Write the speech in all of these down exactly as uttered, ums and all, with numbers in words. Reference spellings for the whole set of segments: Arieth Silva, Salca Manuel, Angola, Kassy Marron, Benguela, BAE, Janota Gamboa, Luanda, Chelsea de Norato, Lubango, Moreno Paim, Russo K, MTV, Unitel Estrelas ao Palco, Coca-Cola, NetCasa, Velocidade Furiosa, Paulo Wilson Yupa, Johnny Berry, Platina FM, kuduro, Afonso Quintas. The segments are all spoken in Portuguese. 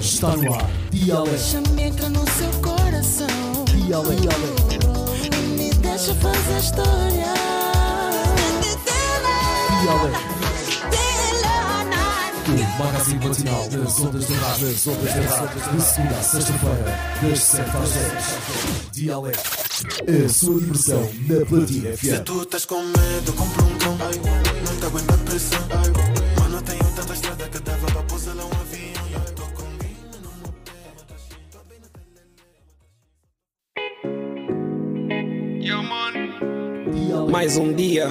Está no ar. Dia Alegre. Deixa-me entrar no seu coração. Dia Alegre. E me deixa fazer história. Dia Alegre. O magazine matinal das ondas de rádio. Das ondas de rádio. De segunda a sexta-feira. Das sete às dez. Dia Alegre. A sua diversão na Platina F M. Se tu estás com medo, compra um cão. Não te aguento a pressão. Mano, tenho tanta estrada que dava para pousar lá um avião. Mais um dia,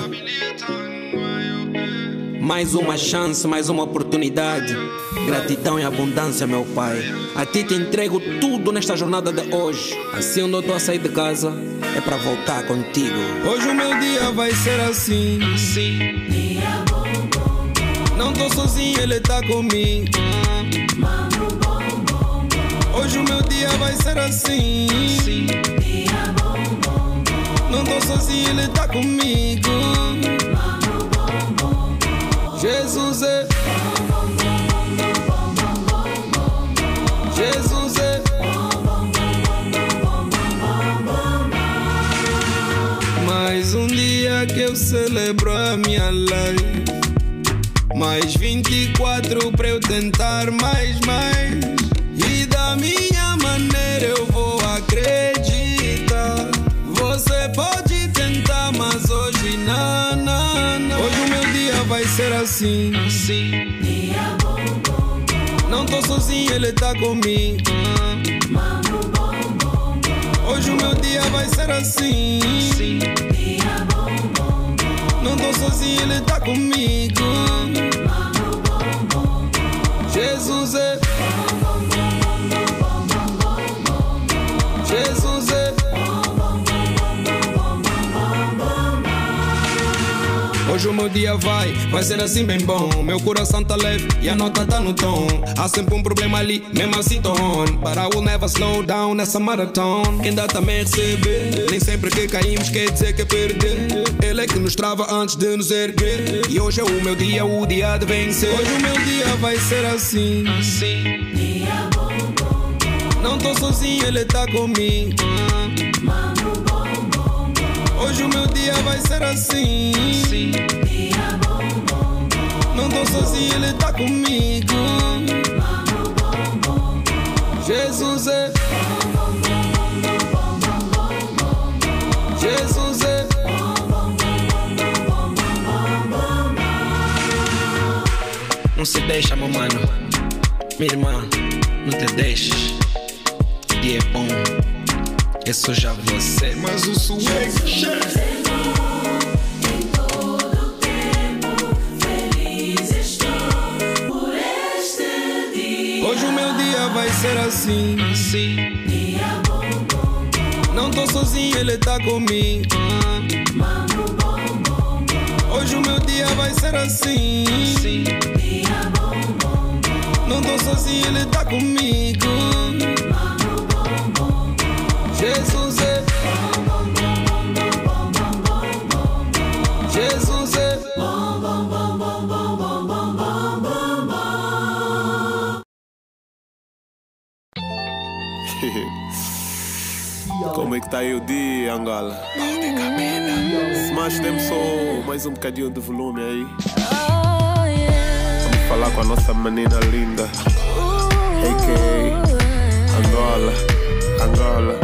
mais uma chance, mais uma oportunidade. Gratidão e abundância, meu Pai. A ti te entrego tudo nesta jornada de hoje. Assim onde eu estou a sair de casa, é para voltar contigo. Hoje o meu dia vai ser assim. Não tô sozinho, ele tá comigo. Hoje o meu dia vai ser assim. Não tô sozinho, ele tá comigo. Jesus é. Jesus é. Mais um dia que eu celebro a minha life. Mais vinte e quatro pra eu tentar mais, mais. E da minha maneira eu vou acreditar. Você pode tentar, mas hoje não, não, não. Hoje o meu dia vai ser assim, assim. Dia bom, bom, bom. Não tô sozinho, ele tá comigo. Mano, bom, bom, bom. Hoje o meu dia vai ser assim, assim. Dia bom, bom, bom. Não tô sozinho, ele tá comigo. Mano, bom, bom, bom. Jesus é. Bom, bom, bom, bom, bom, bom. Jesus é. Hoje o meu dia vai, vai ser assim bem bom. Meu coração tá leve e a nota tá no tom. Há sempre um problema ali, mesmo assim tô on. But I will never slow down nessa maratona. Quem dá também receber. Nem sempre que caímos quer dizer que é perder. Ele é que nos trava antes de nos erguer. E hoje é o meu dia, o dia de vencer. Hoje o meu dia vai ser assim, assim. Dia bom, bom, bom. Não tô sozinho, ele tá comigo. Mano, bom, bom, bom. Hoje o meu dia vai ser assim, assim. Não tô sozinho, ele tá comigo. Mano, bom, bom, bom. Jesus é. Bom, bom, bom, bom, bom, bom. Jesus é. Bom, bom, bom, bom, bom, bom, bom. Não se deixa, meu mano. Minha irmã, não te deixes. E é bom. Eu sou já você. Mas o suor é. Vai ser assim, assim. Dia bom, bom, bom. Não tô sozinho, ele tá comigo. Mano, bom, bom, bom. Hoje o meu dia vai ser assim, assim. Dia bom, bom, bom. Não tô sozinho, ele tá comigo. Mano, bom, bom, bom. Jesus é. Bom, bom, bom, bom, bom, bom, bom. Jesus é. Bom, bom, bom, bom, bom, bom, bom, bom, bom. Como é que tá aí o dia, Angola? Mas temos só mais um bocadinho de volume aí. Vamos falar com a nossa menina linda, a k a. Angola, Angola.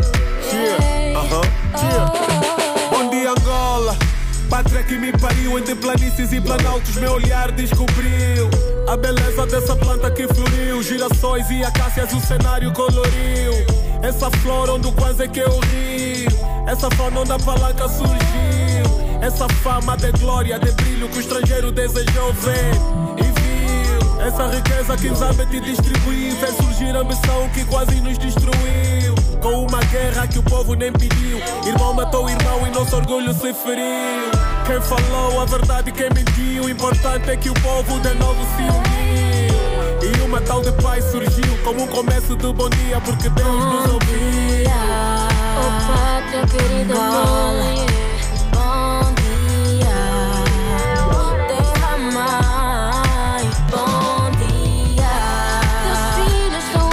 Yeah, aham, yeah. Bom dia, Angola. Pátria que me pariu entre planícies e planaltos, meu olhar descobriu a beleza dessa planta que floriu. Girassóis e acácias, o cenário coloriu. Essa flor onde quase que eu rio. Essa fauna onde a palanca surgiu. Essa fama de glória, de brilho que o estrangeiro desejou ver e viu. Essa riqueza que Zambé te distribuiu. Fez surgir a ambição que quase nos destruiu. Com uma guerra que o povo nem pediu. Irmão matou irmão e nosso orgulho se feriu. Quem falou a verdade, quem mentiu. O importante é que o povo de novo se uniu. E uma tal de paz surgiu como um começo do bom dia, porque Deus bom nos ouviu. Oh, pátria querida, bom dia. Bom dia, terra mãe. Bom dia, teus filhos são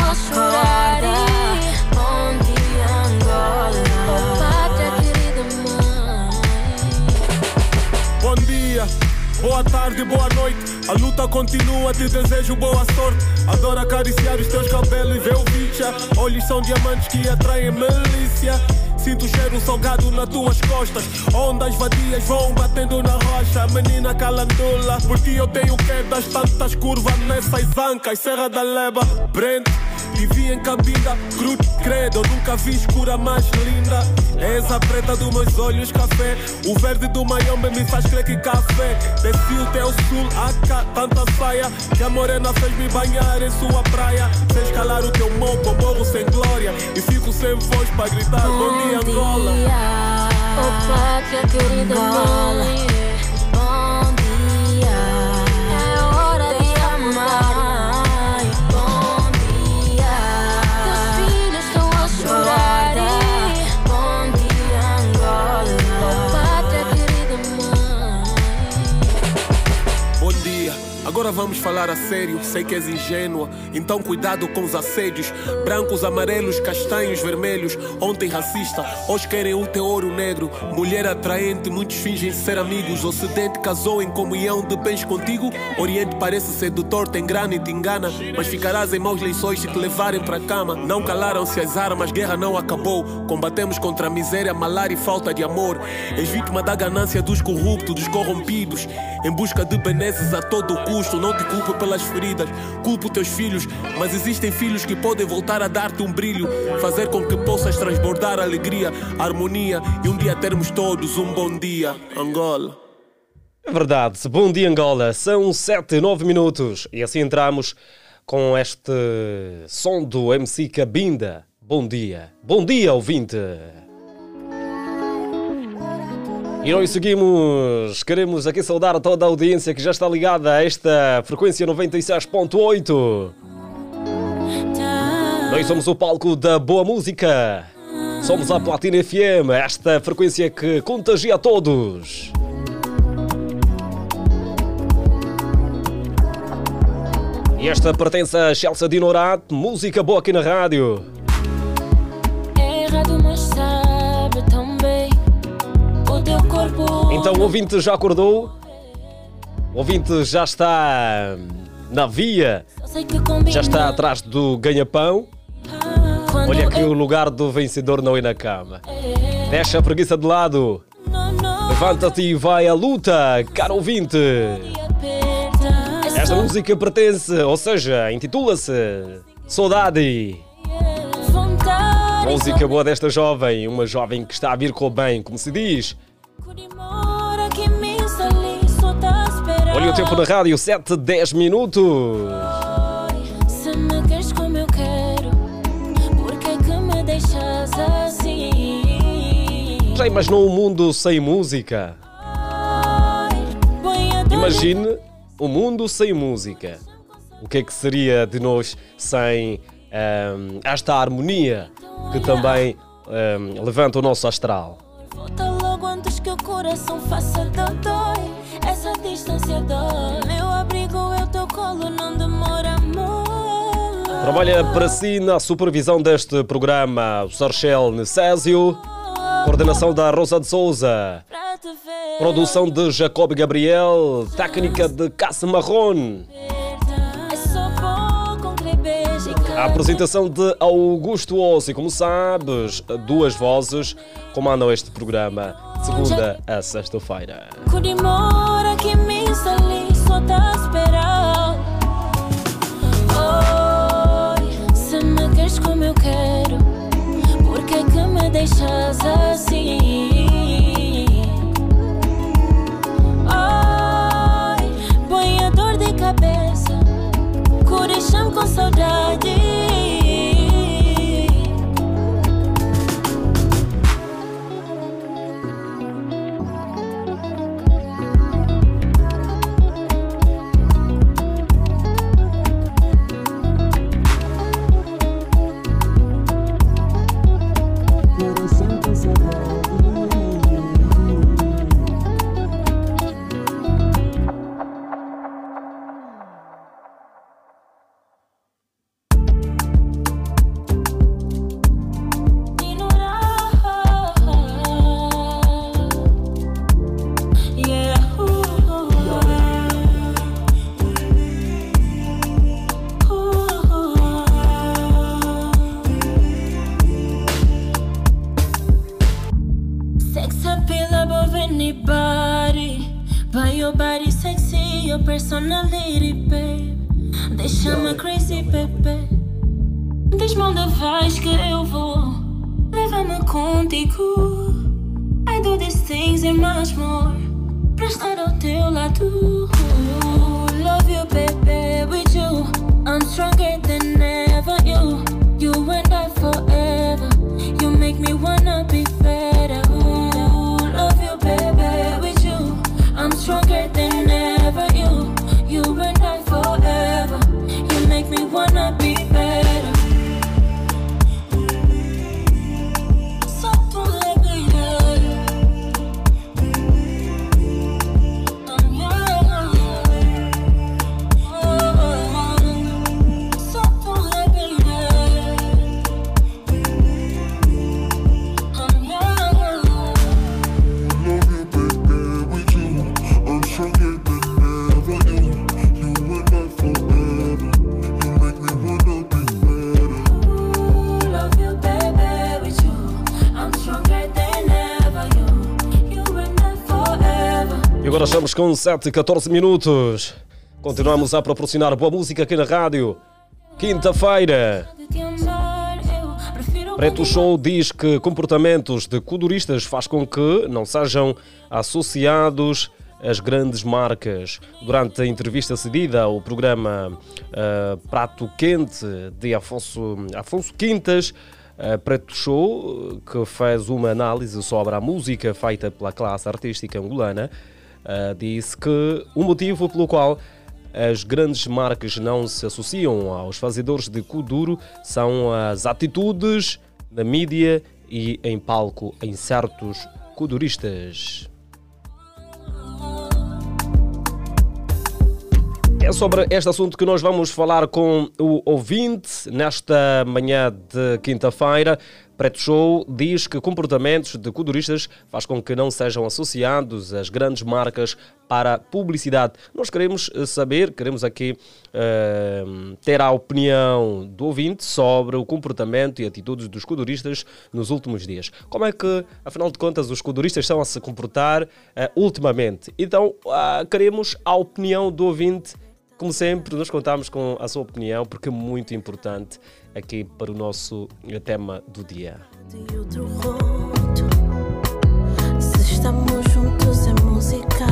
boa tarde, boa noite. A luta continua, te desejo boa sorte. Adoro acariciar os teus cabelos e ver o bicha. Olhos são diamantes que atraem malícia. Sinto o cheiro salgado nas tuas costas. Ondas vadias vão batendo na rocha. Menina calandula, por ti eu tenho quedas. Tantas curvas nessas ancas. Serra da Leba, prende. Te vi em cabida, cruz, credo. Nunca vi escura mais linda. És a preta dos meus olhos, café. O verde do Mayombe me faz crer que café. Desci o teu sul, aca, tanta saia. Que a morena fez me banhar em sua praia. Sem escalar o teu morro, morro sem glória. E fico sem voz pra gritar, bom dia, Angola. Opa, que querida Angola. Bom dia, é hora de amar. Agora vamos falar a sério, sei que és ingênua, então cuidado com os assédios. Brancos, amarelos, castanhos, vermelhos. Ontem racista, hoje querem o teu ouro negro. Mulher atraente, muitos fingem ser amigos. Ocidente casou em comunhão de bens contigo. Oriente parece sedutor, tem grana e te engana. Mas ficarás em maus lençóis se te levarem pra cama. Não calaram-se as armas, guerra não acabou. Combatemos contra a miséria, malária e falta de amor. És vítima da ganância dos corruptos, dos corrompidos. Em busca de benesses a todo custo. Não te culpo pelas feridas, culpo teus filhos. Mas existem filhos que podem voltar a dar-te um brilho. Fazer com que possas transbordar alegria, harmonia. E um dia termos todos um bom dia, Angola. É verdade, bom dia, Angola. São sete e nove minutos. E assim entramos com este som do M C Cabinda. Bom dia, bom dia, ouvinte. E nós seguimos, queremos aqui saudar toda a audiência que já está ligada a esta frequência noventa e seis ponto oito. Nós somos o palco da boa música, somos a Platina F M, esta frequência que contagia a todos. E esta pertence a Chelsea de Norato, música boa aqui na rádio. É errado, mas sabe também. Então o ouvinte já acordou, o ouvinte já está na via, já está atrás do ganha-pão. Olha que o lugar do vencedor não é na cama. Deixa a preguiça de lado, levanta-te e vai à luta, caro ouvinte. Esta música pertence, ou seja, intitula-se Saudade. Música boa desta jovem, uma jovem que está a vir com o bem, como se diz. Olha o tempo na rádio, sete e dez minutos. Se me queres como eu quero, porque é que me deixas assim? Já imaginou um mundo sem música? Imagine um mundo sem música. O que é que seria de nós sem um, esta harmonia que também um, levanta o nosso astral? Volta logo antes que o coração faça dodói. Essa distância dói. Meu abrigo é o teu colo, não demora muito. Trabalha para si na supervisão deste programa o Sarchel Necésio, coordenação da Rosa de Souza, produção de Jacob Gabriel, técnica de Kassy Marron, a apresentação de Augosto Hossi. Como sabes, duas vozes comandam este programa, segunda a sexta-feira. Se me queres como eu quero, porque é que me deixas assim? Ai, põe a dor de cabeça, corejam com saudade. your personality, babe. Deixa-me crazy, baby. Diz-me onde vais que eu vou. Leva-me contigo. I do these things and much more. Pra estar ao teu lado. Love you, baby, with you. I'm stronger than ever, you. You and I forever. You make me wanna be better. Ooh, love you, baby, with you. I'm stronger than ever, you. You and I forever. You make me wanna be better. Agora estamos com sete e catorze minutos. Continuamos a proporcionar boa música aqui na rádio. Quinta-feira. Preto Show diz que comportamentos de coduristas faz com que não sejam associados às grandes marcas. Durante a entrevista cedida ao programa uh, Prato Quente de Afonso, Afonso Quintas, a Preto Show, que fez uma análise sobre a música feita pela classe artística angolana, Uh, disse que o motivo pelo qual as grandes marcas não se associam aos fazedores de kuduro são as atitudes na mídia e em palco em certos kuduristas. É sobre este assunto que nós vamos falar com o ouvinte nesta manhã de quinta-feira. Preto Show diz que comportamentos de kuduristas faz com que não sejam associados às grandes marcas para publicidade. Nós queremos saber, queremos aqui uh, ter a opinião do ouvinte sobre o comportamento e atitudes dos kuduristas nos últimos dias. Como é que, afinal de contas, os kuduristas estão a se comportar uh, ultimamente? Então, uh, queremos a opinião do ouvinte. Como sempre, nós contamos com a sua opinião, porque é muito importante aqui para o nosso tema do dia. Se estamos juntos em música,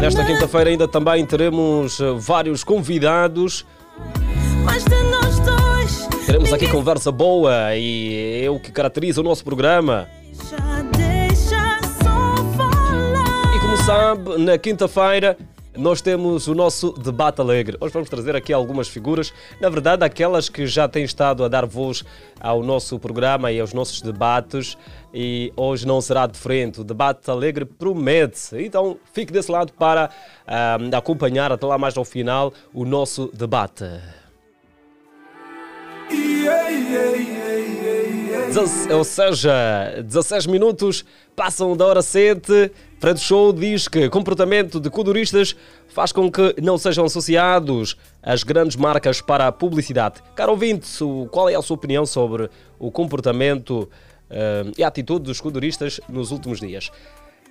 nesta quinta-feira ainda também teremos vários convidados. Mas de nós dois, teremos aqui conversa boa e é o que caracteriza o nosso programa. Sabe, na quinta-feira nós temos o nosso debate alegre. Hoje vamos trazer aqui algumas figuras, na verdade aquelas que já têm estado a dar voz ao nosso programa e aos nossos debates, e hoje não será diferente. O debate alegre promete-se, então fique desse lado para uh, acompanhar até lá mais ao final o nosso debate. Yeah, yeah, yeah, yeah. Ou seja, dezasseis minutos passam da hora sete. Preto Show diz que comportamento de kuduristas faz com que não sejam associados às grandes marcas para a publicidade. Caro ouvinte, qual é a sua opinião sobre o comportamento uh, e a atitude dos kuduristas nos últimos dias?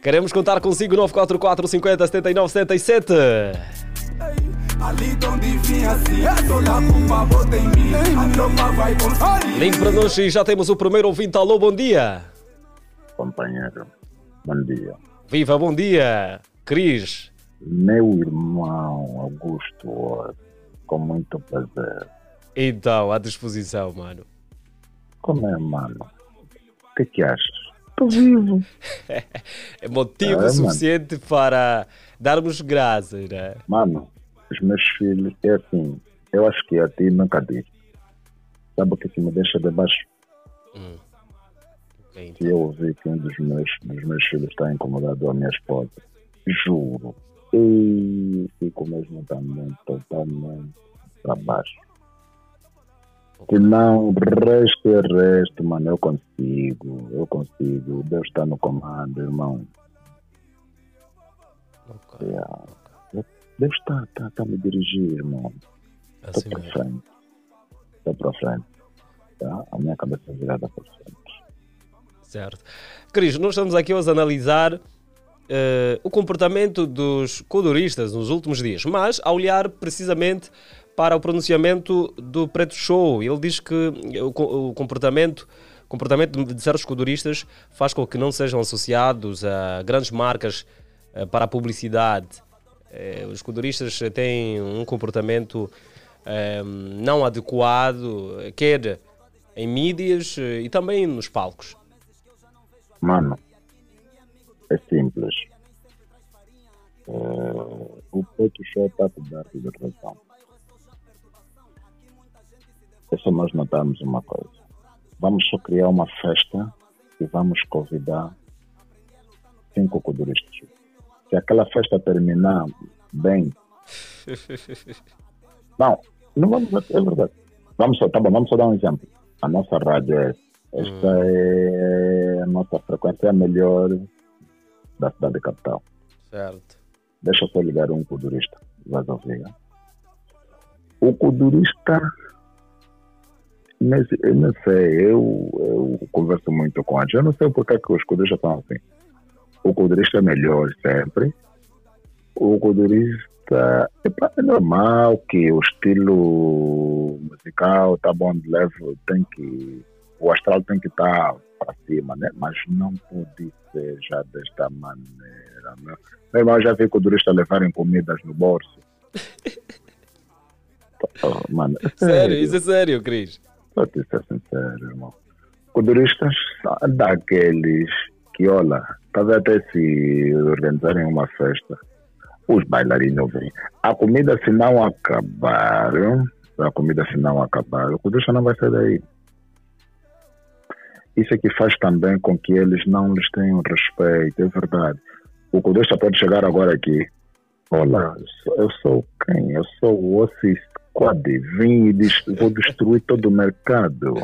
Queremos contar consigo. Nove quatro quatro, cinquenta, setenta e nove, setenta e sete. Ligue para nós e já temos o primeiro ouvinte. Alô, bom dia. Companheiro, bom dia. Viva, bom dia. Cris. Meu irmão Augosto, com muito prazer. Então, à disposição, mano. Como é, mano? O que é que achas? Estou vivo. É motivo é, suficiente, mano, para darmos graças, né? Mano, os meus filhos, é assim, eu acho que a ti nunca disse. Sabe o que se me deixa de baixo? Hum. Okay, então. Se eu ouvir que um dos meus, dos meus filhos está incomodado a minha esposa, juro, e fico mesmo também totalmente para baixo. Se não, resto é resto, mano, eu consigo, eu consigo, Deus está no comando, irmão. Okay. Yeah. Deus está tá, tá a me dirigir, irmão. Estou assim para frente. Estou para frente. Tá? A minha cabeça virada para frente. Certo. Cris, nós estamos aqui hoje a analisar uh, o comportamento dos codoristas nos últimos dias, mas a olhar precisamente para o pronunciamento do Preto Show. Ele diz que o, o comportamento... O comportamento de certos codoristas faz com que não sejam associados a grandes marcas para a publicidade. Os codoristas têm um comportamento não adequado, quer em mídias e também nos palcos. Mano, é simples. Uh, o Preto Show está a te dar toda a razão. É só nós notarmos uma coisa. Vamos só criar uma festa e vamos convidar cinco codoristas. Se aquela festa terminar bem... não, não vamos... É verdade. Vamos só, tá bom, vamos só dar um exemplo. A nossa rádio é... Esta hum. é a nossa frequência melhor da cidade de capital. Certo. Deixa eu só ligar um codurista. Vais ouvir. O codurista... Mas, eu não sei, eu, eu converso muito com a gente. Eu não sei porque é que os coduristas estão assim. O codurista é melhor sempre. O codurista é normal que o estilo musical está bom de leve, tem que... O astral tem que estar para cima, né? Mas não pode ser já desta maneira. Né? Meu irmão, já vi coduristas levarem comidas no bolso. Oh, mano, é sério. sério, isso é sério, Cris. Pode ser sincero, irmão. Coduristas daqueles que, olha, talvez até se organizarem uma festa, os bailarinos vêm. A comida, se não acabar, a comida, se não acabar, o codurista não vai sair daí. Isso é que faz também com que eles não lhes tenham respeito, é verdade. O codurista pode chegar agora aqui. Olá, eu sou quem? Eu sou o Hossi Squad. Vim e dest vou destruir todo o mercado.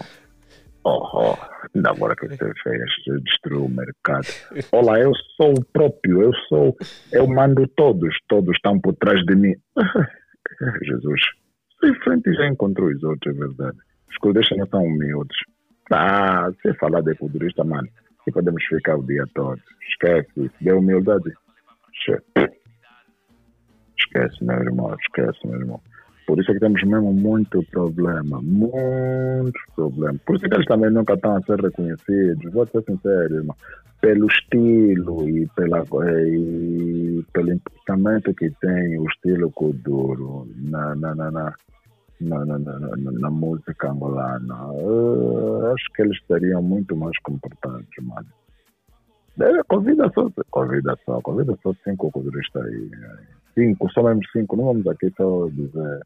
Oh, oh, ainda agora que você fez, destruiu o mercado. Olá, eu sou o próprio, eu sou, eu mando todos, todos estão por trás de mim. Jesus, em frente já encontrou os outros, é verdade. Os coduristas não são humildes. Ah, sem falar de codurista, mano, se podemos ficar o dia todo. Esquece, se der humildade. Chefe. Esquece, meu irmão, esquece, meu irmão. Por isso é que temos mesmo muito problema, muito problema. Por isso é que eles também nunca estão a ser reconhecidos, vou ser sincero, irmão. Pelo estilo e, pela, e pelo importante que tem o estilo kuduro na, na, na, na, na, na, na, na, na música angolana. Eu acho que eles seriam muito mais comportados, mano. Convida só, convida só, convida só cinco coduristas aí. Cinco, só mesmo cinco, não vamos aqui só dizer.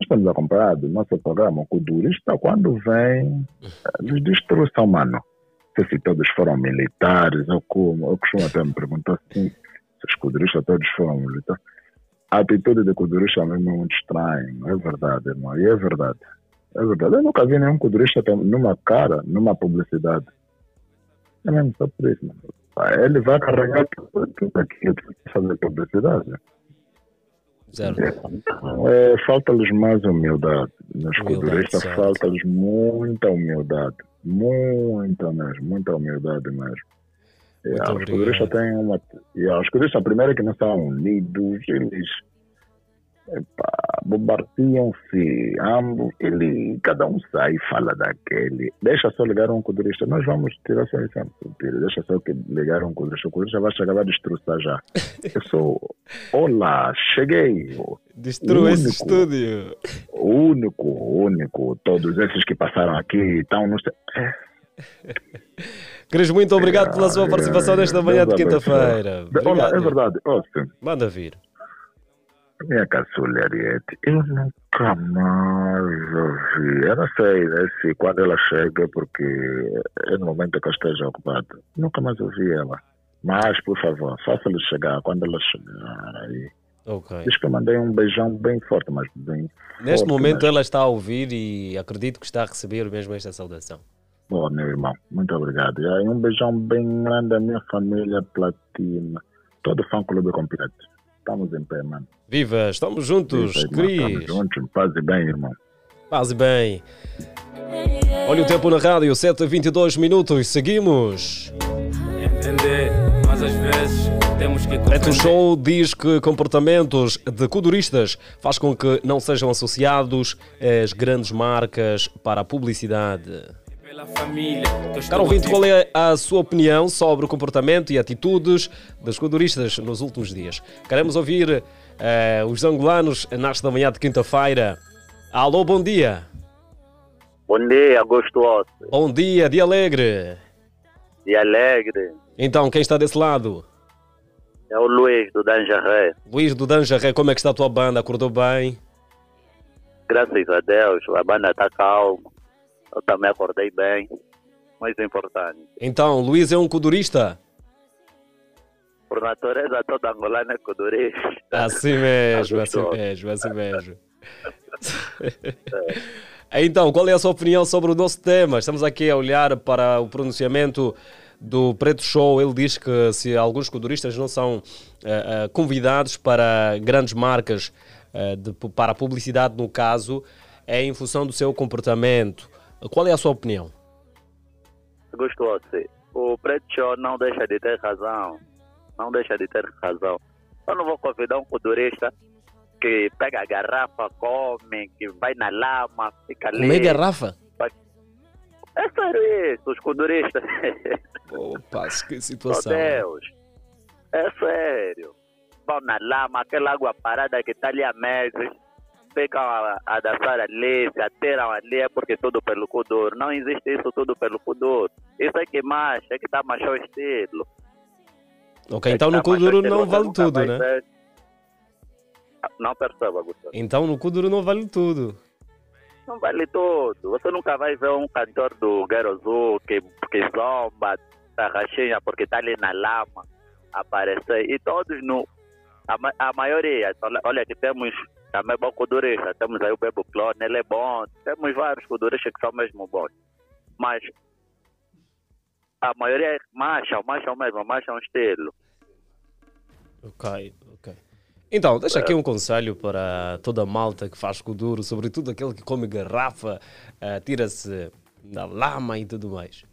Nós estamos acompanhados, nosso programa, o codurista, quando vem, eles destruição, mano. Não sei se todos foram militares, ou como, eu costumo até me perguntar assim, se os coduristas todos foram militares. A atitude de codurista mesmo é muito estranha, é verdade, irmão, e é verdade. É verdade, eu nunca vi nenhum codurista numa cara, numa publicidade. É mesmo só por isso, mano. Ele vai carregar tudo aquilo que fazer publicidade. Zero. É, falta-lhes mais humildade. Nos coduristas falta-lhes muita humildade. Muita mesmo, muita humildade mesmo. É, os coduristas têm uma. É, os coduristas, primeiro, que não são unidos, eles bombardeam-se, ambos, ele, cada um sai e fala daquele. Deixa só ligar um codurista. Nós vamos tirar só esse exemplo. Deixa só que ligar um codurista. O codurista vai chegar lá e destruir já. Eu sou. Olá, cheguei. Destrua esse estúdio. Único, único. Todos esses que passaram aqui estão no. Cris, muito obrigado pela sua participação nesta manhã de quinta-feira. Olá, é verdade. Manda vir. Minha caçula Arieth, eu nunca mais ouvi. Eu não sei, né, se quando ela chega, porque é no momento que eu esteja ocupado. Nunca mais ouvi ela. Mas, por favor, faça-lhe chegar quando ela chegar. Aí. Okay. Diz que eu mandei um beijão bem forte, mas bem Neste forte, momento mas... ela está a ouvir e acredito que está a receber mesmo esta saudação. Oh, meu irmão, muito obrigado. E aí, um beijão bem grande à minha família Platina. Todo fã-clube completo. Estamos em pé, mano. Viva, estamos juntos, Cris. Estamos juntos, paz e bem, irmão. Paz e bem. Olha o tempo na rádio, sete e vinte e dois minutos, seguimos. Entender, mas às vezes temos que compreender. Preto Show diz que comportamentos de coduristas faz com que não sejam associados às grandes marcas para a publicidade. Caro ouvinte, qual é a sua opinião sobre o comportamento e atitudes dos coduristas nos últimos dias? Queremos ouvir eh, os angolanos nesta da manhã de quinta-feira. Alô, bom dia. Bom dia, Augosto Hossi. Bom dia, Dia Alegre. Dia Alegre. Então, quem está desse lado? É o Luís do Danjaré. Luís do Danjaré, como é que está a tua banda? Acordou bem? Graças a Deus, a banda está calma. Eu também acordei bem, mais importante. Então, Luís é um codurista? Por natureza, todo angolano é codurista. Assim mesmo, assim mesmo, assim mesmo. Então, qual é a sua opinião sobre o nosso tema? Estamos aqui a olhar para o pronunciamento do Preto Show. Ele diz que se alguns coduristas não são uh, uh, convidados para grandes marcas, uh, de, para a publicidade, no caso, é em função do seu comportamento. Qual é a sua opinião? Gostou, sim. O Preto Show não deixa de ter razão. Não deixa de ter razão. Eu não vou convidar um codurista que pega a garrafa, come, que vai na lama, fica ali. Comer garrafa? É sério isso, os coduristas. Opa, que situação. Meu Deus, é sério. Vão na lama, aquela água parada que está ali há meses. Ficam a, a dançar ali, se ateram ali, é porque tudo pelo pudor. Não existe isso, tudo pelo pudor. Isso é que mais, é que está mais ao estilo. Ok, é então no Kuduro não vale tudo, né? Ser... Não perceba, Gustavo. Então no Kuduro não vale tudo. Não vale tudo. Você nunca vai ver um cantor do Guerozu que, que zomba, tá rachinha, porque está ali na lama, aparecer. E todos, no, a, a maioria, olha que temos... Também é bom codurista, temos aí o Bebo Clone, ele é bom, temos vários coduristas que são mesmo bons. Mas a maioria é macha, macha mesmo, macha é um estilo. Ok, ok. Então, deixa aqui um conselho para toda a malta que faz coduro, sobretudo aquele que come garrafa, tira-se da lama e tudo mais.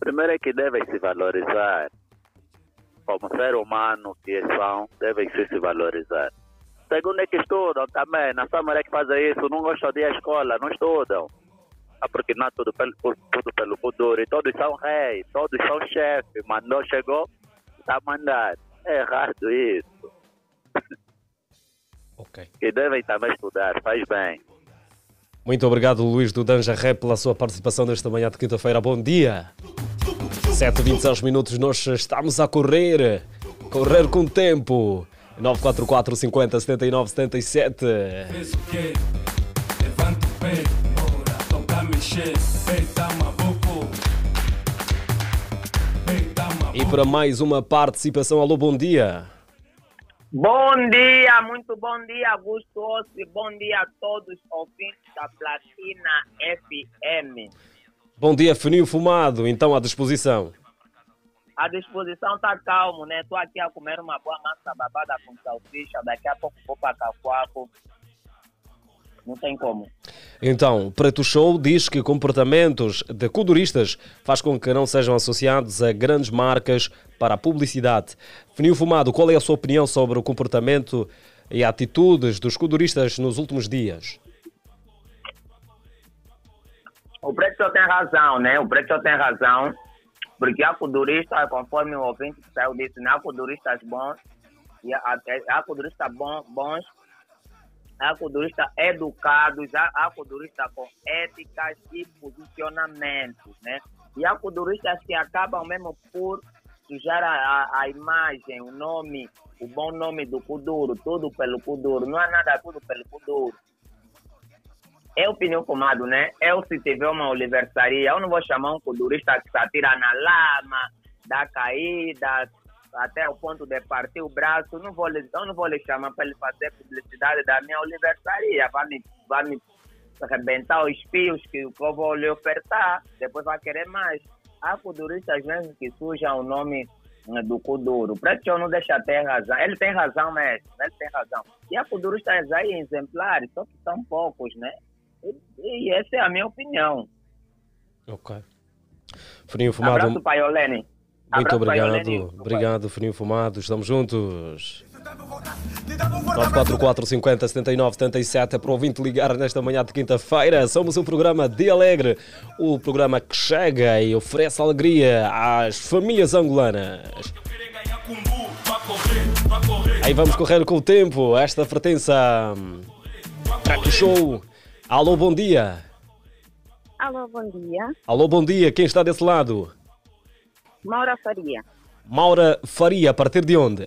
Primeiro é que devem se valorizar. Como ser humano que são, devem se valorizar. Segundo é que estudam também, não são mulheres que fazem isso, não gostam de ir à escola, não estudam. Ah, porque não é tudo pelo, tudo pelo futuro, e todos são reis, todos são chefes, mandou, chegou, está mandado. É errado isso. Ok. Que devem também estudar, faz bem. Muito obrigado, Luís do Danjaré, pela sua participação nesta manhã de quinta-feira. Bom dia. sete e vinte e seis minutos, nós estamos a correr, correr com o tempo. nove quatro quatro, cinquenta, setenta e nove, setenta e sete. E para mais uma participação, alô, bom dia. Bom dia, muito bom dia, Augosto Hossi. Bom dia a todos os ouvintes da Platina F M. Bom dia, Fininho Fumado, então à disposição. A disposição tá calmo, né? Tô aqui a comer uma boa massa babada com salsicha. Daqui a pouco vou para Cacoaco. Não tem como. Então, Preto Show diz que comportamentos de coduristas faz com que não sejam associados a grandes marcas para a publicidade. Fininho Fumado, qual é a sua opinião sobre o comportamento e atitudes dos coduristas nos últimos dias? O Preto Show tem razão, né? O Preto Show tem razão. Porque há coduristas, conforme o ouvinte que saiu disso, né? Há coduristas bons, e há, há coduristas bons, bons, há coduristas educados, há, há coduristas com éticas e posicionamentos, né? E há coduristas que acabam mesmo por sujar a, a, a imagem, o nome, o bom nome do Kuduro, tudo pelo Kuduro, não há nada, tudo pelo Kuduro. É o pneu fumado, né? Eu, se tiver uma aniversaria, eu não vou chamar um codurista que se atira na lama, dá caída, até o ponto de partir o braço. Não vou, eu não vou lhe chamar para ele fazer publicidade da minha aniversaria. Vai me, vai me arrebentar os fios que eu vou lhe ofertar. Depois vai querer mais. Há coduristas mesmo que sujam o nome do Kuduro. O Preto Show não deixa ter razão. Ele tem razão, mestre. Ele tem razão. E há coduristas aí exemplares, só que são poucos, né? E essa é a minha opinião. Ok. Furinho Fumado. Abraço para o Leni. Muito obrigado. Obrigado, Furinho Fumado. Estamos juntos. nove quatro quatro, cinquenta, setenta e nove, setenta e sete é para o ouvinte ligar nesta manhã de quinta-feira. Somos o programa Dia Alegre, o programa que chega e oferece alegria às famílias angolanas. Aí vamos correr com o tempo. Esta pertence a Preto Show. Alô, bom dia. Alô, bom dia. Alô, bom dia. Quem está desse lado? Maura Faria. Maura Faria, a partir de onde?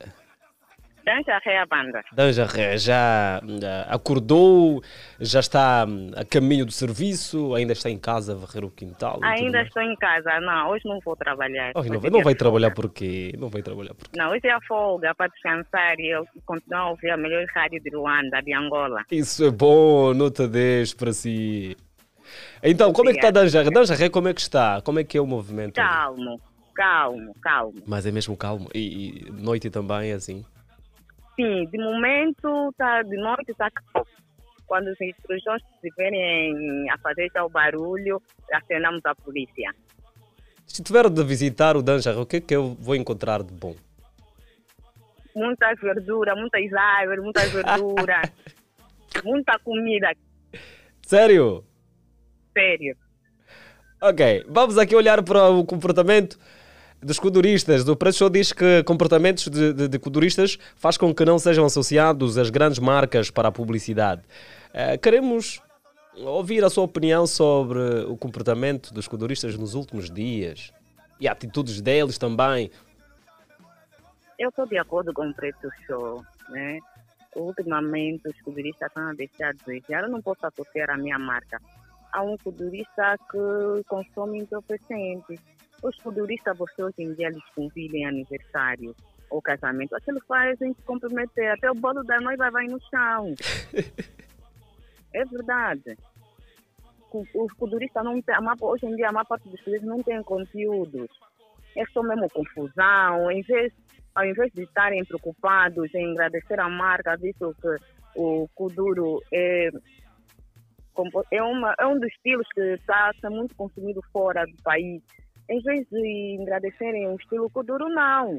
Danjaré, a banda. Danjaré, já acordou, já está a caminho do serviço, ainda está em casa a varrer o quintal? Ainda estou em casa, não, hoje não vou trabalhar. Hoje não, não vai trabalhar porquê? Não vai trabalhar porquê? Não, hoje é a folga para descansar e eu continuar a ouvir a melhor rádio de Luanda, de Angola. Isso é bom, nota dez para si. Então, como é que está Danjaré? Danjaré, como é que está? Como é que é o movimento? Calmo, calmo, calmo. Mas é mesmo calmo? E, e noite também é assim? Sim, de momento, tá, de noite está calmo. Quando os instruções estiverem a fazer tal barulho, acionamos a polícia. Se tiver de visitar o Danjaré, o que é que eu vou encontrar de bom? Muita verdura, muitas árvores, muita verdura, muita comida. Sério? Sério. Ok, vamos aqui olhar para o comportamento dos coduristas. O Preto Show diz que comportamentos de, de, de coduristas faz com que não sejam associados às grandes marcas para a publicidade. Uh, queremos ouvir a sua opinião sobre o comportamento dos coduristas nos últimos dias e atitudes deles também. Eu estou de acordo com o Preto Show, né? Ultimamente os coduristas estão a deixar de desejar. Eu não posso associar a minha marca. Há um codurista que consome entorpecentes. Os coduristas, você hoje em dia, lhes convida em aniversário ou casamento. Aquilo faz a gente se comprometer. Até o bolo da noiva vai no chão. É verdade. Os coduristas, não tem, hoje em dia, a maior parte dos coduristas não tem conteúdos. É só mesmo confusão. Em vez, ao invés de estarem preocupados em agradecer a marca, visto que o Kuduro é... É, uma, é um dos estilos que está tá muito consumido fora do país. Em vez de agradecerem um estilo kuduro, não.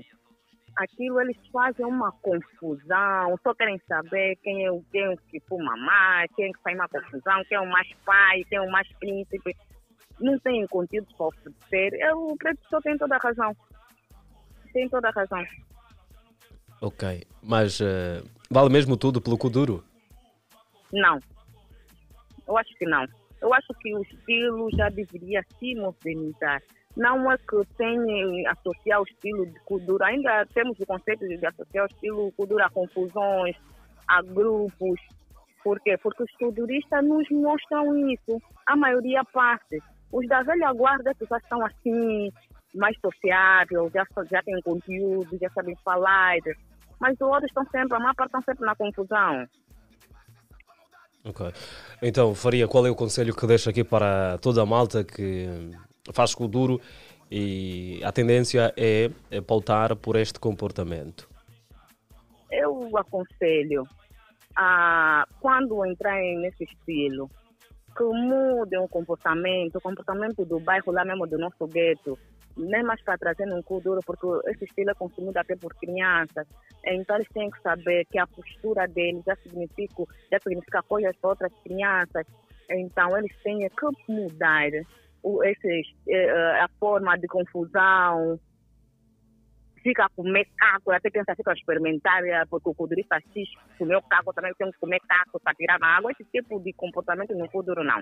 Aquilo eles fazem uma confusão, só querem saber quem é o, quem é o que fuma mais, quem é que faz uma confusão, quem é o mais pai, quem é o mais príncipe. Não tem conteúdo para oferecer. Eu creio que só tem toda a razão. Tem toda a razão. Ok, mas uh, vale mesmo tudo pelo kuduro? Não. Eu acho que não. Eu acho que o estilo já deveria se modernizar. Não é que tenha associar o estilo de kuduro. Ainda temos o conceito de associar o estilo kuduro a confusões, a grupos. Por quê? Porque os kuduristas nos mostram isso. A maioria parte. Os da velha guarda que já estão assim, mais sociáveis, já, já têm conteúdo, já sabem falar. Mas os outros estão sempre, a maior parte estão sempre na confusão. Ok. Então, Faria, qual é o conselho que deixa aqui para toda a malta que faz kuduro e a tendência é pautar por este comportamento? Eu aconselho a, quando entrarem nesse estilo, que mudem o comportamento, o comportamento do bairro lá mesmo, do nosso gueto. Nem mais para trazer um kuduro, porque esse estilo é consumido até por crianças. Então eles têm que saber que a postura deles já significa, já significa coisas para outras crianças. Então eles têm que mudar esse, a forma de confusão. Fica a comer caco, até criança fica a experimentar, porque o kudurista X comeu caco, também tem que comer caco para tirar na água. Esse tipo de comportamento no kuduro não.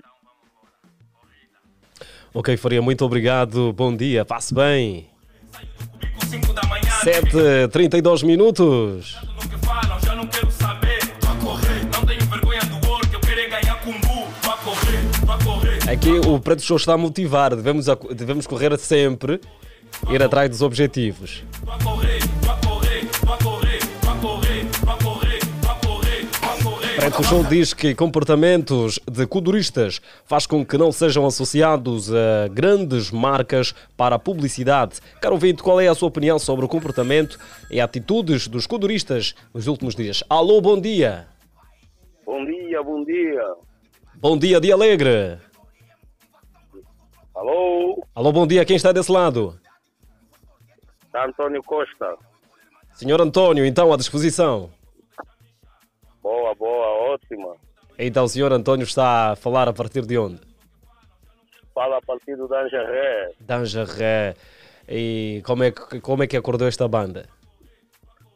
Ok, Faria, muito obrigado. Bom dia, passe bem. sete e trinta e dois minutos. Aqui o Preto Show está a motivar. Devemos, devemos correr sempre, ir atrás dos objetivos. Preto Show diz que comportamentos de kuduristas faz com que não sejam associados a grandes marcas para a publicidade. Caro ouvinte, qual é a sua opinião sobre o comportamento e atitudes dos kuduristas nos últimos dias? Alô, bom dia! Bom dia, bom dia! Bom dia, Dia Alegre! Alô? Alô, bom dia. Quem está desse lado? Antônio Costa. Senhor Antônio, então, à disposição. Boa, boa, ótima. Então, o senhor Antônio está a falar a partir de onde? Fala a partir do Danjaré. Danjaré. E como é, que, como é que acordou esta banda?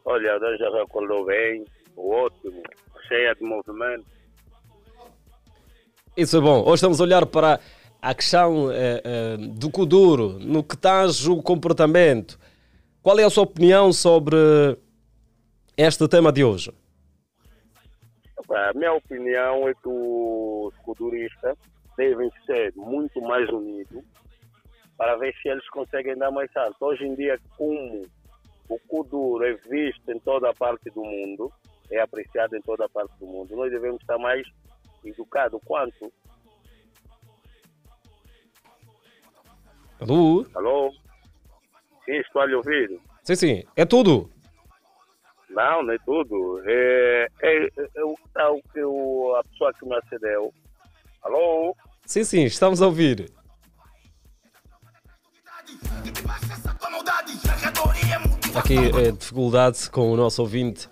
Olha, o Danjaré acordou bem, ótimo, cheia de movimento. Isso é bom. Hoje estamos a olhar para a questão eh, eh, do Kuduro, no que tange o comportamento. Qual é a sua opinião sobre este tema de hoje? A minha opinião é que os kuduristas devem ser muito mais unidos para ver se eles conseguem dar mais salto. Hoje em dia, como o Kuduro é visto em toda a parte do mundo, é apreciado em toda a parte do mundo, nós devemos estar mais educados. Quanto? Alô? Alô? Sim, estou a lhe ouvir. Sim, sim. É tudo. Não, não é tudo. É, é, é, é o que a pessoa que me acedeu. Alô? Sim, sim, estamos a ouvir. Aqui é dificuldade com o nosso ouvinte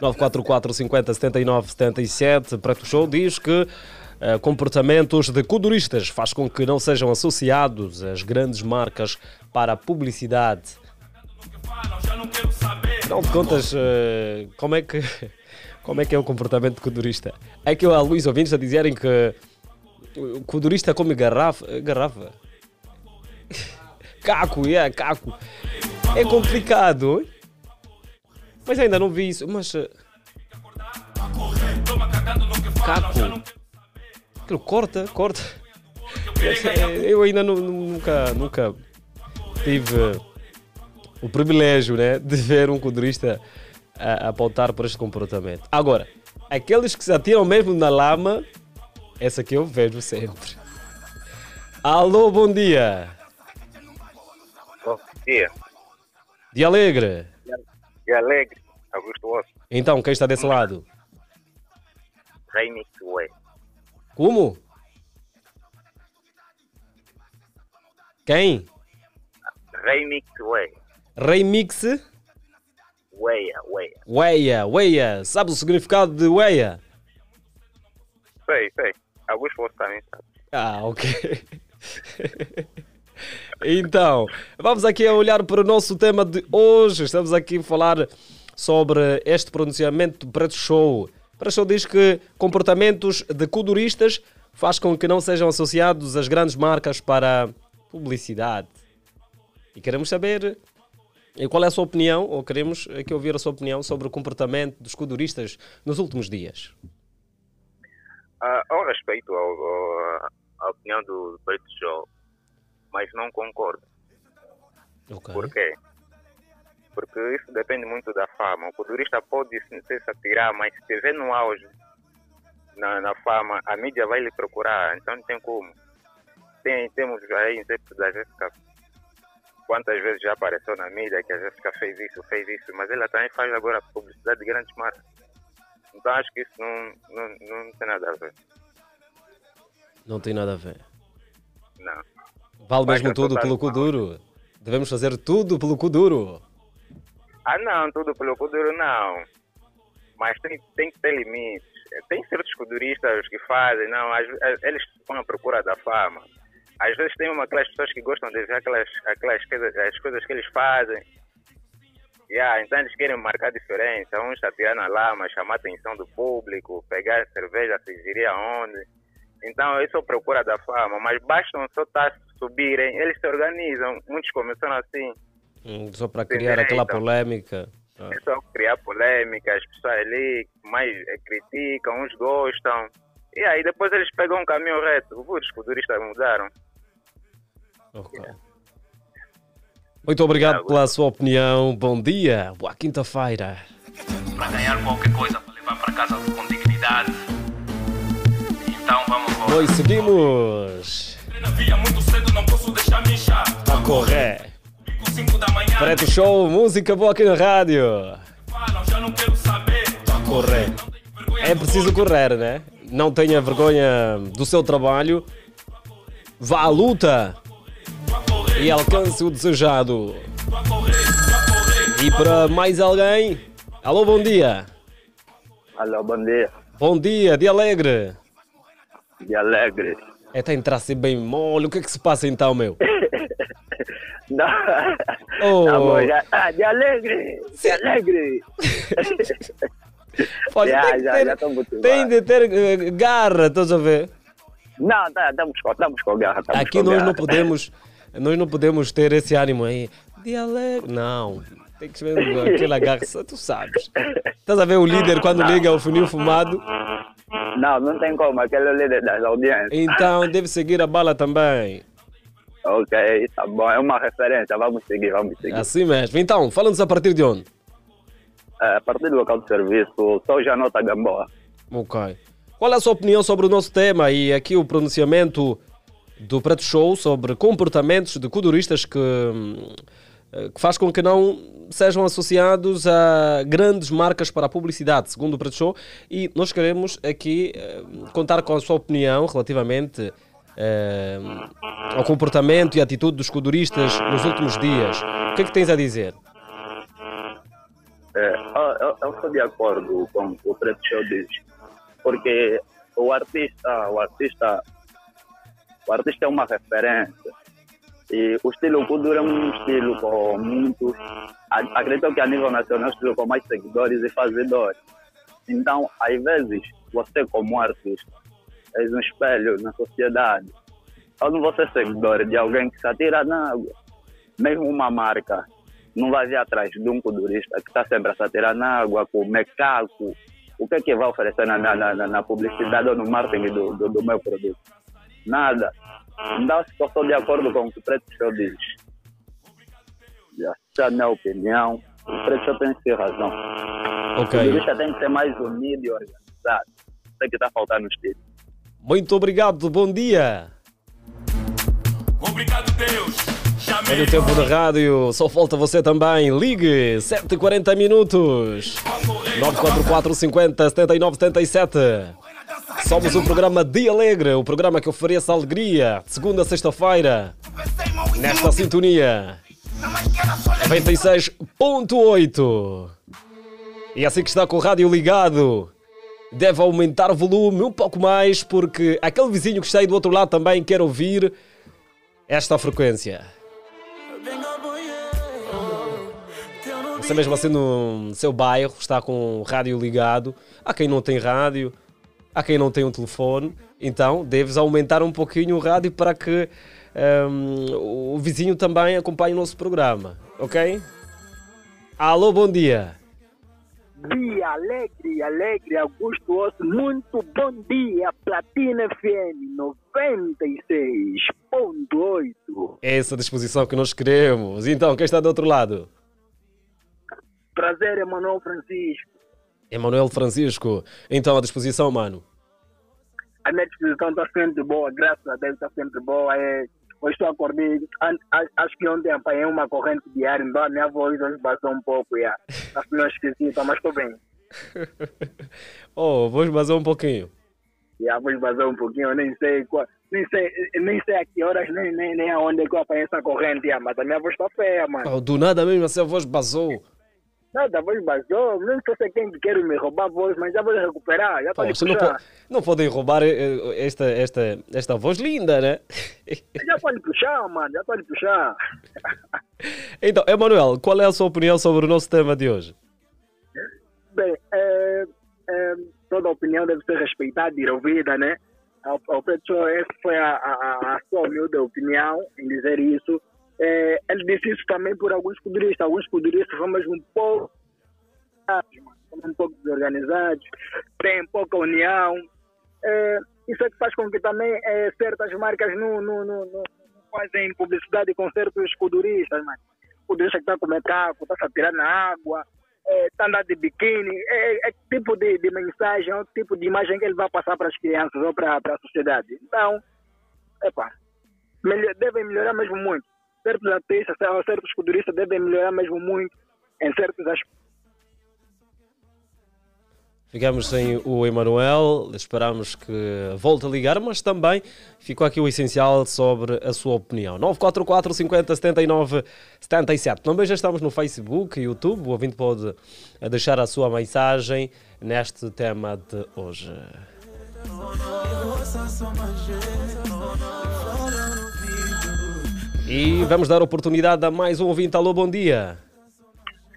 nove quatro quatro, cinquenta, setenta e nove, setenta e sete. Preto Show diz que uh, comportamentos de kuduristas faz com que não sejam associados às grandes marcas para a publicidade. Afinal de contas, como é que, como é que é o comportamento de kudurista? É que há alguns ouvintes a dizerem que o kudurista come garrafa, garrafa. Caco, é, yeah, caco. É complicado, mas ainda não vi isso, mas... Caco. Aquilo corta, corta. Eu ainda não, nunca, nunca tive... o privilégio, né, de ver um kudurista a apontar por este comportamento. Agora, aqueles que se atiram mesmo na lama, essa aqui eu vejo sempre. Alô, bom dia. Bom dia. Dia Alegre. Dia Alegre, Augosto Hossi. Então, quem está desse lado? Rainy Way. Como? Quem? Rainy Way. Remix? Weia, weia. Weia, weia. Sabe o significado de weia? Sei, sei. Alguns fosse também, sabe? Ah, ok. Então, vamos aqui a olhar para o nosso tema de hoje. Estamos aqui a falar sobre este pronunciamento do Preto Show. O Preto Show diz que comportamentos de kuduristas faz com que não sejam associados às grandes marcas para publicidade. E queremos saber... E qual é a sua opinião, ou queremos aqui ouvir a sua opinião sobre o comportamento dos kuduristas nos últimos dias? Ah, eu respeito a opinião do Preto Show, mas não concordo. Okay. Por quê? Porque isso depende muito da fama. O kudurista pode se atirar, mas se estiver no auge, na, na fama, a mídia vai lhe procurar, então não tem como. Tem, temos aí exemplos da Jessica. Quantas vezes já apareceu na mídia que a Jéssica fez isso, fez isso, mas ela também faz agora publicidade de grandes marcas. Então acho que isso não, não, não tem nada a ver. Não tem nada a ver? Não. Vale mas mesmo tudo pelo kuduro? Devemos fazer tudo pelo kuduro? Ah não, tudo pelo kuduro não. Mas tem, tem que ter limites. Tem certos kuduristas que fazem, não, as, as, eles estão à procura da fama. Às vezes tem uma aquelas pessoas que gostam de ver aquelas, aquelas as coisas que eles fazem. Yeah, então eles querem marcar diferença. Uns atirar na lama, chamar a atenção do público, pegar cerveja, se diria onde. Então isso é procura da fama, mas bastam só estar subirem, eles se organizam. Muitos começaram assim. Hum, só para criar direita. Aquela polêmica. Ah. É só criar polêmica, as pessoas ali mais criticam, uns gostam. E aí depois eles pegam um caminho reto. Os kuduristas mudaram. Okay. Muito obrigado é, pela sua opinião. Bom dia, boa quinta-feira. Para ganhar qualquer coisa, para levar para casa com dignidade. Então vamos embora. Nós seguimos. A correr. Preto Show, música boa aqui na rádio. A correr. É preciso correr, né? Não tenha vergonha do seu trabalho. Vá à luta. e alcance o desejado. E para mais alguém, alô, bom dia. Alô, bom dia. Bom dia, Dia Alegre. Dia Alegre. É, tem traço bem mole, o que é que se passa então, meu? Não, oh. Não, amor, já... ah, Dia Alegre, Dia Alegre. Olha, já, tem, já, ter, já tem de ter uh, garra, estás a ver? Não, estamos com, estamos com garra. Estamos aqui com nós, garra. Não podemos, nós não podemos ter esse ânimo aí. Dia Alegre, não. Tem que ver aquela garra, tu sabes. Estás a ver o líder quando não. liga o funil fumado? Não, não tem como, aquele é o líder das audiências. Então deve seguir a bala também. Ok, tá bom, é uma referência, vamos seguir, vamos seguir. Assim mesmo. Então, fala-nos a partir de onde? É, a partir do local de serviço, sou Janota Gamboa. Ok. Qual é a sua opinião sobre o nosso tema e aqui o pronunciamento do Preto Show sobre comportamentos de kuduristas que... que faz com que não sejam associados a grandes marcas para a publicidade, segundo o Preto Show, e nós queremos aqui eh, contar com a sua opinião relativamente eh, ao comportamento e atitude dos kuduristas nos últimos dias. O que é que tens a dizer? É, eu, eu estou de acordo com o que o Preto Show diz, porque o artista, o artista, o artista é uma referência. E o estilo Kuduro é um estilo com muito... Acredito que a nível nacional é um estilo com mais seguidores e fazedores. Então, às vezes, você como artista, é um espelho na sociedade. Ou não você é seguidor de alguém que se atira na água. Mesmo uma marca não vai vir atrás de um kudurista que está sempre a se atirar na água, com o mecaco. O que é que vai oferecer na, na, na, na publicidade ou no marketing do, do, do meu produto? Nada. Então, se eu estou de acordo com o que o Preto Show diz, já, na minha opinião, o Preto Show tem que ter razão. Okay. O turista tem que ser mais unido e organizado. Sei que está faltando nos títulos. Muito obrigado, bom dia. Obrigado, Deus. Chamei. Olha o tempo da rádio, só falta você também. Ligue, sete e quarenta minutos. nove quatro quatro, cinquenta, setenta e nove, setenta e sete. Somos o programa Dia Alegre, o programa que oferece alegria, de segunda a sexta-feira, nesta sintonia, noventa e seis ponto oito. E assim que está com o rádio ligado, deve aumentar o volume um pouco mais, porque aquele vizinho que está aí do outro lado também quer ouvir esta frequência. Você mesmo assim no seu bairro está com o rádio ligado, há quem não tem rádio. Há quem não tem um telefone, então deves aumentar um pouquinho o rádio para que um, o vizinho também acompanhe o nosso programa, ok? Alô, bom dia. Dia Alegre, Alegre, Augosto Hossi, muito bom dia, Platina F M noventa e seis ponto oito. Essa disposição que nós queremos. Então, quem está do outro lado? Prazer, Emanuel Francisco. Emanuel Francisco, então a disposição, mano? A minha disposição está sempre boa, graças a Deus está sempre boa. É, hoje estou acordei, acho que ontem apanhei uma corrente de ar, então a minha voz hoje basou um pouco, já. Acho que não esqueci, mas estou bem. Oh, vou basar um pouquinho. Já, vou basar um pouquinho, eu nem sei qual... Nem sei, nem sei a que horas, nem, nem, nem aonde que eu apanhei essa corrente, já, mas a minha voz está feia, mano. Oh, do nada mesmo, assim a voz basou. Nada, a voz basou, não sei quem quer me roubar a voz, mas já vou recuperar, já pode puxar. Não, po não podem roubar esta, esta, esta voz linda, né? Já pode puxar, mano, já pode puxar. Então, Emanuel, qual é a sua opinião sobre o nosso tema de hoje? Bem, é, é, toda opinião deve ser respeitada e ouvida, né? O Preto, essa foi a, a, a sua humilde opinião em dizer isso. É, ele disse isso também por alguns kuduristas. Alguns kuduristas são mesmo um pouco, um pouco desorganizados, têm pouca união. É, isso é que faz com que também é, certas marcas não, não, não, não fazem publicidade com certos kuduristas. O kudurista que está com mecaco, está se atirando na água, está é, andando de biquíni. É, é que tipo de, de mensagem, é o tipo de imagem que ele vai passar para as crianças ou para, para a sociedade. Então, epa, melhor, devem melhorar mesmo muito. Certos artistas, certos kuduristas devem melhorar mesmo muito em certos aspectos. Ficámos sem o Emanuel, esperámos que volte a ligar, mas também ficou aqui o essencial sobre a sua opinião. nove quatro quatro, cinquenta, setenta e nove, setenta e sete. Também já estamos no Facebook e YouTube. O ouvinte pode deixar a sua mensagem neste tema de hoje. E vamos dar oportunidade a mais um ouvinte. Alô, bom dia.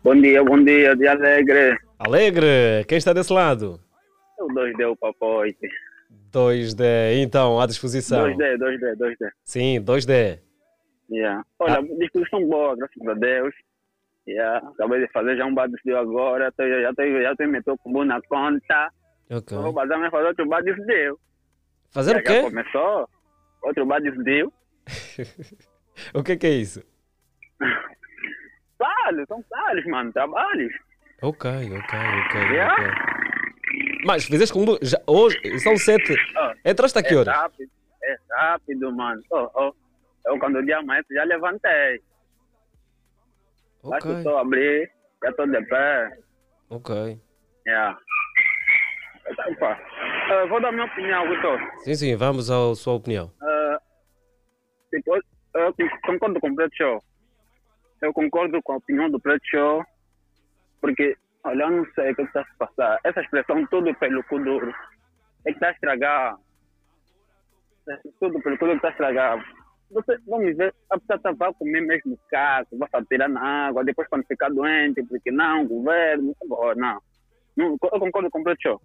Bom dia, bom dia, Dia Alegre. Alegre, quem está desse lado? O dois D, o papai. dois D, então, à disposição. dois D, dois D, dois D. Sim, dois D. Yeah. Olha, ah. discussão boa, graças a Deus. Yeah. Acabei de fazer já um badifio agora, tô, já estou já tô, metendo com na conta. Okay. Vou passar a fazer outro badifio. Fazer já o quê? Já começou, outro badifio. O que que é isso? Salles, são salles, mano, trabalhos. Ok, ok, ok. Yeah. okay. Mas fizeste com dois. Já, hoje são sete. Oh, entraste a que é horas? Rápido, é rápido, mano. Oh, oh. Eu, quando o dia amanhece, já levantei. Ok. Estou a abrir, já estou de pé. Ok. Yeah. Opa. Uh, vou dar a minha opinião, Guto. Sim, sim, vamos à sua opinião. Uh, depois, eu concordo com o Preto Show. Eu concordo com a opinião do Preto Show. Porque, olha, eu não sei o que está a se passar. Essa expressão, tudo pelo cu duro, é que está a estragar. Tudo pelo cu duro está a estragar. Você, vamos ver, a pessoa vai comer mesmo caso, vai tirar na água, depois quando ficar doente, porque não, governo, não. não eu concordo com o Preto Show.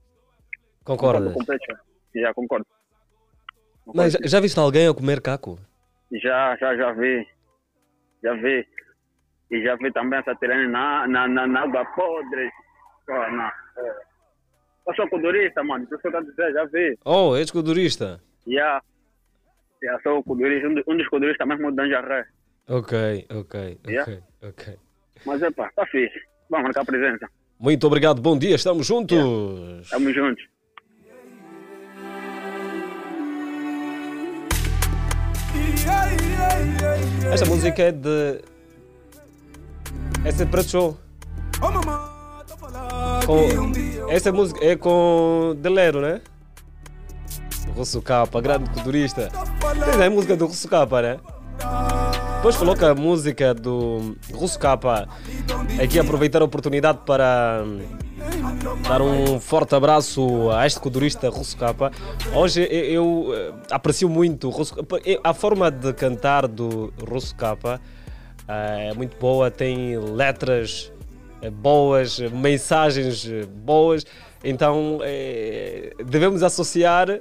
Concordo com o Preto Show. Já concordo. concordo. Mas já, já viste alguém a comer caco? Já, já, já vi. Já vi. E já vi também essa tirana na, na, na, na água podre. Oh, não. É. Eu sou codurista, mano. Eu sou dizer, já vi. Oh, és codurista? Já. Yeah. Yeah, sou codurista. Um, um dos coduristas mesmo do Danjaré. Ok, ok, yeah. ok, ok. Mas é pá, está fixe. Vamos marcar a presença. Muito obrigado, bom dia. Estamos juntos. Yeah. Estamos juntos. Esta música é de... Essa é Preto Show. Com... Essa música é com Delero, né? Russo K, grande culturista. Essa é a música do Russo K, né? Depois coloca a música do Russo K. Aqui aproveitar a oportunidade para dar um forte abraço a este culturista Russo K. Hoje eu aprecio muito a forma de cantar do Russo K. É muito boa, tem letras boas, mensagens boas, então é, devemos associar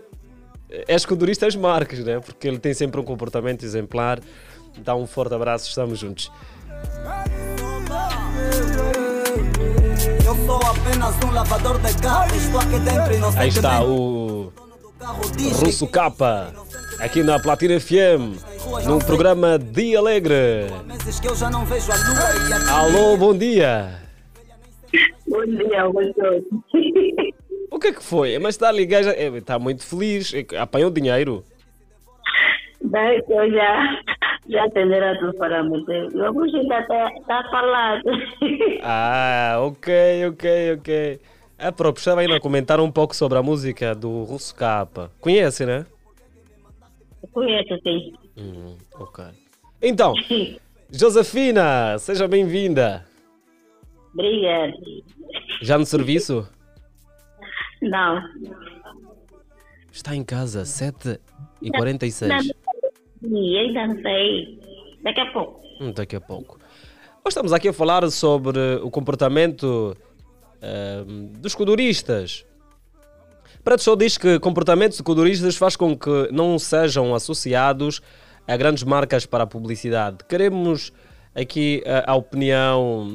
escudurista às marcas, né? Porque ele tem sempre um comportamento exemplar. Então um forte abraço, estamos juntos. Aí está o Russo K, aqui na Platina F M, no programa Dia Alegre. Alô, bom dia. Bom dia, bom dia. O que é que foi? Mas está ligada, está muito feliz, apanhou dinheiro? Bem, eu já, já atenderam tudo para muito. Eu vou chegar até falar. Ah, ok, ok, ok. A própria estava ainda a comentar um pouco sobre a música do Russo K. Conhece, né? Conheço, sim. Hum, ok. Então, Josefina, seja bem-vinda. Obrigada. Já no serviço? Não. Está em casa, sete e quarenta e seis. E ainda não sei. Daqui a pouco. Hum, daqui a pouco. Nós estamos aqui a falar sobre o comportamento uh, dos coduristas. Preto Show diz que comportamentos de coduristas faz com que não sejam associados a grandes marcas para a publicidade. Queremos aqui a, a opinião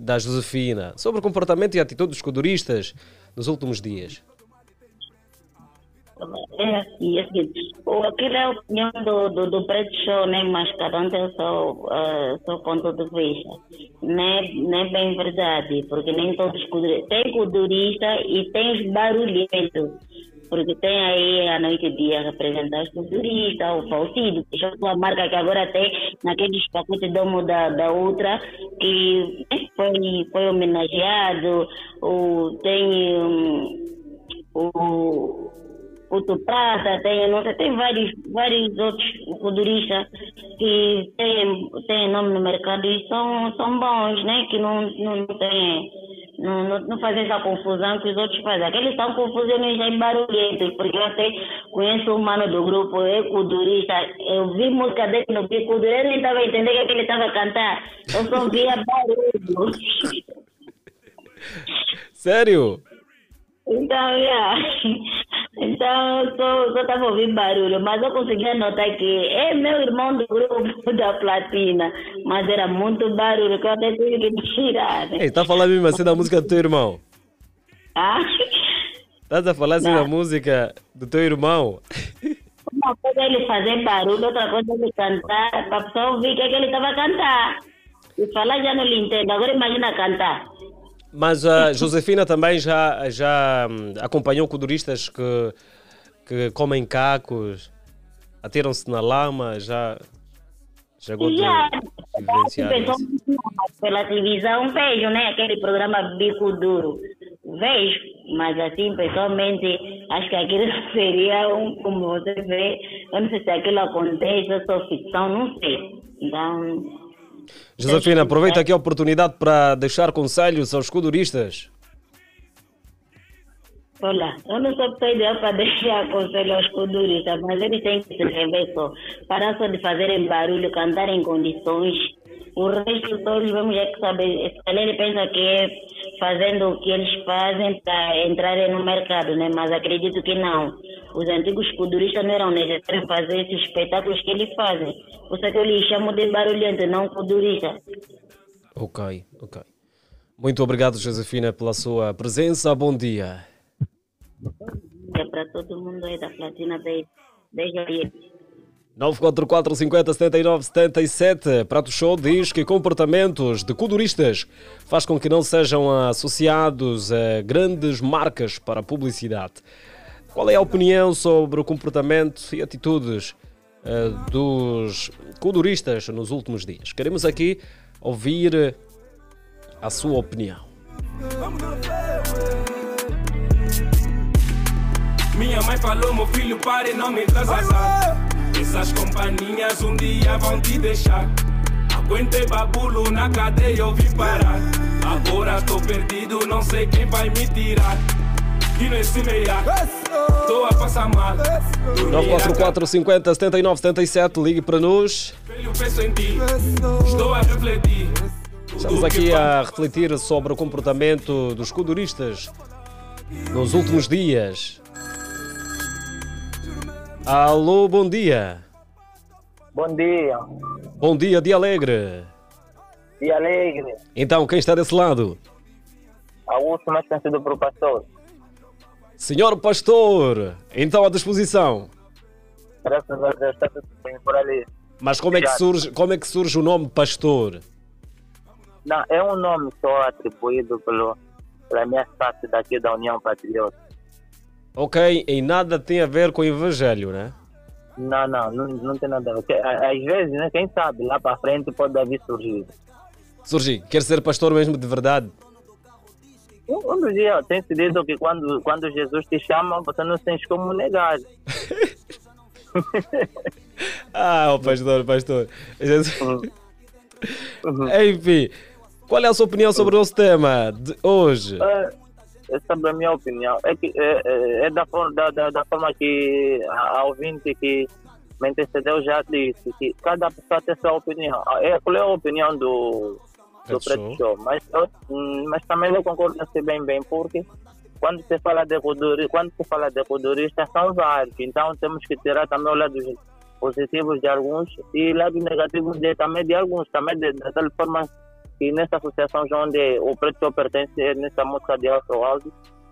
da Josefina sobre o comportamento e atitude dos coduristas nos últimos dias. É assim, é assim. Aquilo é a opinião do, do, do Preto Show, né? Mas cada um tem o seu, uh, seu ponto de vista. Nem é bem verdade, porque nem todos... Tem culturista e tem os barulhentos. Porque tem aí a noite e dia representar culturista, o falsido, deixa uma marca que agora tem naqueles pacotes da uma da, da outra, que foi, foi homenageado, ou tem um, o Puto Prata, tem, não sei, tem vários, vários outros culturistas que tem, tem nome no mercado e são, são bons, né? Que não, não tem. Não, não, não fazer essa confusão que os outros fazem. Aqueles são confusionistas e barulhentos, porque eu sei, conheço o mano do grupo, eu culturista, eu vi música dele no bico, eu nem estava a entender o que ele estava a cantar. Eu só via barulho. Sério? Então, yeah. Então eu só, só estava a ouvir barulho, mas eu consegui anotar que é meu irmão do grupo da Platina, mas era muito barulho, que eu até tive que tirar. Né? Ei, tá falando mesmo assim da música do teu irmão? Ah? Estás a falar assim não. Da música do teu irmão? Uma coisa é ele fazer barulho, outra coisa é ele cantar, para pessoa ouvir o que, é que ele estava a cantar. E falar já não lhe entendo, agora imagina cantar. Mas a Josefina também já, já acompanhou culturistas que, que comem cacos, atiram-se na lama, já chegou já, de vivenciar isso. Pela televisão vejo, né, aquele programa Bico Duro, vejo, mas assim pessoalmente acho que aquilo seria um, como você vê, eu não sei se aquilo acontece, eu sou ficção, não sei, então... Josefina, aproveita aqui a oportunidade para deixar conselhos aos culturistas. Olá, eu não sou pessoa ideal para deixar conselhos aos culturistas, mas eles têm que se rever só. Parar só de fazerem barulho, cantar em condições. O resto todos vamos é que saber. Ele pensa que é fazendo o que eles fazem para entrarem no mercado, né? Mas acredito que não. Os antigos culturistas não eram necessários fazer esses espetáculos que eles fazem. Por isso que eu lhe chamo de barulhento, não culturista. Ok, ok. Muito obrigado, Josefina, pela sua presença. Bom dia. Bom dia para todo mundo aí da Platina B A E. Beijo aí. nove quatro quatro, cinquenta, setenta e nove, setenta e sete. Prato Show diz que comportamentos de culturistas faz com que não sejam associados a grandes marcas para publicidade. Qual é a opinião sobre o comportamento e atitudes uh, dos culturistas nos últimos dias? Queremos aqui ouvir a sua opinião. Minha mãe falou, meu filho, pare, não me traz azar. Essas companhias um dia vão te deixar. Aguentei babulo na cadeia, eu vim parar. Agora tô perdido, não sei quem vai me tirar. Que nesse meia, tô a passar mal. Nove quatro quatro, cinquenta, setenta e nove, setenta e sete, ligue para nós. Estou a refletir. Estamos aqui a refletir sobre o comportamento dos culturistas nos últimos dias. Alô, bom dia. Bom dia. Bom dia, Dia Alegre. Dia Alegre. Então, quem está desse lado? Augusto, mais conhecido por pastor. Senhor pastor, então à disposição. Graças a Deus, está tudo bem por ali. Mas como é que surge, como é que surge o nome pastor? Não, é um nome só atribuído pelo, pela minha parte daqui da União Patriota. Ok, e nada tem a ver com o evangelho, né? Não, não, não, não tem nada a ver. Às vezes, né, quem sabe, lá para frente pode haver surgido. Surgir. Quer ser pastor mesmo de verdade? Um, um dia, tem se dito que quando, quando Jesus te chama, você não tens como negar. Ah, o pastor, o pastor. Jesus... Uhum. Enfim, qual é a sua opinião sobre o nosso tema de hoje? Uh... Sobre a minha opinião, é, que, é, é, é da, forma, da, da forma que a ouvinte que me antecedeu já disse, que cada pessoa tem sua opinião. É, qual é a opinião do, do Preto Show? Mas, eu, mas também eu concordo assim bem bem, porque quando se fala de culturista, quando se fala de culturista, são vários. Então temos que tirar também o lado positivo de alguns e o lado negativo de, também de alguns, também de, de tal forma... E nessa associação onde o Preto Show pertence, nessa música de Afro House,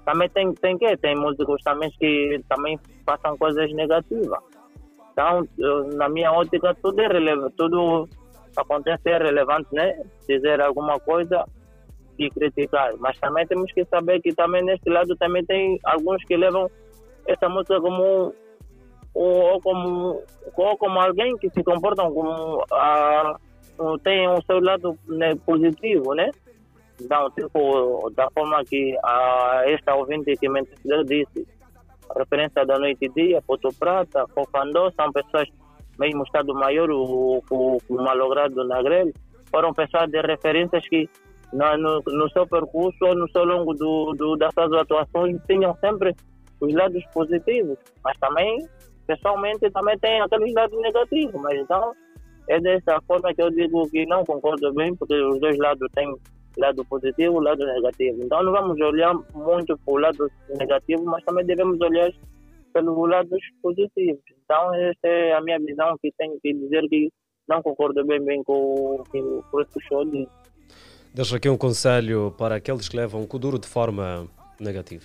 também tem, tem que tem músicos também que também passam coisas negativas. Então, na minha ótica, tudo é relevante, tudo acontece é relevante, né? Dizer alguma coisa e criticar. Mas também temos que saber que também neste lado também tem alguns que levam essa música como, ou como, ou como alguém que se comportam como a, tem o seu lado, né, positivo, né? Então, tipo, da forma que a, esta ouvinte que me disse, a referência da Noite e Dia, Porto Prata, Fofandô, são pessoas, mesmo o Estado Maior, o, o, o malogrado na grelha, foram pessoas de referências que no, no, no seu percurso, no seu longo do, do, das suas atuações, tinham sempre os lados positivos, mas também, pessoalmente, também tem aqueles lados negativos, mas então, é dessa forma que eu digo que não concordo bem, porque os dois lados têm lado positivo e lado negativo. Então, não vamos olhar muito para o lado negativo, mas também devemos olhar pelos lados positivos. Então, essa é a minha visão, que tenho que dizer que não concordo bem, bem com o que o Preto Show diz. Deixa aqui um conselho para aqueles que levam o Kuduro de forma negativa.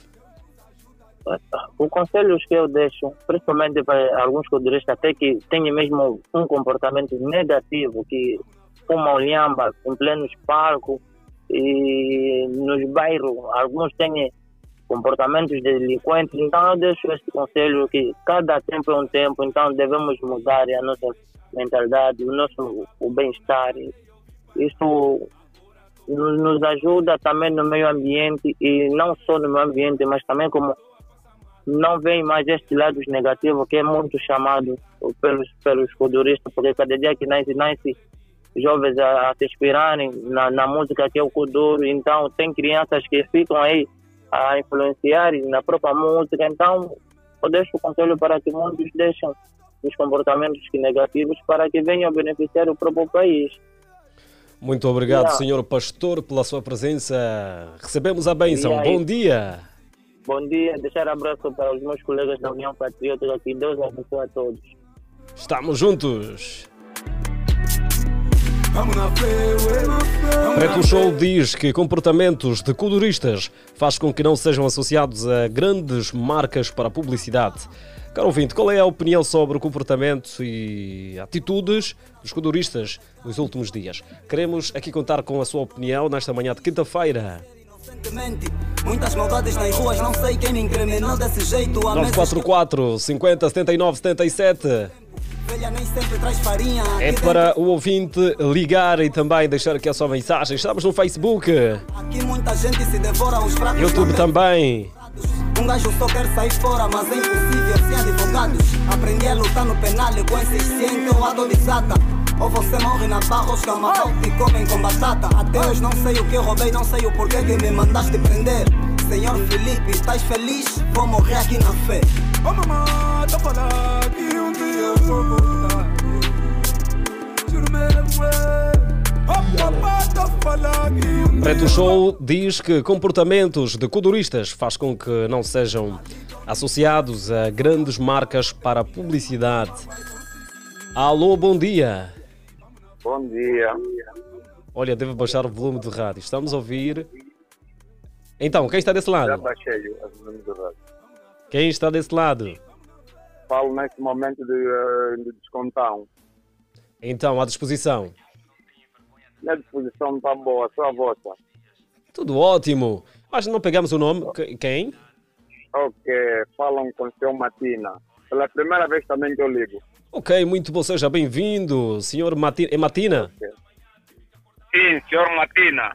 Os conselhos que eu deixo, principalmente para alguns kuduristas, até que têm mesmo um comportamento negativo, que fumam lhamba em plenos palcos e nos bairros, alguns têm comportamentos delinquentes. Então eu deixo este conselho, que cada tempo é um tempo, então devemos mudar a nossa mentalidade, o nosso o bem-estar. Isso nos ajuda também no meio ambiente, e não só no meio ambiente, mas também como não vem mais este lado negativo que é muito chamado pelos, pelos kuduristas, porque cada dia que nasce, nasce jovens a, a se inspirarem na, na música que é o kuduro. Então tem crianças que ficam aí a influenciarem na própria música. Então eu deixo o conselho para que muitos deixem os comportamentos negativos para que venham a beneficiar o próprio país. Muito obrigado, yeah. Senhor Pastor, pela sua presença. Recebemos a bênção. Yeah. Bom dia. Bom dia. Deixar abraço para os meus colegas da União Patriótica. Que Deus abençoe a todos. Estamos juntos. Preto Show diz que comportamentos de kuduristas faz com que não sejam associados a grandes marcas para publicidade. Caro ouvinte, qual é a opinião sobre o comportamento e atitudes dos kuduristas nos últimos dias? Queremos aqui contar com a sua opinião nesta manhã de quinta-feira. Muitas maldades nas ruas, não sei quem incriminou desse jeito. nove quatro quatro, cinco zero, sete nove, sete sete. É para o ouvinte ligar e também deixar aqui a sua mensagem. Estamos no Facebook, YouTube também. Um gajo só quer sair fora, mas é impossível sem advogados. Aprendi a lutar no penal com insistência ou adolescente. Ou você morre na barra, os camarão te comem com batata. Até hoje não sei o que roubei, não sei o porquê que me mandaste prender. Senhor Felipe, estás feliz? Vou morrer aqui na fé. Oh mamãe, tô falando que um dia eu vou voltar. Juro mesmo, é. Preto Show diz que comportamentos de kuduristas faz com que não sejam associados a grandes marcas para publicidade. Alô, bom dia. Bom dia. Olha, devo baixar o volume do rádio. Estamos a ouvir. Então, quem está desse lado? Já baixei o volume do rádio. Quem está desse lado? Falo neste momento de, de descontão. Então, à disposição. A disposição está boa, só a vossa. Tudo ótimo. Mas não pegamos o nome. Quem? Ok, falam com o senhor Matina. Pela primeira vez também que eu ligo. Ok, muito bom. Seja bem-vindo, senhor Matina. É Matina? Okay. Sim, senhor Matina.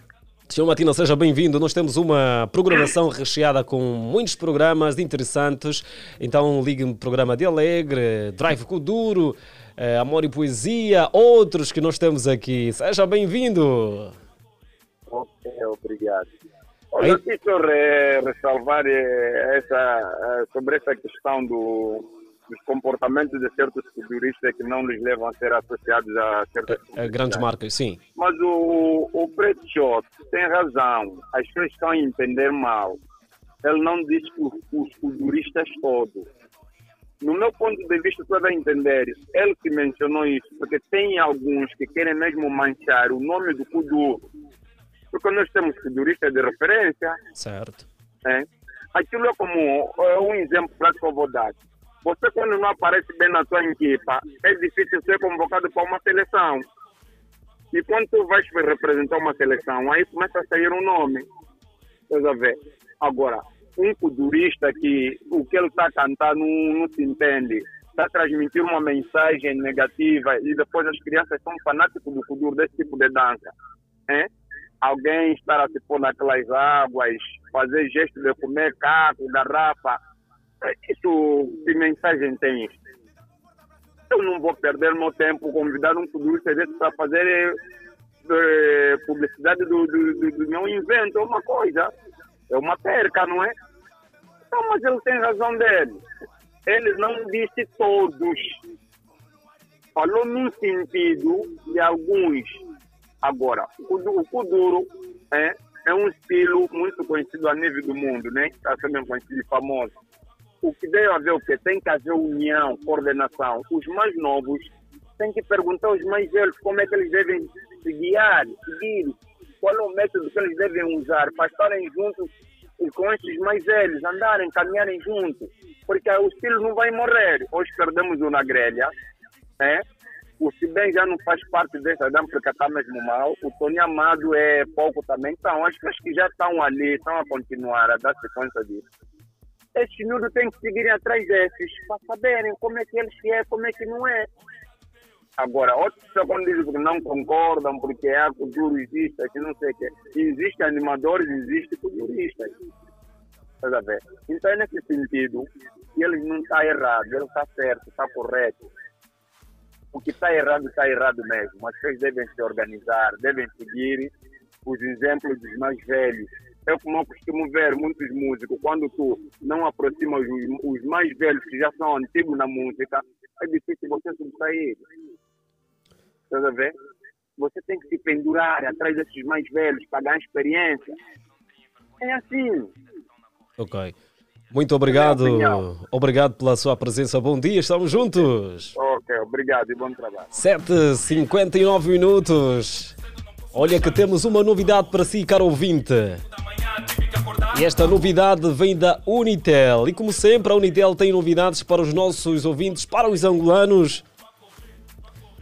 Senhor Matina, seja bem-vindo. Nós temos uma programação recheada com muitos programas interessantes. Então, ligue-me programa Dia Alegre, Drive Kuduro, é, Amor e Poesia, outros que nós temos aqui. Seja bem-vindo. Ok, obrigado. Olha, eu quero re- ressalvar essa, sobre essa questão do, dos comportamentos de certos futuristas que não nos levam a ser associados a certas a, a grandes marcas, sim. Mas o, o Preto Show tem razão. As pessoas estão a entender mal. Ele não diz os, os futuristas todos. No meu ponto de vista, tu vai entender, ele que mencionou isso, porque tem alguns que querem mesmo manchar o nome do kuduro. Porque nós temos kuduristas de referência. Certo. É? Aquilo é como é um exemplo prático que eu vou dar. Você, quando não aparece bem na tua equipa, é difícil ser convocado para uma seleção. E quando tu vais representar uma seleção, aí começa a sair um nome. Estás a ver? Agora, um culturista que o que ele está cantando não, não se entende, está a transmitir uma mensagem negativa e depois as crianças são fanáticas do futuro desse tipo de dança. Hein? Alguém estar a se pôr naquelas águas, fazer gestos de comer caco, garrafa, isso, que mensagem tem isso? Eu não vou perder meu tempo convidar um futurista desse para fazer eh, publicidade do, do, do, do meu invento, é uma coisa, é uma perca, não é? Então, mas ele tem razão dele. Ele não disse todos. Falou num sentido de alguns. Agora, o kuduro é, é um estilo muito conhecido a nível do mundo, né? Está sendo conhecido e famoso. O que deve haver o quê? Tem que haver união, coordenação. Os mais novos têm que perguntar aos mais velhos como é que eles devem se guiar, seguir, qual é o método que eles devem usar para estarem juntos e com esses mais velhos, andarem, caminharem juntos. Porque o estilo não vai morrer. Hoje perdemos o na grelha, né? O Sibem já não faz parte dessa dança porque está mesmo mal. O Tony Amado é pouco também. Então, acho que já estão ali, estão a continuar a dar sequência disso. Esses miúdos têm que seguirem atrás desses para saberem como é que eles é, como é que não é. Agora, outros quando dizem que não concordam porque há culturistas que não sei o quê. Existem animadores, existem culturistas. Tá vendo? Então é nesse sentido que ele não está errado, ele está certo, está correto. O que está errado, está errado mesmo. As pessoas devem se organizar, devem seguir os exemplos dos mais velhos. Eu, como eu costumo ver muitos músicos, quando tu não aproxima os, os mais velhos que já são antigos na música, é difícil você subsair. Tá vendo? Você tem que se pendurar atrás desses mais velhos, pagar experiência. É assim. Ok. Muito obrigado. Obrigado pela sua presença. Bom dia, estamos juntos. Ok, obrigado e bom trabalho. sete e cinquenta e nove minutos. Olha que temos uma novidade para si, caro ouvinte. E esta novidade vem da Unitel. E como sempre, a Unitel tem novidades para os nossos ouvintes, para os angolanos.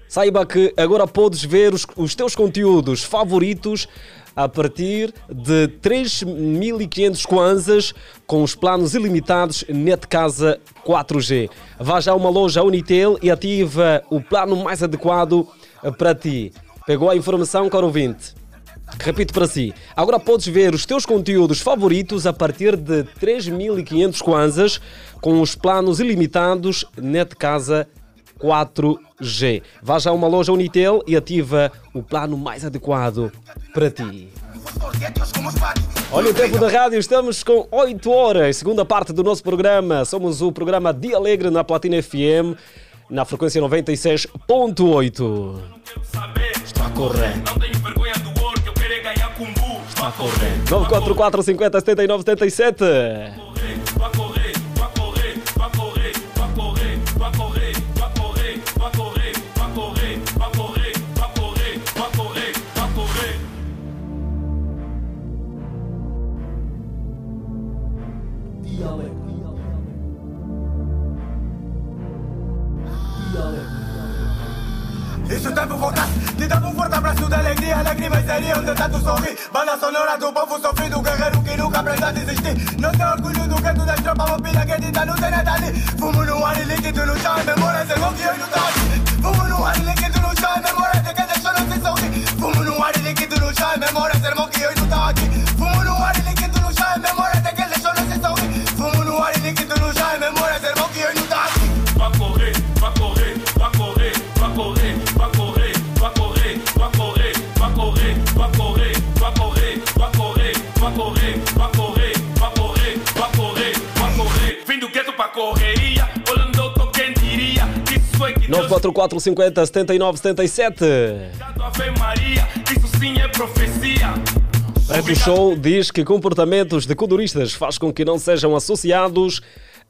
Saiba que agora podes ver os, os teus conteúdos favoritos a partir de três mil e quinhentos kwanzas com os planos ilimitados NetCasa quatro G. Vá já a uma loja Unitel e ativa o plano mais adequado para ti. Pegou a informação, caro ouvinte? Repito para si. Agora podes ver os teus conteúdos favoritos a partir de três mil e quinhentos kwanzas com os planos ilimitados NetCasa quatro G. Vá já a uma loja Unitel e ativa o plano mais adequado para ti. Olha o tempo da rádio, estamos com oito horas, segunda parte do nosso programa. Somos o programa Dia Alegre na Platina F M, na frequência noventa e seis ponto oito. Está correndo. nove quatro quatro, cinquenta, setenta e nove, setenta e sete. Isso tem por voltar, te dá um forte abraço da alegria. Alegria vai ser onde tanto sorri. Banda sonora do povo sofrido, guerreiro que nunca aprende a desistir. Não tem orgulho do canto das tropas, roupilha que dita não tem nada ali. Fumo no ar e líquido no chão, memória sem o que eu não sabe. Fumo no ar e líquido no chão, memória de quem deixou não se sorrir. Fumo no ar e líquido no chão, memória sem o que eu não sabe. Fumo no ar e líquido no chão, memória de quem deixou não se sorrir. Fumo no ar e líquido no chão, memória sem o que eu não sabe. Vai correr, vai correr, vai correr, vai correr. nove quatro quatro, cinquenta, setenta e nove, setenta e sete. Preto Show diz que comportamentos de culturistas faz com que não sejam associados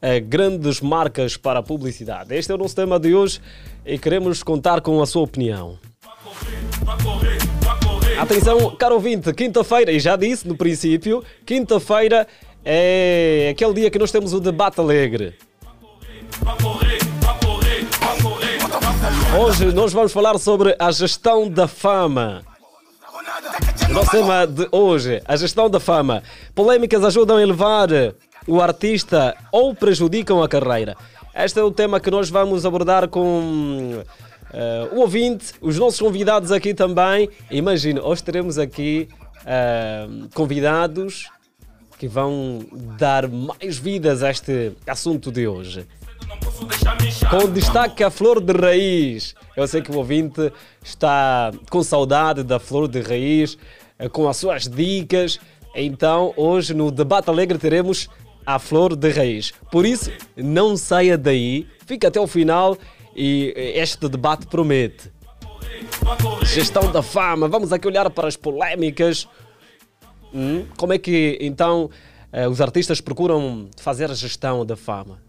a grandes marcas para a publicidade. Este é o nosso tema de hoje e queremos contar com a sua opinião. Atenção, caro ouvinte, quinta-feira, e já disse no princípio, quinta-feira é aquele dia que nós temos o debate alegre. Hoje nós vamos falar sobre a gestão da fama. O nosso tema de hoje, a gestão da fama. Polêmicas ajudam a elevar o artista ou prejudicam a carreira. Este é o tema que nós vamos abordar com uh, o ouvinte, os nossos convidados aqui também. Imagino, hoje teremos aqui uh, convidados que vão dar mais vidas a este assunto de hoje. Com destaque a Flor de Raiz. Eu sei que o ouvinte está com saudade da Flor de Raiz, com as suas dicas. Então, hoje no Debate Alegre teremos a Flor de Raiz. Por isso, não saia daí, fica até o final e este debate promete. Gestão da fama, vamos aqui olhar para as polémicas. Hum? Como é que, então, os artistas procuram fazer a gestão da fama?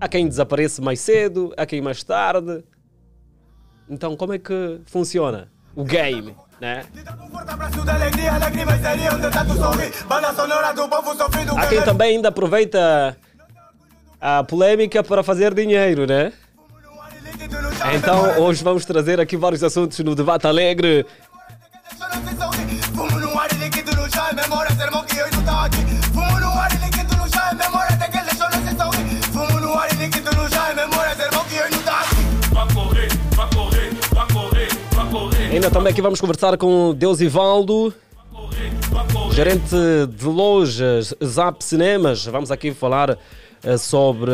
Há quem desaparece mais cedo, há quem mais tarde. Então, como é que funciona o game, né? Há quem também ainda aproveita a polémica para fazer dinheiro, né? Então, hoje vamos trazer aqui vários assuntos no Debate Alegre. Ainda também aqui vamos conversar com o Deusivaldo, gerente de lojas Zap Cinemas. Vamos aqui falar sobre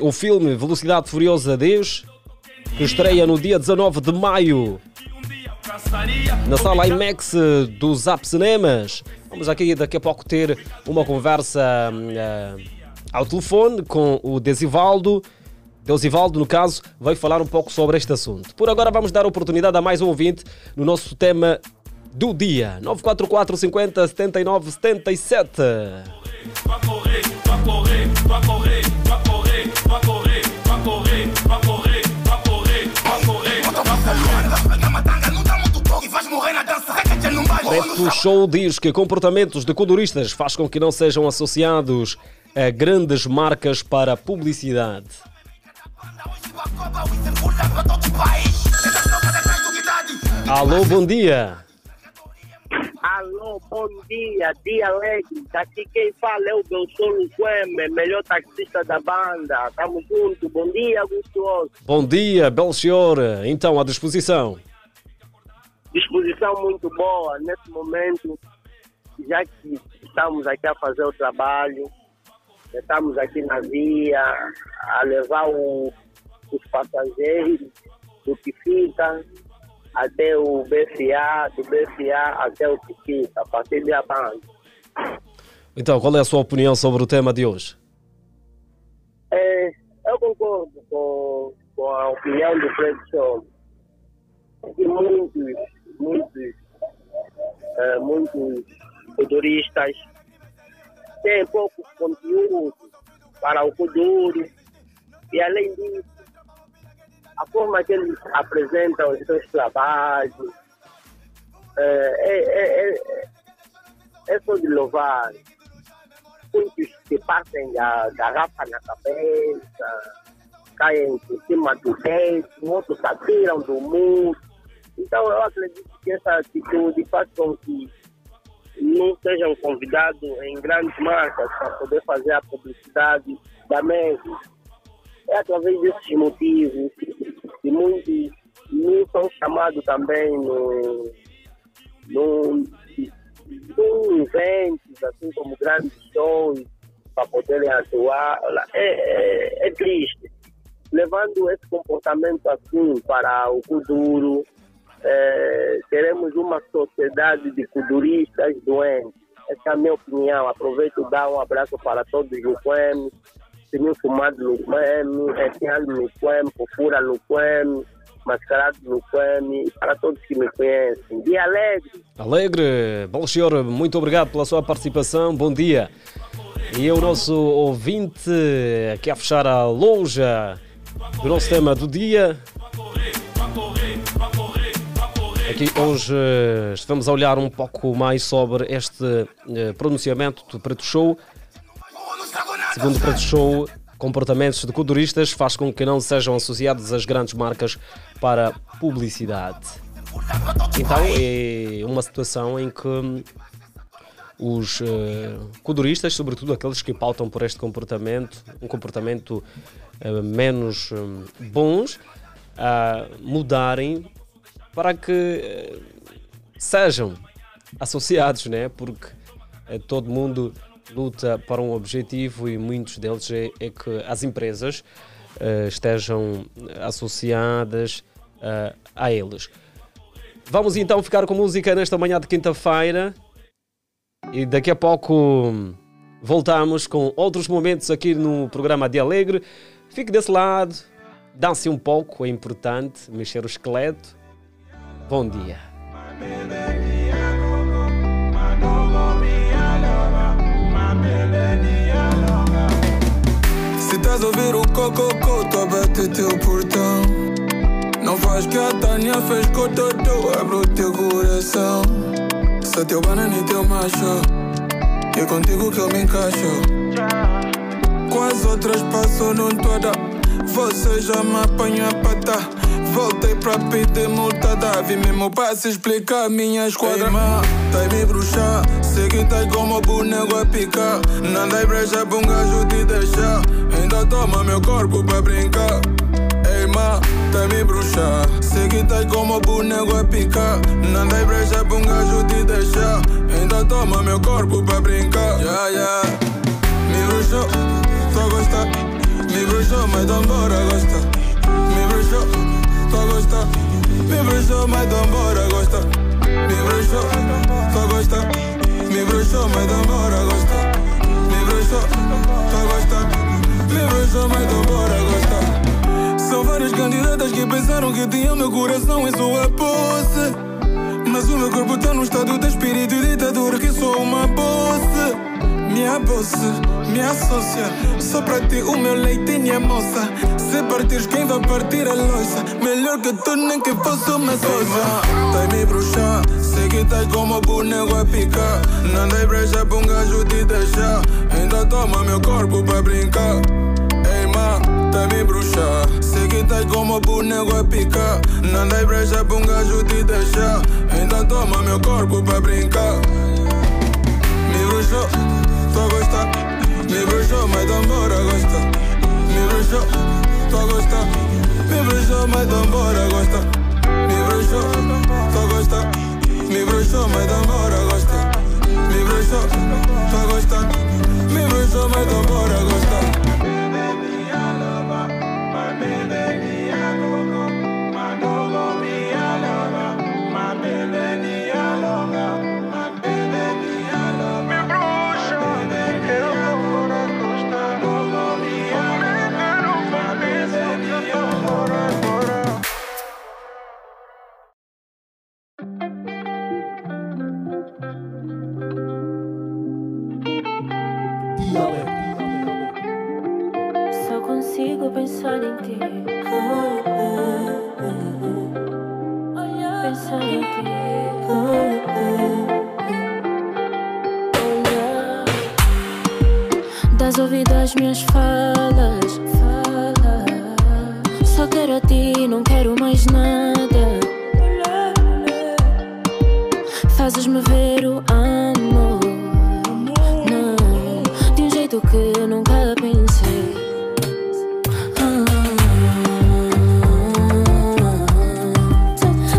o filme Velocidade Furiosa dez, que estreia no dia dezanove de maio, na sala IMAX do Zap Cinemas. Vamos aqui daqui a pouco ter uma conversa uh, ao telefone com o Deusivaldo. Deusivaldo, no caso, vai falar um pouco sobre este assunto. Por agora vamos dar oportunidade a mais um ouvinte no nosso tema do dia. nove quatro quatro, cinquenta, setenta e nove, setenta e sete. Preto Show diz que comportamentos de conduristas faz com que não sejam associados a grandes marcas para publicidade. Alô, bom dia. Alô, bom dia, Dia Alegre. Daqui quem fala é o Jetour Angola, melhor taxista da banda. Tamo junto, bom dia, Augosto Hossi. Bom dia, belo senhor. Então, à disposição. Disposição muito boa, nesse momento, já que estamos aqui a fazer o trabalho, estamos aqui na via, a levar o... os passageiros do que fica até o B F A, do B F A até o que fica, a partir de amanhã. Então, qual é a sua opinião sobre o tema de hoje? É, eu concordo com, com a opinião do Preto Show. Muitos, muitos, é, muitos futuristas têm pouco conteúdo para o futuro e, além disso, a forma que eles apresentam os seus trabalhos é, é, é, é só de louvar. Muitos que passam da garrafa na cabeça, caem por cima do teto, outros atiram do muro. Então eu acredito que essa atitude faz com que não sejam convidados em grandes marcas para poder fazer a publicidade da mesma. É através desses motivos e muitos não são chamados também no, no, no eventos, assim como grandes shows, para poderem atuar. É, é, é triste. Levando esse comportamento assim para o futuro, é, teremos uma sociedade de futuristas doentes. Essa é a minha opinião. Aproveito e dou um abraço para todos os fãs. Tenho fumado no Quemi, retinhado no Quemi, procura no Quemi, mascarado no Quemi, para todos que me conhecem. Dia Alegre! Alegre! Bom senhor, muito obrigado pela sua participação, bom dia. E é o nosso ouvinte aqui a fechar a loja do nosso tema do dia. Aqui hoje estamos a olhar um pouco mais sobre este pronunciamento do Preto Show. Segundo o Preto Show, comportamentos de culturistas faz com que não sejam associados às grandes marcas para publicidade. Então é uma situação em que os uh, coduristas, sobretudo aqueles que pautam por este comportamento, um comportamento uh, menos um, bons, a uh, mudarem para que uh, sejam associados, né? Porque uh, todo mundo luta para um objetivo e muitos deles é, é que as empresas uh, estejam associadas uh, a eles. Vamos então ficar com música nesta manhã de quinta-feira e daqui a pouco voltamos com outros momentos aqui no programa Dia Alegre. Fique desse lado, dance um pouco, é importante mexer o esqueleto. Bom dia. Se estás a ouvir o Coca-Cola, tô aberto teu portão. Não faz que a Tânia fez com o Totó, abre o teu coração. Sou teu banana e teu macho, e é contigo que eu me encaixo. Com as outras passo não toda, você já me apanha a pata. Voltei pra pedir multada, vi mesmo pra se explicar minha esquadra. Ei, ma, tá me bruxar, sei que tá como boneco a picar. Não dá brecha pra um gajo te deixar, ainda toma meu corpo pra brincar. Ei, ma, tá me bruxar, sei que tá como boneco a picar. Não dá brecha pra um gajo te deixar, ainda toma meu corpo pra brincar. Yeah, yeah. Me bruxou, tô a gostar. Me bruxou, mas dá embora gosta. Me bruxou, tô a gostar. Me bruxou, mas dá embora gosta. Me bruxou, tô a gostar. Me bruxou, mas dá embora gosta. Me bruxou, tô a gostar. Me bruxou, mas dá embora gosta. São várias candidatas que pensaram que tinha meu coração em sua posse, mas o meu corpo tá num estado de espírito e ditadura que sou uma bolsa. Minha bolsa, minha sócia, só pra ti o meu leite e minha moça. Se partires quem vai partir a louça, melhor que tu nem que fosse uma soja. Tá me bruxar, sei que tá como boneco a picar. Não dá brecha pra um gajo te deixar, ainda toma meu corpo pra brincar. Ei, ma, tá me bruxar, sei que tá como boneco a picar. Não dá brecha pra um gajo te deixar, ainda toma meu corpo pra brincar. Me bruxou, tô a gostar. Me bruxou, mas dá embora gosta. Me bruxou, tô a gostar. Me bruxou, mas dá embora gosta. Me bruxou, tô a gostar. Me bruxou, mas dá embora gosta. Me bruxou, tô a gostar. Me bruxou, mas dá embora gosta.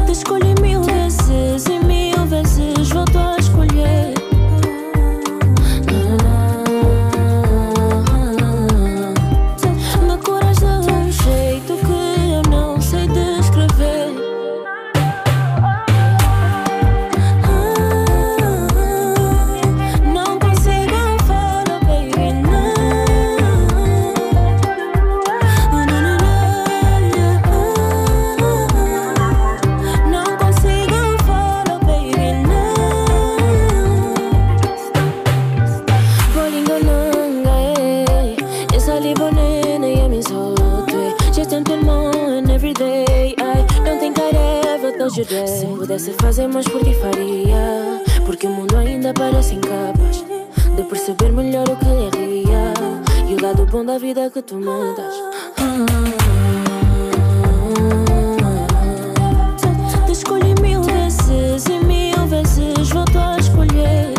Escolhi mil vezes e mil vezes volto a escolher.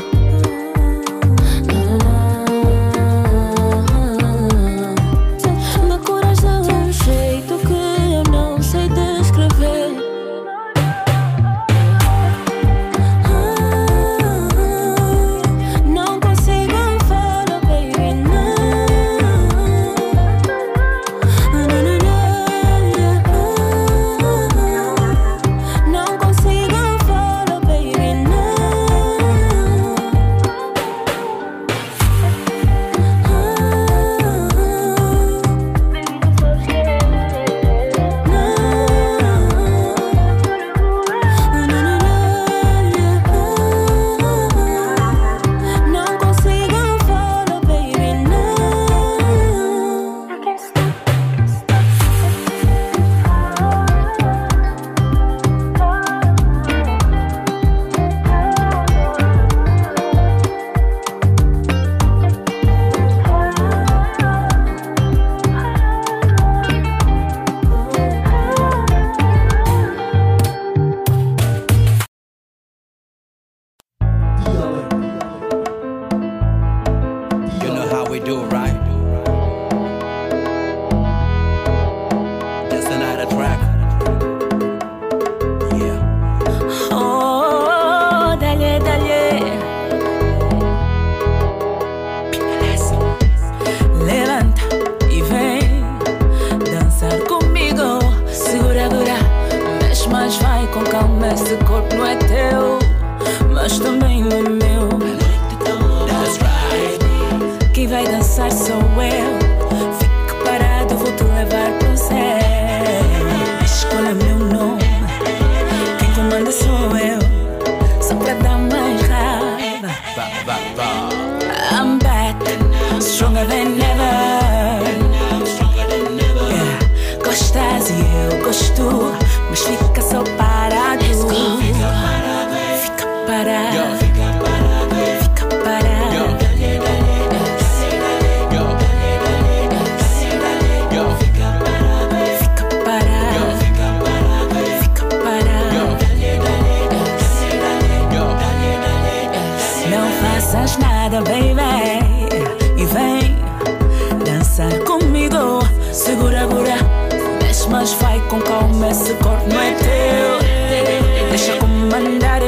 com calma, esse corpo não é teu. Deixa comandar,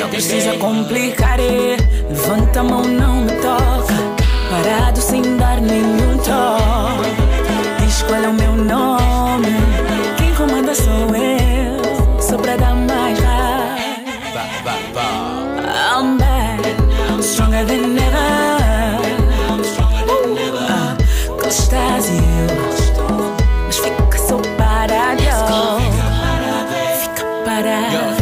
não precisa complicar. Levanta a mão, não me toca. Parado sem dar nenhum toque. Diz qual é o meu nome. Quem comanda sou eu. Só pra dar mais lá. I'm back, stronger than ever. uh, Gostas eu, mas fica só parado. Fica parado.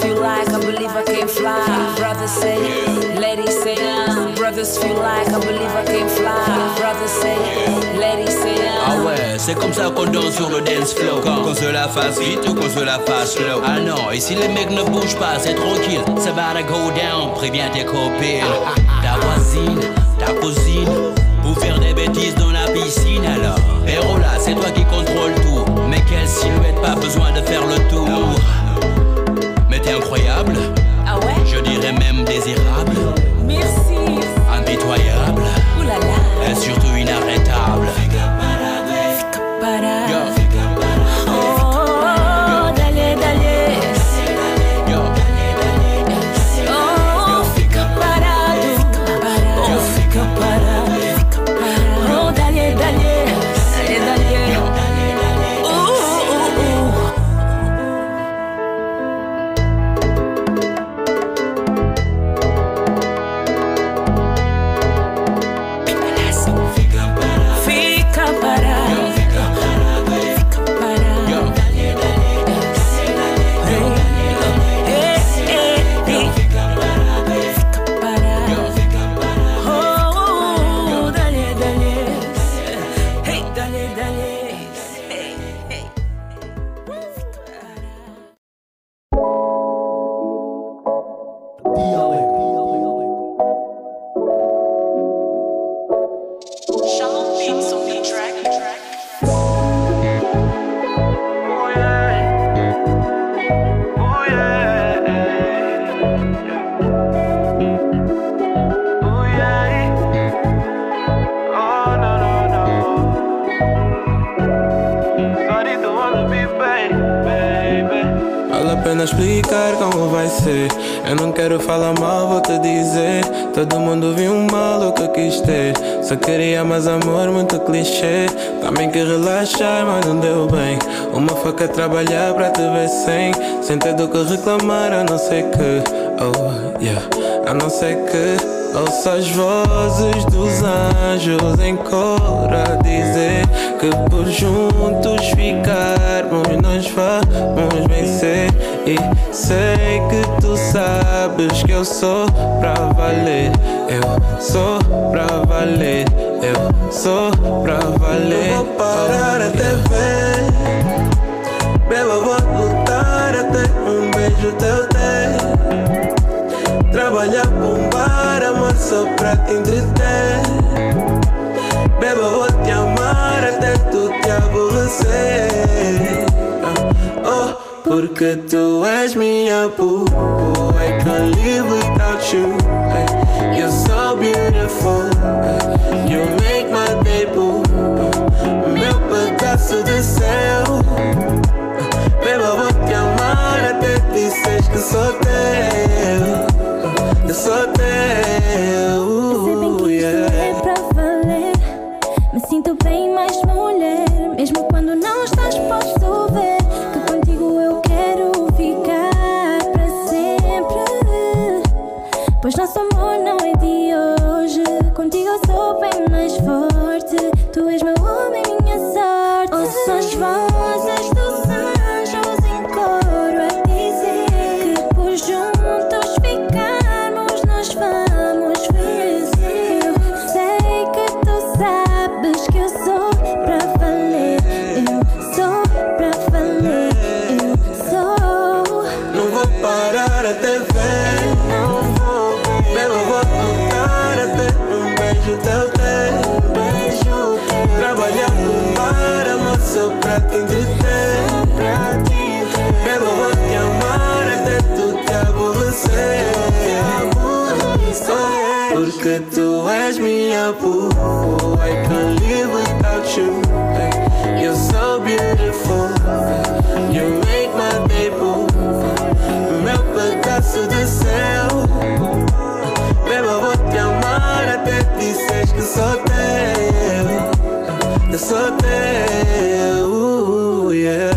Feel like I believe I can fly. Brothers say, yeah. Ladies say, yeah. Brothers feel like I believe I can fly. Brothers say, yeah. Ladies say, yeah. Ah ouais, c'est comme ça qu'on danse sur le dance floor. Qu'on se la fasse vite ou qu'on se la fasse slow. Ah non, ici les mecs ne bougent pas, c'est tranquille. Ça va go down, préviens tes copines. Ta voisine, ta cousine, pour faire des bêtises dans la piscine alors. Héros là, c'est toi qui contrôle tout. Mais quelle silhouette, pas besoin de faire le tour. T'es incroyable, ah ouais? Je dirais même désirable. Merci. Impitoyable. Oulala. Et surtout inarrêtable. Fica parada, fica parada. Yeah. Trabalhar pra te ver sem Sem ter do que reclamar, a não ser que Oh, yeah A não ser que ouça as vozes dos anjos em cor a dizer que por juntos ficarmos nós vamos vencer. E sei que tu sabes que eu sou pra valer. Eu sou pra valer. Eu sou pra valer. Eu vou parar oh, até ver. Beba, vou lutar até um beijo teu ter. Trabalhar, bombar, amor só pra te entreter. Beba, vou te amar até tu te aborrecer. Oh, porque tu és minha boo. I can't live without you. You're so beautiful. You make my day boo. Meu pedaço de céu. Beba, vou te amar até dizes que sou teu. Eu sou teu. Percebem que isto é pra valer. Me sinto bem mais mulher. Mesmo quando não estás, posso ver que contigo eu quero ficar pra sempre. Pois nosso amor não é de hoje. Contigo eu sou bem mais forte. Tu és meu homem, minha sorte. Ouço as vozes do sangue. Trabalhar para só pra te entreter. Belo, vou te amar até tu te aborrecer. Porque tu és minha boo, I can't live without you. You're so beautiful, you make my day boo, meu pedaço de céu. Belo, vou te amar até disseres que sou teu. Eu sou teu, uh, yeah.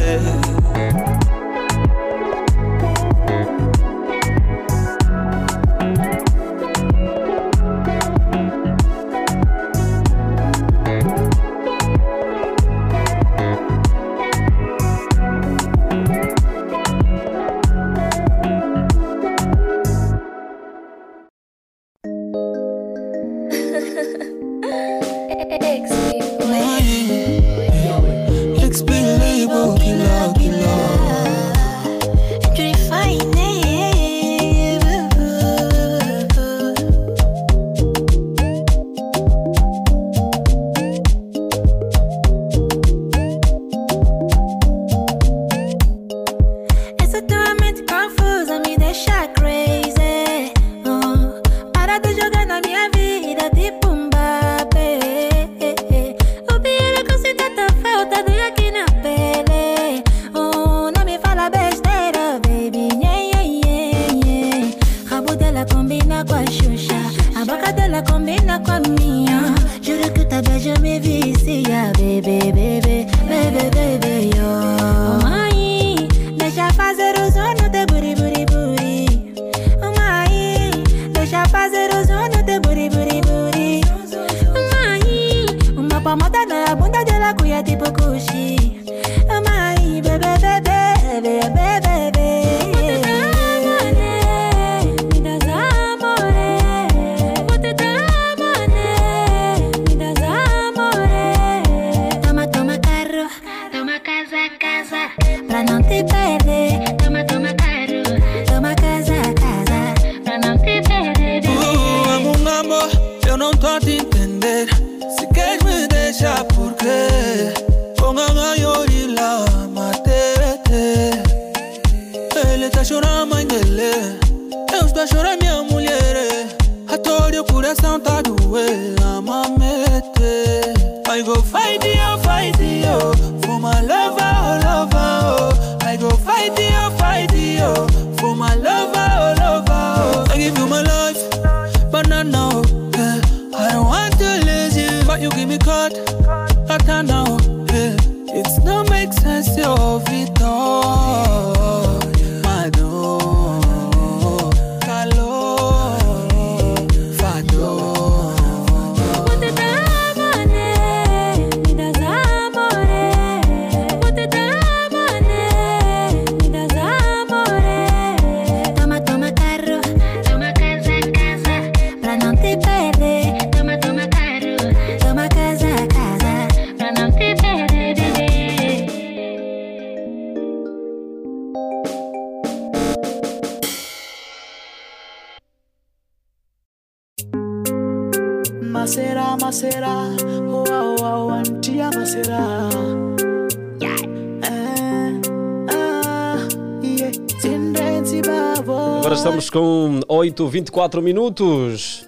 vinte e quatro minutos.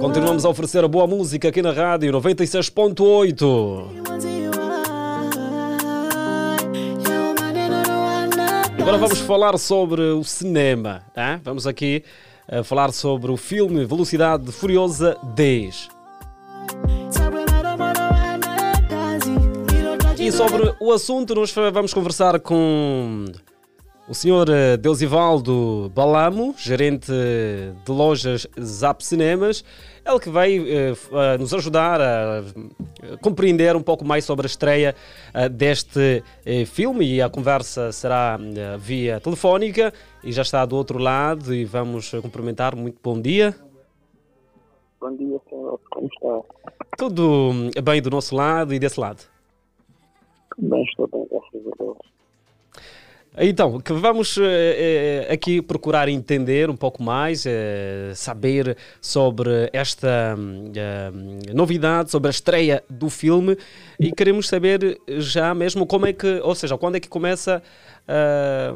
Continuamos a oferecer a boa música aqui na rádio noventa e seis ponto oito. Agora vamos falar sobre o cinema, tá? Vamos aqui a falar sobre o filme Velocidade Furiosa dez. E sobre o assunto nós vamos conversar com o senhor Deusivaldo Bolamo, gerente de lojas Zap Cinemas, ele que vai eh, nos ajudar a compreender um pouco mais sobre a estreia eh, deste eh, filme, e a conversa será eh, via telefónica e já está do outro lado e vamos cumprimentar. Muito bom dia. Bom dia, senhor. Como está? Tudo bem do nosso lado e desse lado? Bem, estou bem, graças a Deus. Então, que vamos eh, aqui procurar entender um pouco mais, eh, saber sobre esta eh, novidade, sobre a estreia do filme, e queremos saber já mesmo como é que, ou seja, quando é que começa, eh,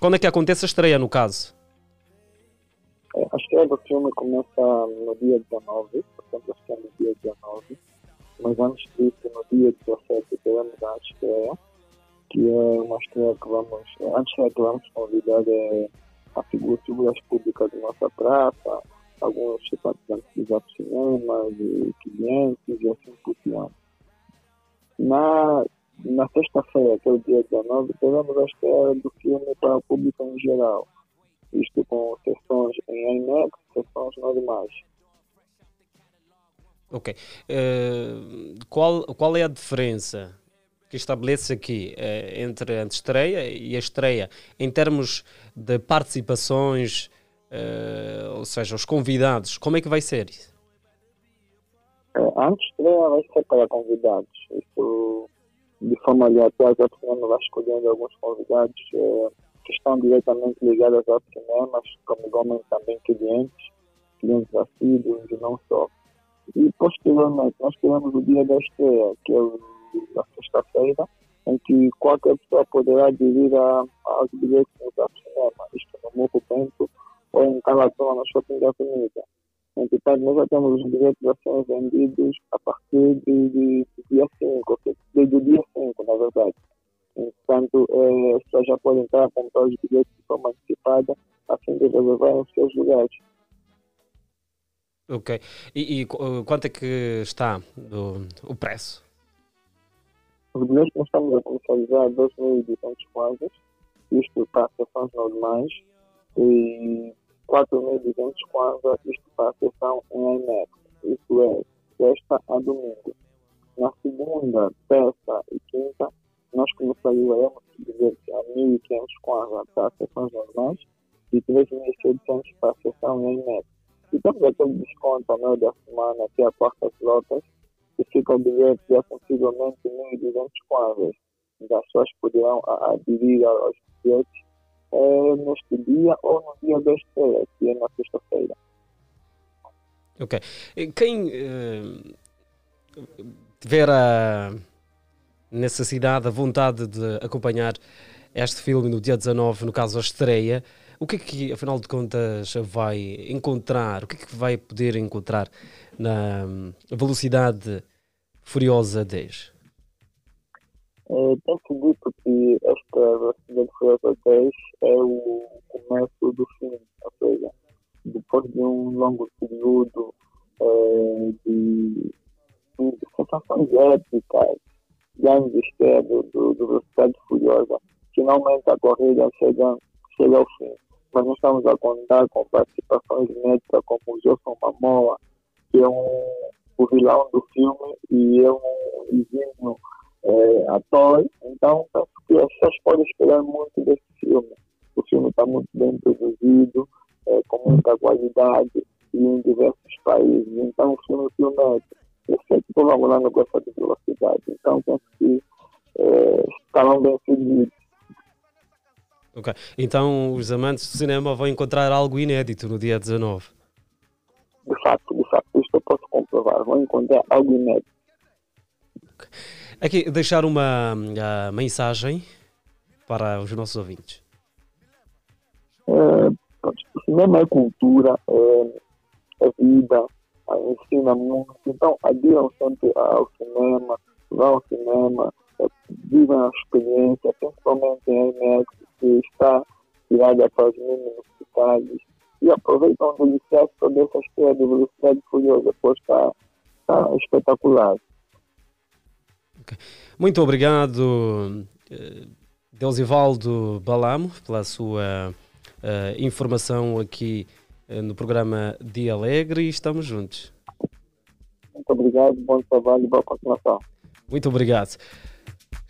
quando é que acontece a estreia, no caso? A estreia do filme começa no dia dezanove, portanto a estreia no dia dezenove, mas antes disso, no dia dezassete, teremos a estreia, que é uma estreia que vamos, antes que vamos convidar é, a figura, figuras públicas de nossa praça, alguns participantes de Zap Cinemas, e clientes e assim por diante. Na, na sexta-feira, que é o dia dezenove, teremos a estreia do filme para o público em geral, isto com sessões em IMAX, sessões normais. Ok. Uh, qual, qual é a diferença que estabelece aqui eh, entre a estreia e a estreia em termos de participações, eh, ou seja, os convidados? Como é que vai ser isso? A estreia vai ser para convidados. Isso, de forma aleatória, o cinema vai escolhendo alguns convidados eh, que estão diretamente ligados aos cinemas, como também clientes, clientes assíduos e não só. E, posteriormente, nós tivemos o dia da estreia, que é o na sexta-feira, em que qualquer pessoa poderá aderir aos bilhetes no Zap Cinema, isto no Morro Bento ou em Calatrona, no Shopping da Avenida. Então, nós já temos os bilhetes a serem vendidos a partir de, de, de dia cinco, desde o dia cinco, na verdade. Portanto, as é, pessoas já podem entrar a comprar os bilhetes de forma antecipada, a fim de reservar os seus lugares. Ok. E, e quanto é que está do, o preço? Os bilhetes que nós estamos a comercializar dois mil e duzentos quadros, isto para sessões normais, e quatro mil e duzentos quadros, isto para a sessão em IMAX, isto é, sexta a domingo. Na segunda, terça e quinta, nós comercializaremos bilhetes a mil e quinhentos quadros para sessões normais e três mil e seiscentos para a sessão em IMAX. E temos aquele desconto ao meio da semana, que é a quarta lotas, que ficam bilhetes de aproximadamente mil e duzentos quadros. As pessoas poderão aderir aos bilhetes é, neste dia ou no dia da estreia, que é na sexta-feira. Ok. Quem eh, tiver a necessidade, a vontade de acompanhar este filme no dia dezenove, no caso a estreia, o que é que, afinal de contas, vai encontrar? O que é que vai poder encontrar na Velocidade Furiosa dez? É, tem-se dito que esta Velocidade Furiosa dez é o começo do filme, ou seja, depois de um longo período é, de sensações épicas, grande história do, do, do Velocidade Furiosa, finalmente a corrida chega, chega ao fim. Mas nós estamos a contar com participações inéditas como o Jefferson Mamoa, que é um, o vilão do filme e é um exímio é, ator. Então, penso que as pessoas podem esperar muito desse filme. O filme está muito bem produzido, é, com muita qualidade e em diversos países. Então, o filme é pioneiro. Eu sei que o povo angolano gosta de velocidade. Então, penso que é, estarão bem seguidos. Ok, então os amantes do cinema vão encontrar algo inédito no dia dezenove? De facto, de facto, isto eu posso comprovar, vão encontrar algo inédito. Okay. Aqui, deixar uma uh, mensagem para os nossos ouvintes. É, o cinema é cultura, é, é vida, ensina muito, então adiram sempre ao cinema, vão ao cinema, vivam a experiência, principalmente em IMAX, que está tirada para os mínimos detalhes, e aproveitam do licenciado toda essa história de Velocidade Furiosa, pois está, está espetacular. Okay. Muito obrigado, Deusivaldo Bolamo, pela sua uh, informação aqui uh, no programa Dia Alegre, e estamos juntos. Muito obrigado, bom trabalho e boa continuação. Muito obrigado.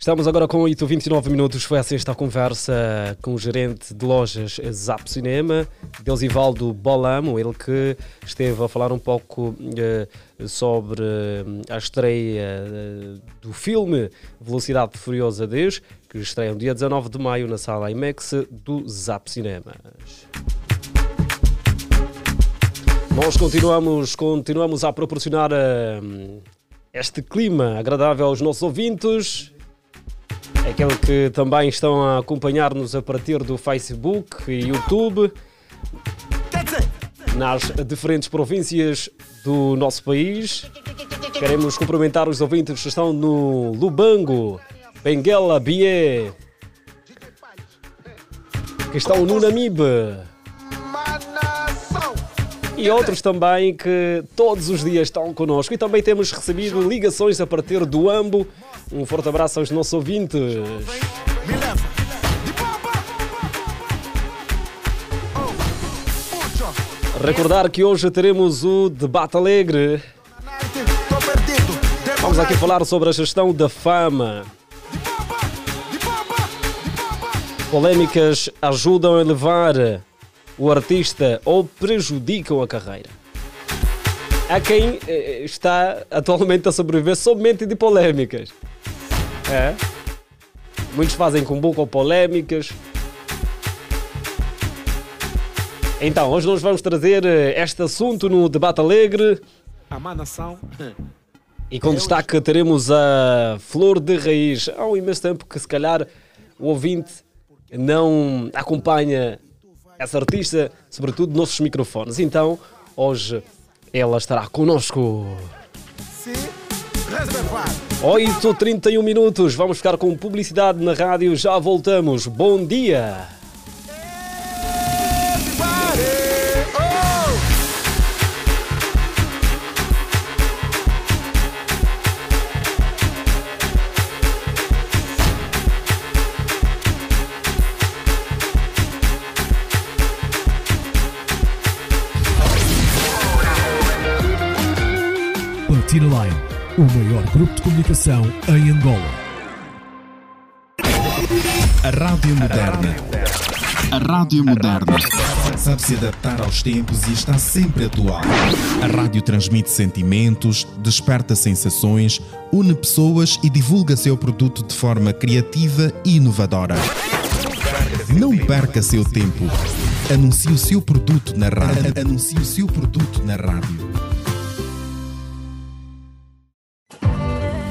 Estamos agora com oito e vinte e nove minutos. Foi assim esta conversa com o gerente de lojas Zap Cinema, Deusivaldo Bolamo, ele que esteve a falar um pouco uh, sobre a estreia uh, do filme Velocidade Furiosa dez, que estreia no dia dezanove de maio na sala IMAX do Zap Cinemas. Nós continuamos, continuamos a proporcionar uh, este clima agradável aos nossos ouvintes, aqueles que também estão a acompanhar-nos a partir do Facebook e YouTube, nas diferentes províncias do nosso país. Queremos cumprimentar os ouvintes que estão no Lubango, Benguela, Bié, que estão no Namibe. E outros também que todos os dias estão connosco. E também temos recebido ligações a partir do Ambo. Um forte abraço aos nossos ouvintes. Recordar que hoje teremos o Debate Alegre. Vamos aqui falar sobre a gestão da fama. Polêmicas ajudam a elevar o artista ou prejudicam a carreira? Há quem está atualmente a sobreviver somente de polémicas. É? Muitos fazem cumbuca ou polémicas. Então, hoje nós vamos trazer este assunto no Debate Alegre. A má nação. E com destaque teremos a Flor de Raiz. Há um imenso tempo que se calhar o ouvinte não acompanha essa artista, sobretudo nossos microfones. Então, hoje ela estará connosco. oito e trinta e um minutos. Vamos ficar com publicidade na rádio. Já voltamos. Bom dia. Line, o maior grupo de comunicação em Angola. A Rádio Moderna. A Rádio Moderna sabe-se adaptar aos tempos e está sempre atual. A rádio transmite sentimentos, desperta sensações, une pessoas e divulga seu produto de forma criativa e inovadora. Não perca seu tempo. Anuncie o seu produto na rádio. Anuncie o seu produto na rádio.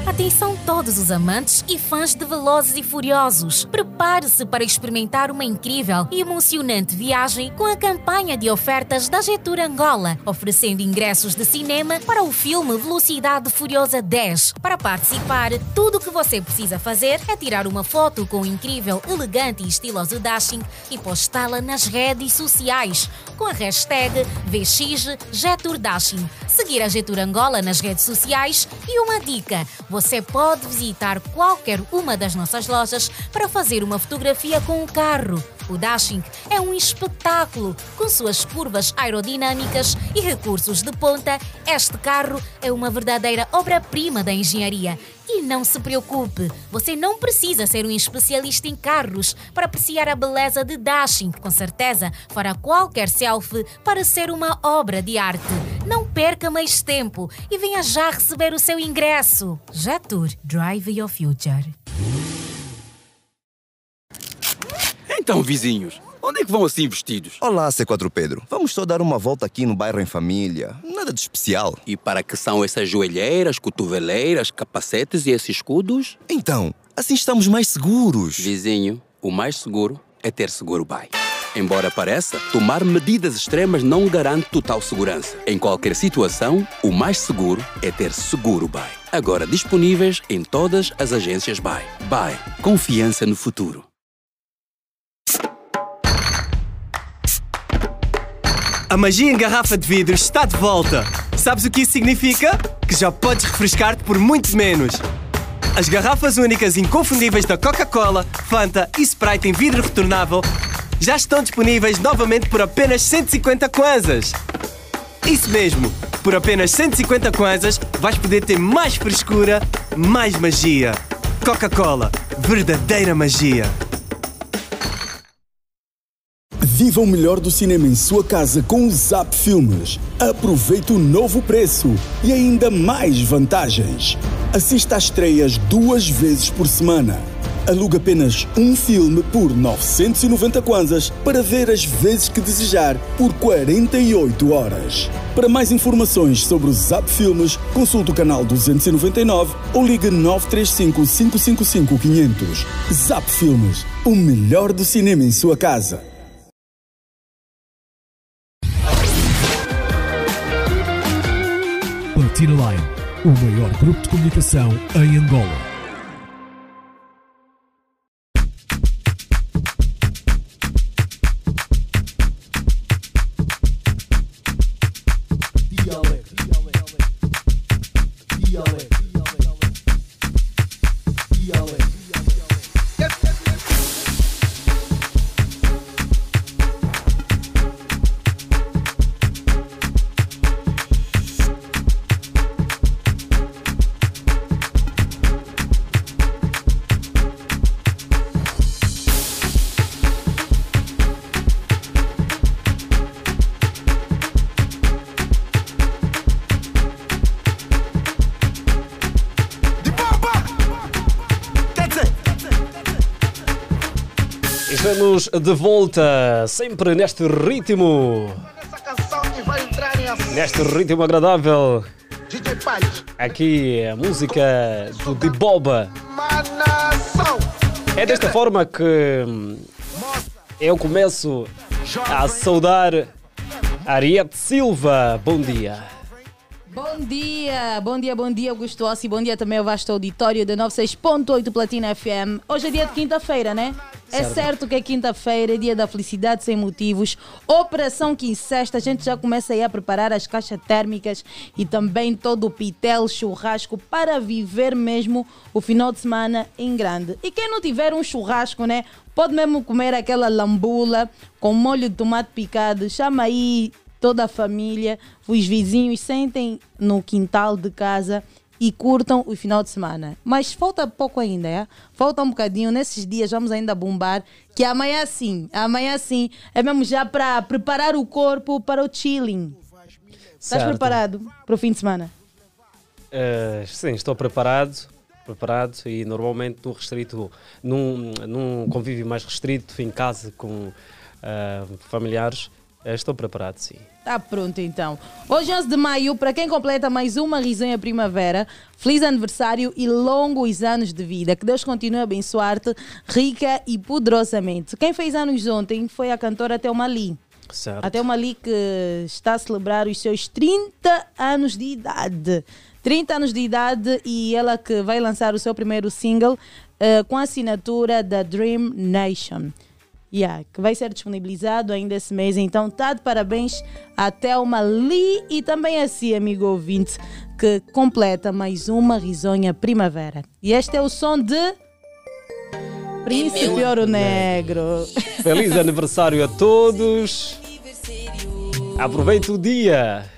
Atenção todos os amantes e fãs de Velozes e Furiosos. Prepare-se para experimentar uma incrível e emocionante viagem com a campanha de ofertas da Jetour Angola, oferecendo ingressos de cinema para o filme Velocidade Furiosa dez. Para participar, tudo o que você precisa fazer é tirar uma foto com o incrível, elegante e estiloso dashing e postá-la nas redes sociais com a hashtag V X Jetour Dashing. Seguir a Jetour Angola nas redes sociais. E uma dica, você pode visitar qualquer uma das nossas lojas para fazer uma fotografia com o carro. O dashing é um espetáculo. Com suas curvas aerodinâmicas e recursos de ponta, este carro é uma verdadeira obra-prima da engenharia. E não se preocupe, você não precisa ser um especialista em carros para apreciar a beleza de dashing. Com certeza, fará qualquer selfie para ser uma obra de arte. Não perca mais tempo e venha já receber o seu ingresso. Jetour, Drive Your Future. Então, vizinhos, onde é que vão assim vestidos? Olá, C quatro Pedro. Vamos só dar uma volta aqui no bairro em família. Nada de especial. E para que são essas joelheiras, cotoveleiras, capacetes e esses escudos? Então, assim estamos mais seguros. Vizinho, o mais seguro é ter seguro B A E. Embora pareça, tomar medidas extremas não garante total segurança. Em qualquer situação, o mais seguro é ter seguro B A E. Agora disponíveis em todas as agências B A E. B A E. Confiança no futuro. A magia em garrafa de vidro está de volta. Sabes o que isso significa? Que já podes refrescar-te por muito menos. As garrafas únicas inconfundíveis da Coca-Cola, Fanta e Sprite em vidro retornável já estão disponíveis novamente por apenas cento e cinquenta kwanzas. Isso mesmo, por apenas cento e cinquenta kwanzas vais poder ter mais frescura, mais magia. Coca-Cola, verdadeira magia. Viva o melhor do cinema em sua casa com o Zap Filmes. Aproveite o novo preço e ainda mais vantagens. Assista às estreias duas vezes por semana. Alugue apenas um filme por novecentos e noventa kwanzas para ver as vezes que desejar por quarenta e oito horas. Para mais informações sobre o Zap Filmes, consulte o canal duzentos e noventa e nove ou ligue nove três cinco, cinco cinco cinco, quinhentos. Zap Filmes, o melhor do cinema em sua casa. Platina Line, o maior grupo de comunicação em Angola. Dia Alegre. Dia Alegre. Dia Alegre. Estamos de volta, sempre neste ritmo, neste ritmo agradável, aqui a música do Diboba. É desta forma que eu começo a saudar Arieth Silva. Bom dia. Bom dia, bom dia, bom dia, Augosto Hossi, bom dia também ao vasto auditório da noventa e seis ponto oito Platina F M. Hoje é dia de quinta-feira, né? Certo. É certo que é quinta-feira, é dia da felicidade sem motivos, Operação Quincesta, a gente já começa aí a preparar as caixas térmicas e também todo o pitel, churrasco, para viver mesmo o final de semana em grande. E quem não tiver um churrasco, né, pode mesmo comer aquela lambula com molho de tomate picado, chama aí toda a família, os vizinhos, sentem no quintal de casa e curtam o final de semana. Mas falta pouco ainda, é? Falta um bocadinho, nesses dias vamos ainda bombar, que amanhã sim, amanhã sim, é mesmo já para preparar o corpo para o chilling. Certo. Estás preparado para o fim de semana? Uh, sim, estou preparado. preparado e normalmente num, restrito, num, num convívio mais restrito, em casa com uh, familiares, estou preparado, sim. Está pronto, então. Hoje, onze de maio, para quem completa mais uma risonha primavera, feliz aniversário e longos anos de vida. Que Deus continue a abençoar-te rica e poderosamente. Quem fez anos ontem foi a cantora Thelma Lee. Certo. A Thelma Lee que está a celebrar os seus trinta anos de idade. trinta anos de idade, e ela que vai lançar o seu primeiro single uh, com a assinatura da Dream Nation. Yeah, que vai ser disponibilizado ainda esse mês. Então tá de parabéns a Thelma Lee e também a si, amigo ouvinte, que completa mais uma risonha primavera. E este é o som de Príncipe Ouro Negro. Feliz aniversário a todos. Aproveite o dia.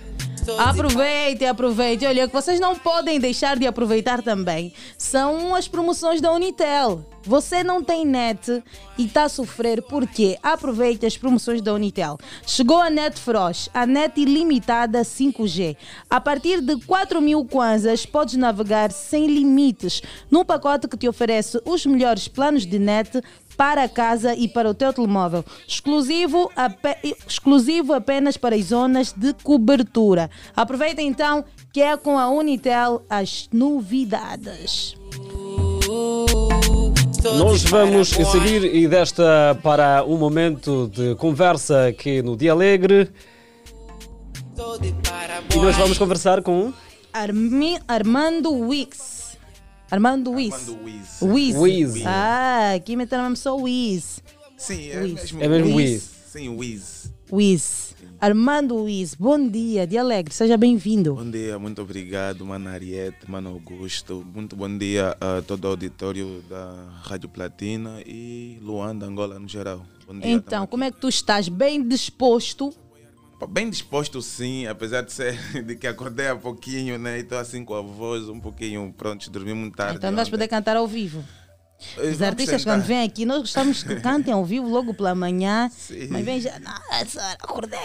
Aproveite, aproveite. Olha, o que vocês não podem deixar de aproveitar também são as promoções da Unitel. Você não tem net e está a sofrer, porque aproveite as promoções da Unitel. Chegou a net Feroz, a net ilimitada cinco G. A partir de quatro mil kwanzas, podes navegar sem limites num pacote que te oferece os melhores planos de net para a casa e para o teu telemóvel, exclusivo, ap- exclusivo apenas para as zonas de cobertura. Aproveita então, que é com a Unitel as novidades. Nós vamos seguir e desta para um momento de conversa aqui no Dia Alegre. E nós vamos conversar com Armi- Armando Wiz. Armando Wiz. Armando Wiz. Ah, aqui meteram só Wiz. Sim, é Wiz. Mesmo, é mesmo Wiz. Sim, Wiz. Wiz. Armando Wiz, bom dia, Dia Alegre, seja bem-vindo. Bom dia, muito obrigado, mano Ariete, mano Augosto. Muito bom dia a todo o auditório da Rádio Platina e Luanda, Angola no geral. Bom dia, então, como aqui. É que tu estás? Bem disposto? Bem disposto, sim, apesar de ser de que acordei há pouquinho, né? E estou assim com a voz um pouquinho, pronto, dormi muito tarde. Então não vais poder cantar ao vivo? Os artistas quando vêm aqui, nós gostamos que cantem ao vivo logo pela manhã. Sim. Mas vem já, não, senhora, acordei.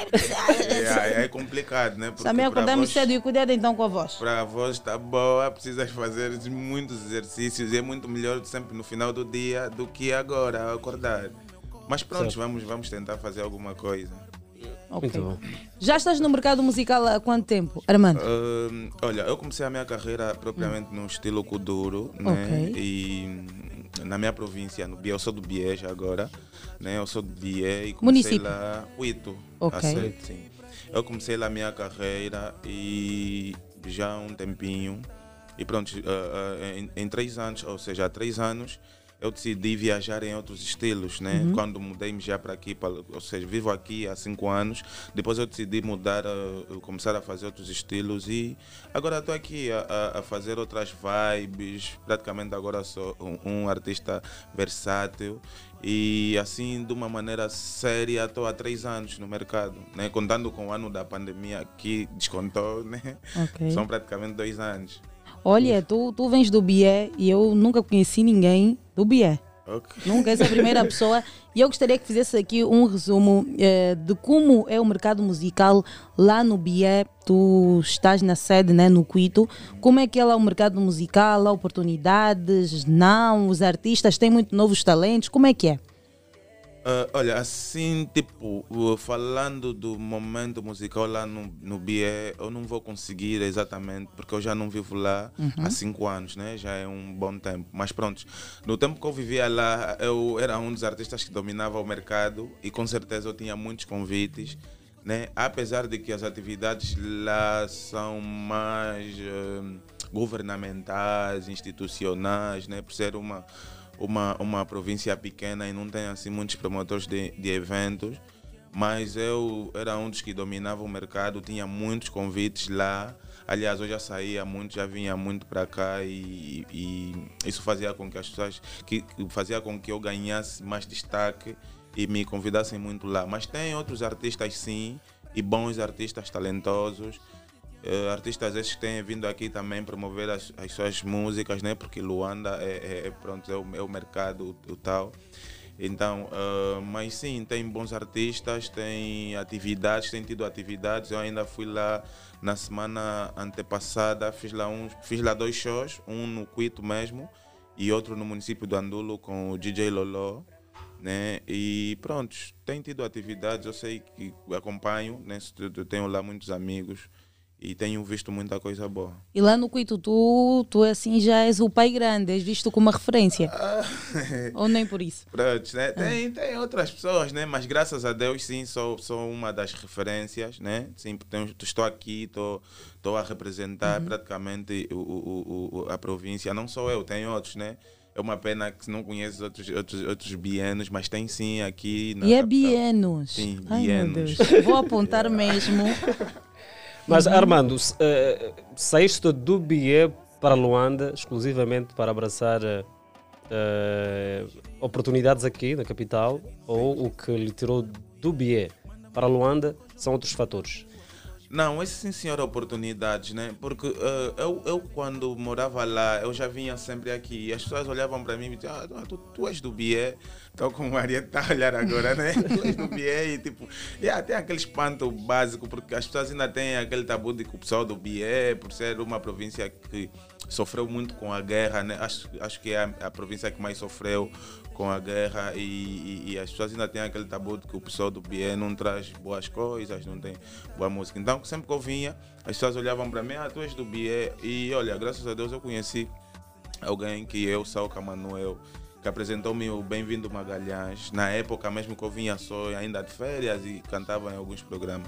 É, é complicado, né? Porque também acordamos voz, cedo e cuidado então com a voz. Para a voz está boa, precisas fazer muitos exercícios. É muito melhor sempre no final do dia do que agora, acordar. Mas pronto, vamos, vamos tentar fazer alguma coisa. Okay. Muito bom. Já estás no mercado musical há quanto tempo, Armando? Uh, olha, eu comecei a minha carreira propriamente hum. no estilo kuduro, né? Okay. E na minha província, no Bié, eu sou do Bié já agora, né? Eu sou do Bié e comecei Município. lá, Cuito, okay. Aceito, sim. Eu comecei lá a minha carreira e já há um tempinho, e pronto, uh, uh, em, em três anos, ou seja, há três anos, eu decidi viajar em outros estilos, né? Uhum. Quando mudei-me já para aqui, pra, ou seja, vivo aqui há cinco anos, depois eu decidi mudar, uh, começar a fazer outros estilos e agora estou aqui a, a fazer outras vibes, praticamente agora sou um, um artista versátil e assim, de uma maneira séria, estou há três anos no mercado, né? Contando com o ano da pandemia que descontou, né? Okay. São praticamente dois anos. Olha, tu, tu vens do Bié e eu nunca conheci ninguém do Bié. Okay. Nunca, és a primeira pessoa. E eu gostaria que fizesse aqui um resumo eh, de como é o mercado musical lá no Bié. Tu estás na sede, né, no Cuito. Como é que é lá o mercado musical? Há oportunidades? Não? Os artistas têm muito novos talentos? Como é que é? Uh, olha, assim, tipo, uh, falando do momento musical lá no, no Bié, eu não vou conseguir exatamente, porque eu já não vivo lá uhum. há cinco anos, né? Já é um bom tempo. Mas pronto, no tempo que eu vivia lá, eu era um dos artistas que dominava o mercado e com certeza eu tinha muitos convites, né? Apesar de que as atividades lá são mais uh, governamentais, institucionais, né? Por ser uma... Uma, uma província pequena e não tem assim muitos promotores de, de eventos, mas eu era um dos que dominava o mercado, tinha muitos convites lá. Aliás, eu já saía muito, já vinha muito para cá e, e isso fazia com que as pessoas, que, fazia com que eu ganhasse mais destaque e me convidassem muito lá. Mas tem outros artistas sim, e bons artistas talentosos. Uh, artistas esses que têm vindo aqui também promover as, as suas músicas, né? Porque Luanda é, é, é, pronto, é, o, é o mercado o, o tal. Então, uh, mas sim, tem bons artistas, tem atividades, tem tido atividades. Eu ainda fui lá na semana antepassada, fiz lá, um, fiz lá dois shows, um no Cuito mesmo e outro no município do Andulo com o D J Loló. Né? E pronto, tem tido atividades, eu sei que acompanho, né? Eu tenho lá muitos amigos. E tenho visto muita coisa boa. E lá no Cuito, tu, tu assim já és o pai grande, és visto como uma referência. Ah, ou nem por isso? Pronto, né? tem, ah. tem outras pessoas, né? Mas graças a Deus, sim, sou, sou uma das referências, né? Sim, tenho, estou aqui, estou, estou a representar uhum. praticamente o, o, o, a província. Não sou eu, tem outros, né? É uma pena que não conheço outros, outros, outros bienos, mas tem sim aqui. Na e é bienos? Sim, ai, bienos. Vou apontar mesmo. Mas Armando, uh, saíste do Bié para Luanda exclusivamente para abraçar uh, oportunidades aqui na capital, ou o que lhe tirou do Bié para Luanda são outros fatores? Não, esse sim senhor, oportunidades, né? Porque uh, eu, eu quando morava lá, eu já vinha sempre aqui e as pessoas olhavam para mim e me diziam, ah, tu, tu és do Bié, estou com o Arieth a olhar agora, né? Tu és do Bié e tipo, yeah, tem aquele espanto básico, porque as pessoas ainda têm aquele tabu de que o pessoal do Bié, por ser uma província que sofreu muito com a guerra, né? Acho, acho que é a, a província que mais sofreu com a guerra e, e, e as pessoas ainda têm aquele tabu de que o pessoal do Bié não traz boas coisas, não tem boa música. Então, sempre que eu vinha, as pessoas olhavam para mim, ah, tu és do Bié. E olha, graças a Deus eu conheci alguém que eu, Salca Manuel, que apresentou-me o Bem-vindo Magalhães. Na época mesmo que eu vinha só, ainda de férias e cantava em alguns programas.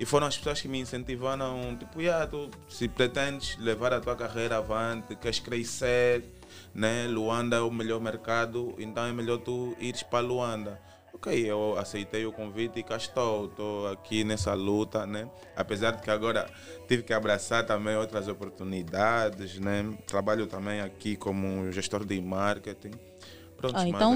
E foram as pessoas que me incentivaram, tipo, ah, tu, se pretendes levar a tua carreira avante, queres crescer, né? Luanda é o melhor mercado, então é melhor tu ires para Luanda. Ok, eu aceitei o convite e cá estou, estou aqui nessa luta, né? Apesar de que agora tive que abraçar também outras oportunidades, né? Trabalho também aqui como gestor de marketing. Prontos, ah, então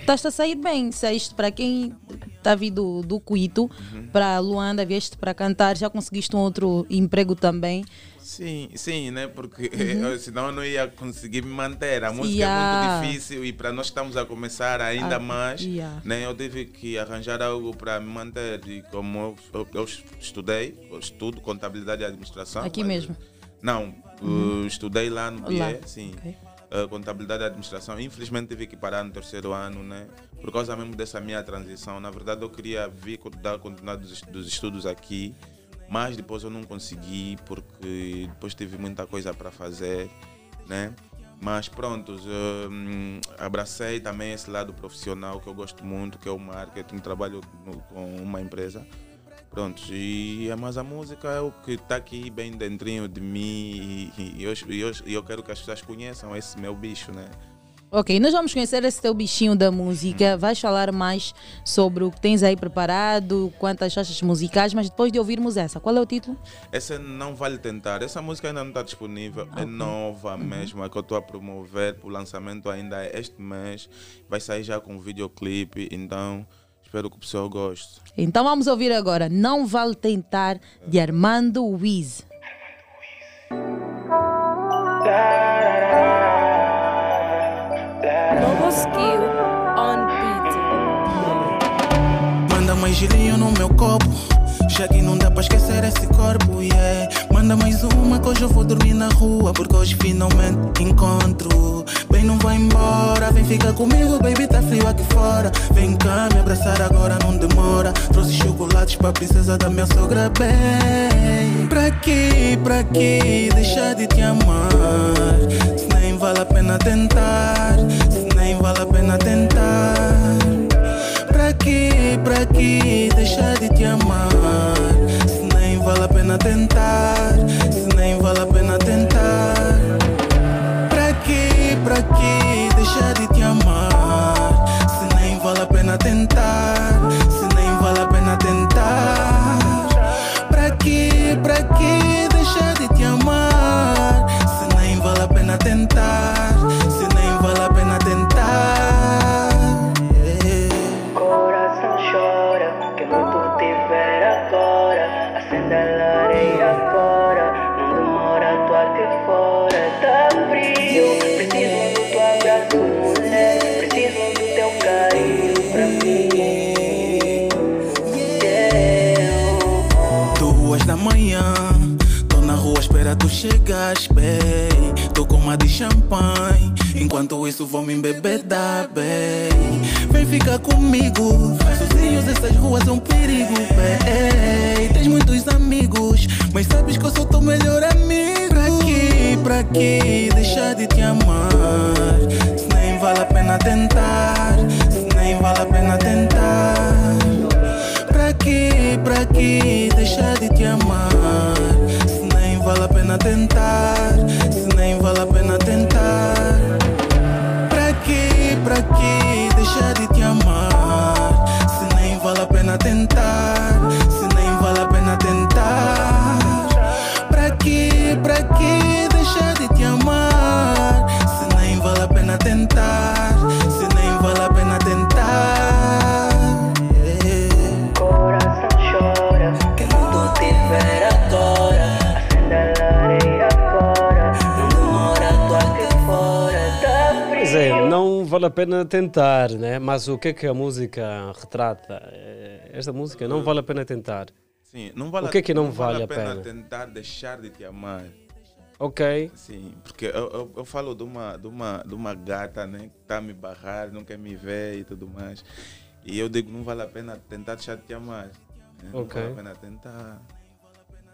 estás a sair bem. Saíste para quem está vindo do, do Cuito, uhum, para Luanda, vieste para cantar, já conseguiste um outro emprego também. Sim, sim, né? Porque uhum, senão eu não ia conseguir me manter. A música yeah. é muito difícil e para nós que estamos a começar ainda ah, mais, yeah. né? Eu tive que arranjar algo para me manter. E como eu, eu, eu estudei, eu estudo contabilidade e administração. Aqui mas, mesmo? Não, uhum. estudei lá no Bié, sim. Okay. Uh, contabilidade e administração. Infelizmente tive que parar no terceiro ano, né? Por causa mesmo dessa minha transição. Na verdade eu queria vir dar continuidade dos, dos estudos aqui. Mas depois eu não consegui, porque depois tive muita coisa para fazer, né? Mas pronto, abracei também esse lado profissional que eu gosto muito, que é o marketing, trabalho com uma empresa. Pronto, e mas a música é o que está aqui bem dentrinho de mim e eu, eu, eu quero que as pessoas conheçam esse meu bicho, né? Ok, nós vamos conhecer esse teu bichinho da música. Vais falar mais sobre o que tens aí preparado, quantas faixas musicais, mas depois de ouvirmos essa, qual é o título? Essa Não Vale Tentar. Essa música ainda não está disponível, okay. é nova uhum. mesmo, é que eu estou a promover. O lançamento ainda é este mês, vai sair já com videoclipe, então espero que o pessoal goste. Então vamos ouvir agora Não Vale Tentar, de Armando Wiz. Skill on beat. Manda mais girinho no meu copo, já que não dá pra esquecer esse corpo, yeah. Manda mais uma que hoje eu vou dormir na rua, porque hoje finalmente encontro. Bem, não vai embora, vem ficar comigo, baby, tá frio aqui fora. Vem cá me abraçar agora, não demora. Trouxe chocolates pra princesa da minha sogra, bem. Pra que, pra que deixar de te amar? Se nem vale a pena tentar, vale a pena tentar. Pra que, pra que deixar de te amar? Se nem vale a pena tentar, se nem vale a pena tentar. Pra que, pra que deixar de te amar? Se nem vale a pena tentar, se nem vale a pena tentar. Pra que, pra que deixar de te amar? Se nem vale a pena tentar, se nem vale a pena tentar. Tu chegas bem, tô com uma de champanhe. Enquanto isso vou me embebedar bem. Vem ficar comigo, sozinhos essas ruas são um perigo, bem. Tens muitos amigos, mas sabes que eu sou teu melhor amigo. Pra que, pra que deixar de te amar? Se nem vale a pena tentar, se nem vale a pena tentar. Pra que, pra que deixar de te amar? Vale a pena tentar, se nem vale a pena tentar. Pra que, pra que deixar de te amar? Se nem vale a pena tentar, se nem vale a pena tentar. Pra que, pra que deixar de te amar? Se nem vale a pena tentar, se nem vale a pena tentar. Vale a pena tentar, né? Mas o que é que a música retrata? Esta música não vale a pena tentar. Sim, não vale. O que é que não, não vale, vale a pena? pena tentar deixar de te amar. Ok. Sim, porque eu, eu, eu falo de uma, de uma, de uma gata, né? Que está a me barrar, não quer me ver e tudo mais. E eu digo, não vale a pena tentar deixar de te amar. Não okay. vale a pena tentar.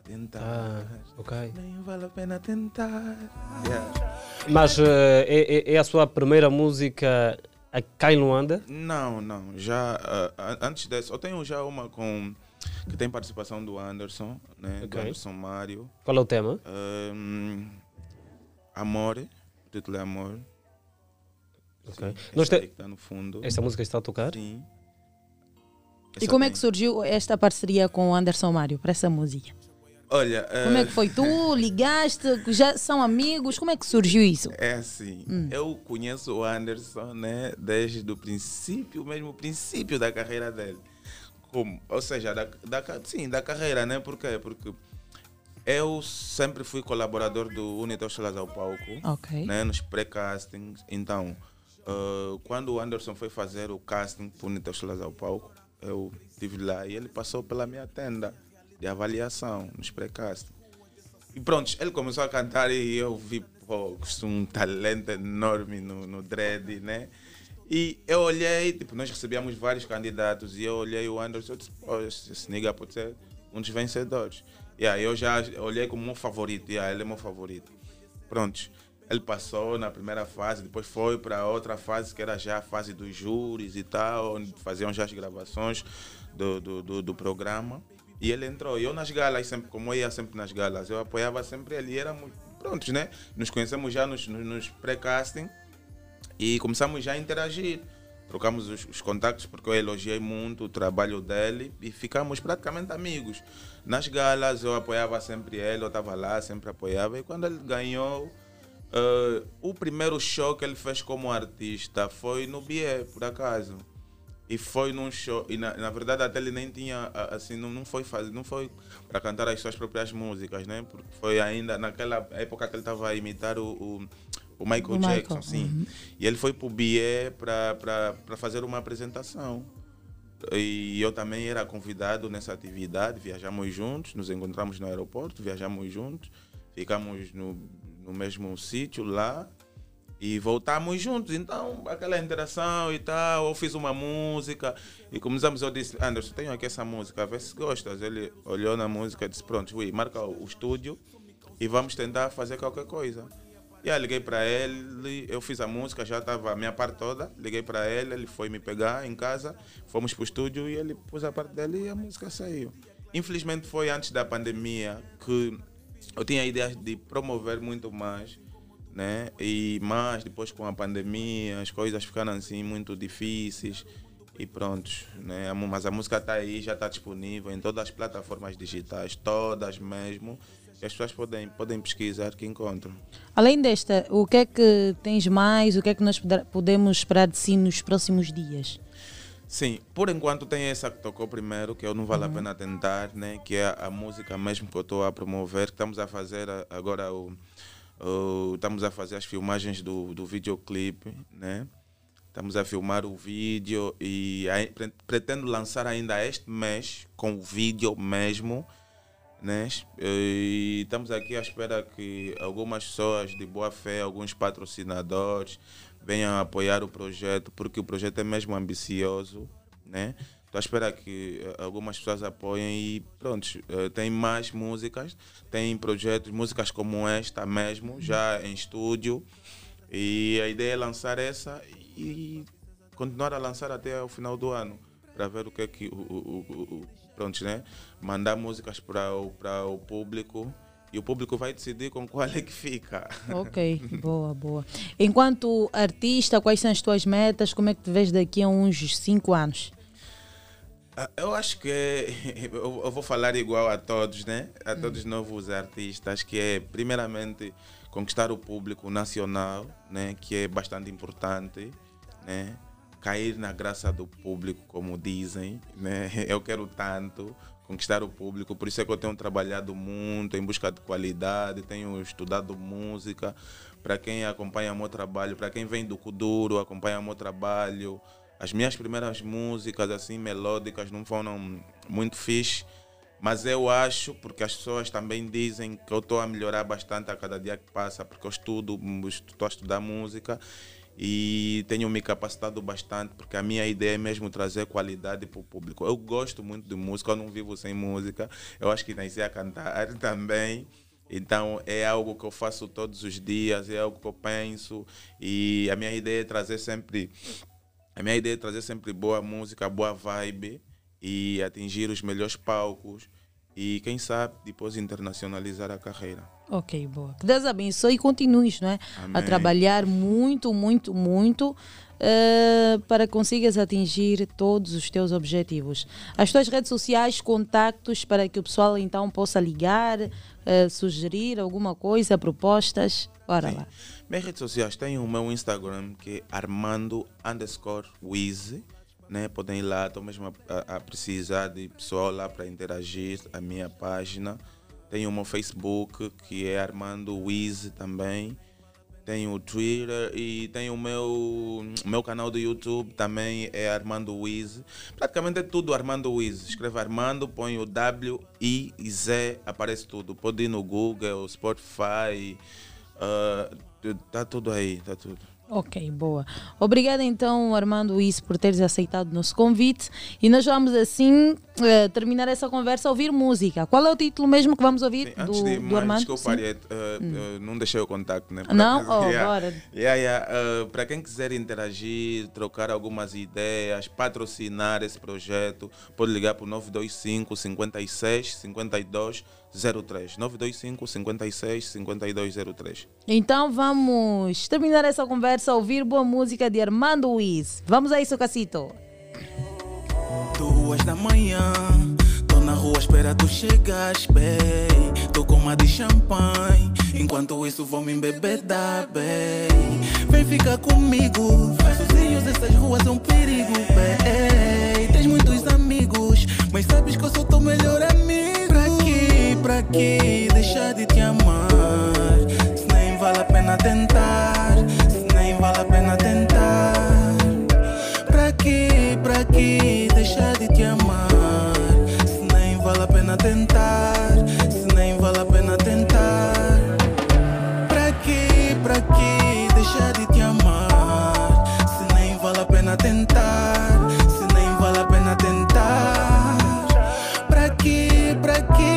Tentar. Ah, okay. Nem vale a pena tentar. Yeah. Mas uh, é, é a sua primeira música cá em Luanda? Não, não. Já uh, antes dessa, eu tenho já uma com que tem participação do Anderson, né? Okay. Do Anderson Mário. Qual é o tema? Um, Amor, o título é Amor. Okay. Sim, esta te... tá no fundo. Esta música está a tocar? Sim. Essa e como tem. É que surgiu esta parceria com o Anderson Mário para essa música? Olha, uh... como é que foi? Tu ligaste? Já são amigos? Como é que surgiu isso? É assim, hum. eu conheço o Anderson, né, desde o princípio, mesmo o princípio da carreira dele. Como, ou seja, da, da, sim, da carreira, né? Por quê? Porque eu sempre fui colaborador do Unitel Estrelas ao Palco, okay. né, nos pré-castings. Então, uh, quando o Anderson foi fazer o casting para o Unitel Estrelas ao Palco, eu estive lá e ele passou pela minha tenda de avaliação nos pré-castings. E pronto, ele começou a cantar e eu vi, pô, um talento enorme no, no dread, né? E eu olhei, tipo, nós recebíamos vários candidatos e eu olhei o Anderson e disse, pô, esse nigga pode ser um dos vencedores. E aí eu já olhei como um favorito, e aí ele é meu favorito. Pronto, ele passou na primeira fase, depois foi para outra fase que era já a fase dos júris e tal, onde faziam já as gravações do, do, do, do programa. E ele entrou, e eu nas galas, sempre, como eu ia sempre nas galas, eu apoiava sempre ele e éramos prontos, né? Nos conhecemos já nos, nos, nos pré-casting. E começamos já a interagir, trocamos os, os contactos porque eu elogiei muito o trabalho dele e ficamos praticamente amigos. Nas galas eu apoiava sempre ele, eu estava lá, sempre apoiava. E quando ele ganhou, uh, o primeiro show que ele fez como artista foi no Bié, por acaso. E foi num show, e na, na verdade até ele nem tinha, assim, não, não foi fazer, não foi para cantar as suas próprias músicas, né? Porque foi ainda naquela época que ele estava a imitar o... o O Michael, o Michael Jackson, sim. Uhum. E ele foi para o Bié para fazer uma apresentação. E eu também era convidado nessa atividade, viajamos juntos, nos encontramos no aeroporto, viajamos juntos, ficamos no, no mesmo sítio lá e voltamos juntos. Então, aquela interação e tal, eu fiz uma música e começamos, eu disse, Anderson, tenho aqui essa música, vê se gostas. Ele olhou na música e disse, pronto, ui, marca o estúdio e vamos tentar fazer qualquer coisa. E aí liguei para ele, eu fiz a música, já estava a minha parte toda, liguei para ele, ele foi me pegar em casa, fomos para o estúdio e ele pôs a parte dele e a música saiu. Infelizmente foi antes da pandemia que eu tinha ideias de promover muito mais, né? E mas depois com a pandemia as coisas ficaram assim muito difíceis e pronto, né? Mas a música está aí, já está disponível em todas as plataformas digitais, todas mesmo. As pessoas podem, podem pesquisar que encontram. Além desta, o que é que tens mais? O que é que nós podemos esperar de si nos próximos dias? Sim, por enquanto tem essa que tocou primeiro, que eu não vale uhum. a pena tentar, né? Que é a música mesmo que eu estou a promover, que estamos a fazer agora, o, o, estamos a fazer as filmagens do, do videoclipe, né? Estamos a filmar o vídeo e aí, pretendo lançar ainda este mês, com o vídeo mesmo, né? E estamos aqui à espera que algumas pessoas de boa fé, alguns patrocinadores venham apoiar o projeto, porque o projeto é mesmo ambicioso, né? Estou à espera que algumas pessoas apoiem e pronto, tem mais músicas, tem projetos, músicas como esta mesmo, já em estúdio, e a ideia é lançar essa e continuar a lançar até o final do ano, para ver o que é que... O, o, o, Pronto, né? Mandar músicas para o, para o público e o público vai decidir com qual é que fica. Ok, boa, boa. Enquanto artista, quais são as tuas metas? Como é que te vês daqui a uns cinco anos? Eu acho que eu vou falar igual a todos, né? A todos os novos artistas, que é primeiramente conquistar o público nacional, né? Que é bastante importante, né? Cair na graça do público, como dizem, né? Eu quero tanto conquistar o público, por isso é que eu tenho trabalhado muito em busca de qualidade, tenho estudado música. Para quem acompanha o meu trabalho, para quem vem do Kuduro, acompanha o meu trabalho, as minhas primeiras músicas, assim, melódicas, não foram muito fixe, mas eu acho, porque as pessoas também dizem que eu estou a melhorar bastante a cada dia que passa, porque eu estudo, estou a estudar música, e tenho me capacitado bastante, porque a minha ideia é mesmo trazer qualidade para o público. Eu gosto muito de música, eu não vivo sem música, eu acho que nasci a cantar também, então é algo que eu faço todos os dias, é algo que eu penso, e a minha ideia é trazer sempre, a minha ideia é trazer sempre boa música, boa vibe, e atingir os melhores palcos, e quem sabe depois internacionalizar a carreira. Ok, boa. Que Deus abençoe e continues, não é? Amém. A trabalhar muito, muito, muito uh, para que consigas atingir todos os teus objetivos. As tuas redes sociais, contactos, para que o pessoal então possa ligar, uh, sugerir alguma coisa, propostas. Bora Sim. lá. Minhas redes sociais, tem o meu Instagram, que é Armando underscore Wiz, né? Podem ir lá, estou mesmo a, a precisar de pessoal lá para interagir, a minha página. Tenho o meu Facebook, que é Armando Wiz também. Tenho o Twitter e tenho o meu, meu canal do YouTube, também é Armando Wiz. Praticamente é tudo Armando Wiz. Escreve Armando, põe o W I Z, aparece tudo. Pode ir no Google, Spotify, está uh, tudo aí, está tudo. Ok, boa. Obrigada então, Armando Wiz, por teres aceitado o nosso convite. E nós vamos assim eh, terminar essa conversa, ouvir música. Qual é o título mesmo que vamos ouvir? Sim, do, antes de do mais, Armando? Desculpa, Arieth, uh, hum. uh, não deixei o contacto, né? Pra não? Para oh, yeah. yeah, yeah. uh, quem quiser interagir, trocar algumas ideias, patrocinar esse projeto, pode ligar para o nove dois cinco, cinquenta e seis, cinquenta e dois, zero três. nove dois cinco, cinquenta e seis, cinquenta e dois, zero três. Então vamos terminar essa conversa, ouvir boa música de Armando Wiz. Vamos a isso, Cassito. Duas da manhã, tô na rua, espera tu chegares, bem. Tô com uma de champanhe, enquanto isso vou me embebedar, bem. Vem ficar comigo, sozinhos essas ruas é um perigo, bem. Tens muitos amigos, mas sabes que eu sou teu melhor amigo. Pra que deixar de te amar? Se nem vale a pena tentar, se nem vale a pena tentar. Pra que, pra que deixar de te amar? Se nem vale a pena tentar, se nem vale a pena tentar. Pra que, pra que deixar de te amar? Se nem vale a pena tentar, se nem vale a pena tentar. Pra que, pra que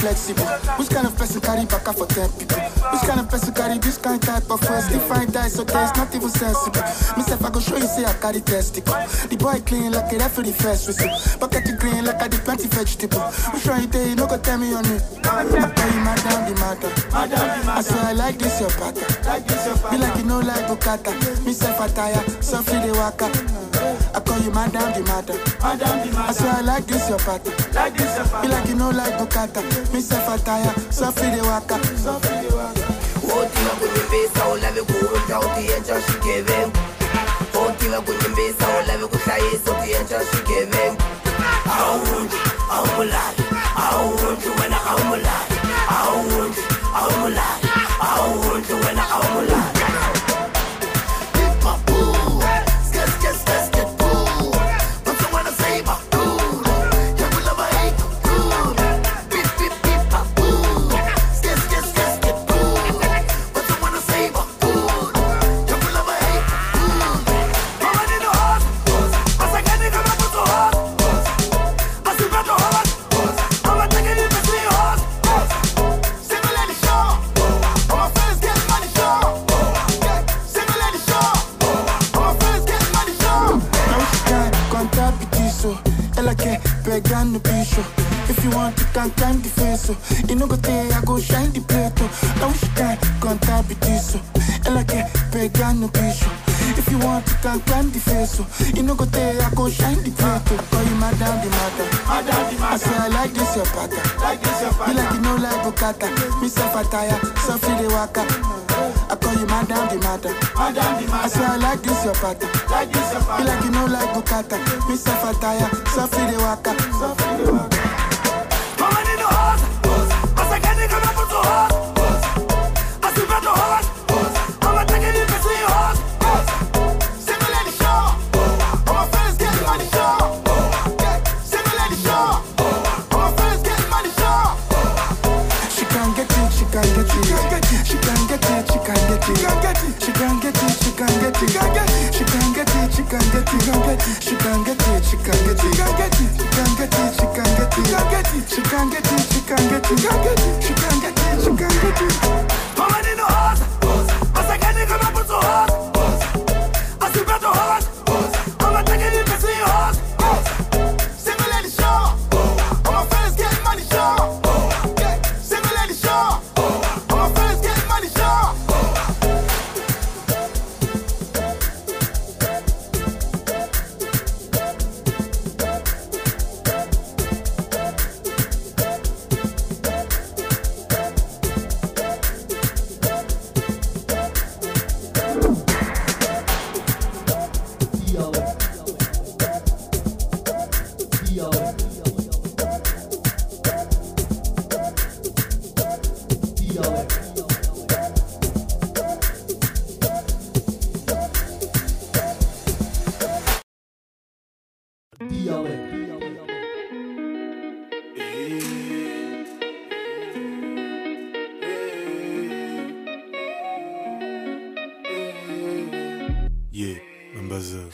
flexible. Who's kind of person carry back up for ten people? Who's kind of person carry this kind type of first? If I die, so there's not even sensible. Myself, I go show you, say I carry testicle. The boy clean like a referee first whistle. Bucket the green like I did plenty vegetable. Who's trying to you, no go tell me your name. I tell you, madam, the matter. I say, I like this, your pattern. You like you know, like Bukata. Myself, I tire, so free the waka. I call you madam, the matter. I say, I like this, your pattern. You like you know, like Bukata. Myself a tire, so free the waka. So free the waka. Oh, tila kunyembe, sao lave kuhunja, uti encha shikeve. Oh, tila kunyembe, sao lave kusaye, uti encha shikeve. Aunji, aumulai, aunji wena aumulai, aunji, aumulai, aunji wena aumulai. If you want, you can climb the fence. You know go there, I go shine the Plato. I wish you can contact with this. And I can't beg on no bicho. If you want, you can climb the face. You know go there, I go shine the Preto. Call you madam the matter. I say I like this your pattern. You like you know like Bukata. Me self attire, so free the waka. I call you madam the matter. I say I like this your pattern. You like you know like Bukata. Me self attire, so free the waka. Mama need no horse. I say can you come up with the horse? I see Preto horse. I'm a taking you to see horse. She can get it, she can get it, she can get it, she can get it, she can get it, she can get it, she can get it, she can get it, she can get it, she can get it, she can get it, she can get it, she can get it, she can get it, she can get it, she can get it, she can get it, she can get it. Mama need no horse, I say can you come up with a horse? I see Preto horse, I'ma take it to see horse. Single lady show, all my friends get money show.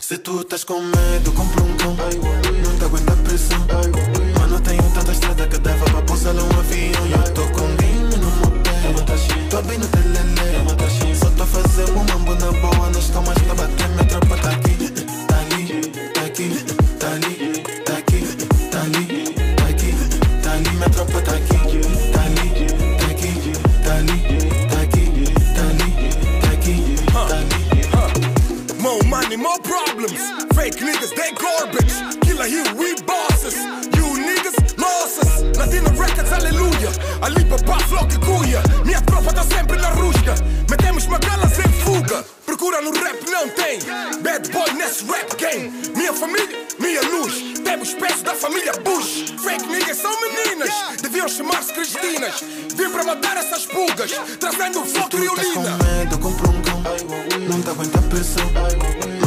Se tu estás com medo, compra um cão. Não te aguenta a pressão. Mano, tenho tanta estrada que dava pra pousar um avião. E eu tô com vinho no meu pé. Tô bem no telelê. Só tô a fazer um mambo na boa. Nós estamos a bater, minha tropa tá aqui. Tá ali, tá aqui, tá ali, tá aqui, tá ali, tá aqui, tá ali, minha tropa tá aqui. Tá ali, tá aqui, tá ali, tá aqui, tá ali, tá aqui, tá ali. More money, more problems. Yeah. Fake niggas, they garbage. Yeah. Killer here, we bosses. Yeah. You niggas, losses. Latino records, aleluia. Ali papá, flor que cuia. Minha tropa tá sempre na rusga. Metemos magalas em fuga. Procura no rap, não tem. Bad boy nesse rap game. Minha família, minha luz. Temos peso da família Bush. Fake niggas são meninas. Deviam chamar-se Cristinas. Vim pra matar essas pulgas. Trazendo o foco e o lina. Não te aguenta a pressão.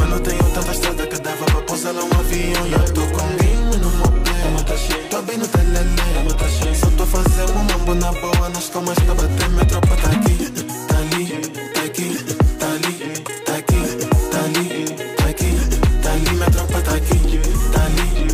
Mano, tenho tanta estrada que dava pra pousar lá um avião. E eu tô com vinho no meu pé. Tô bem no telelê. Só tô a fazer um mambo na boa. Nós estamos a bater, minha tropa tá aqui. Tá ali, tá aqui, tá ali, tá aqui, tá ali, tá aqui, tá ali, minha tropa tá aqui. Tá ali,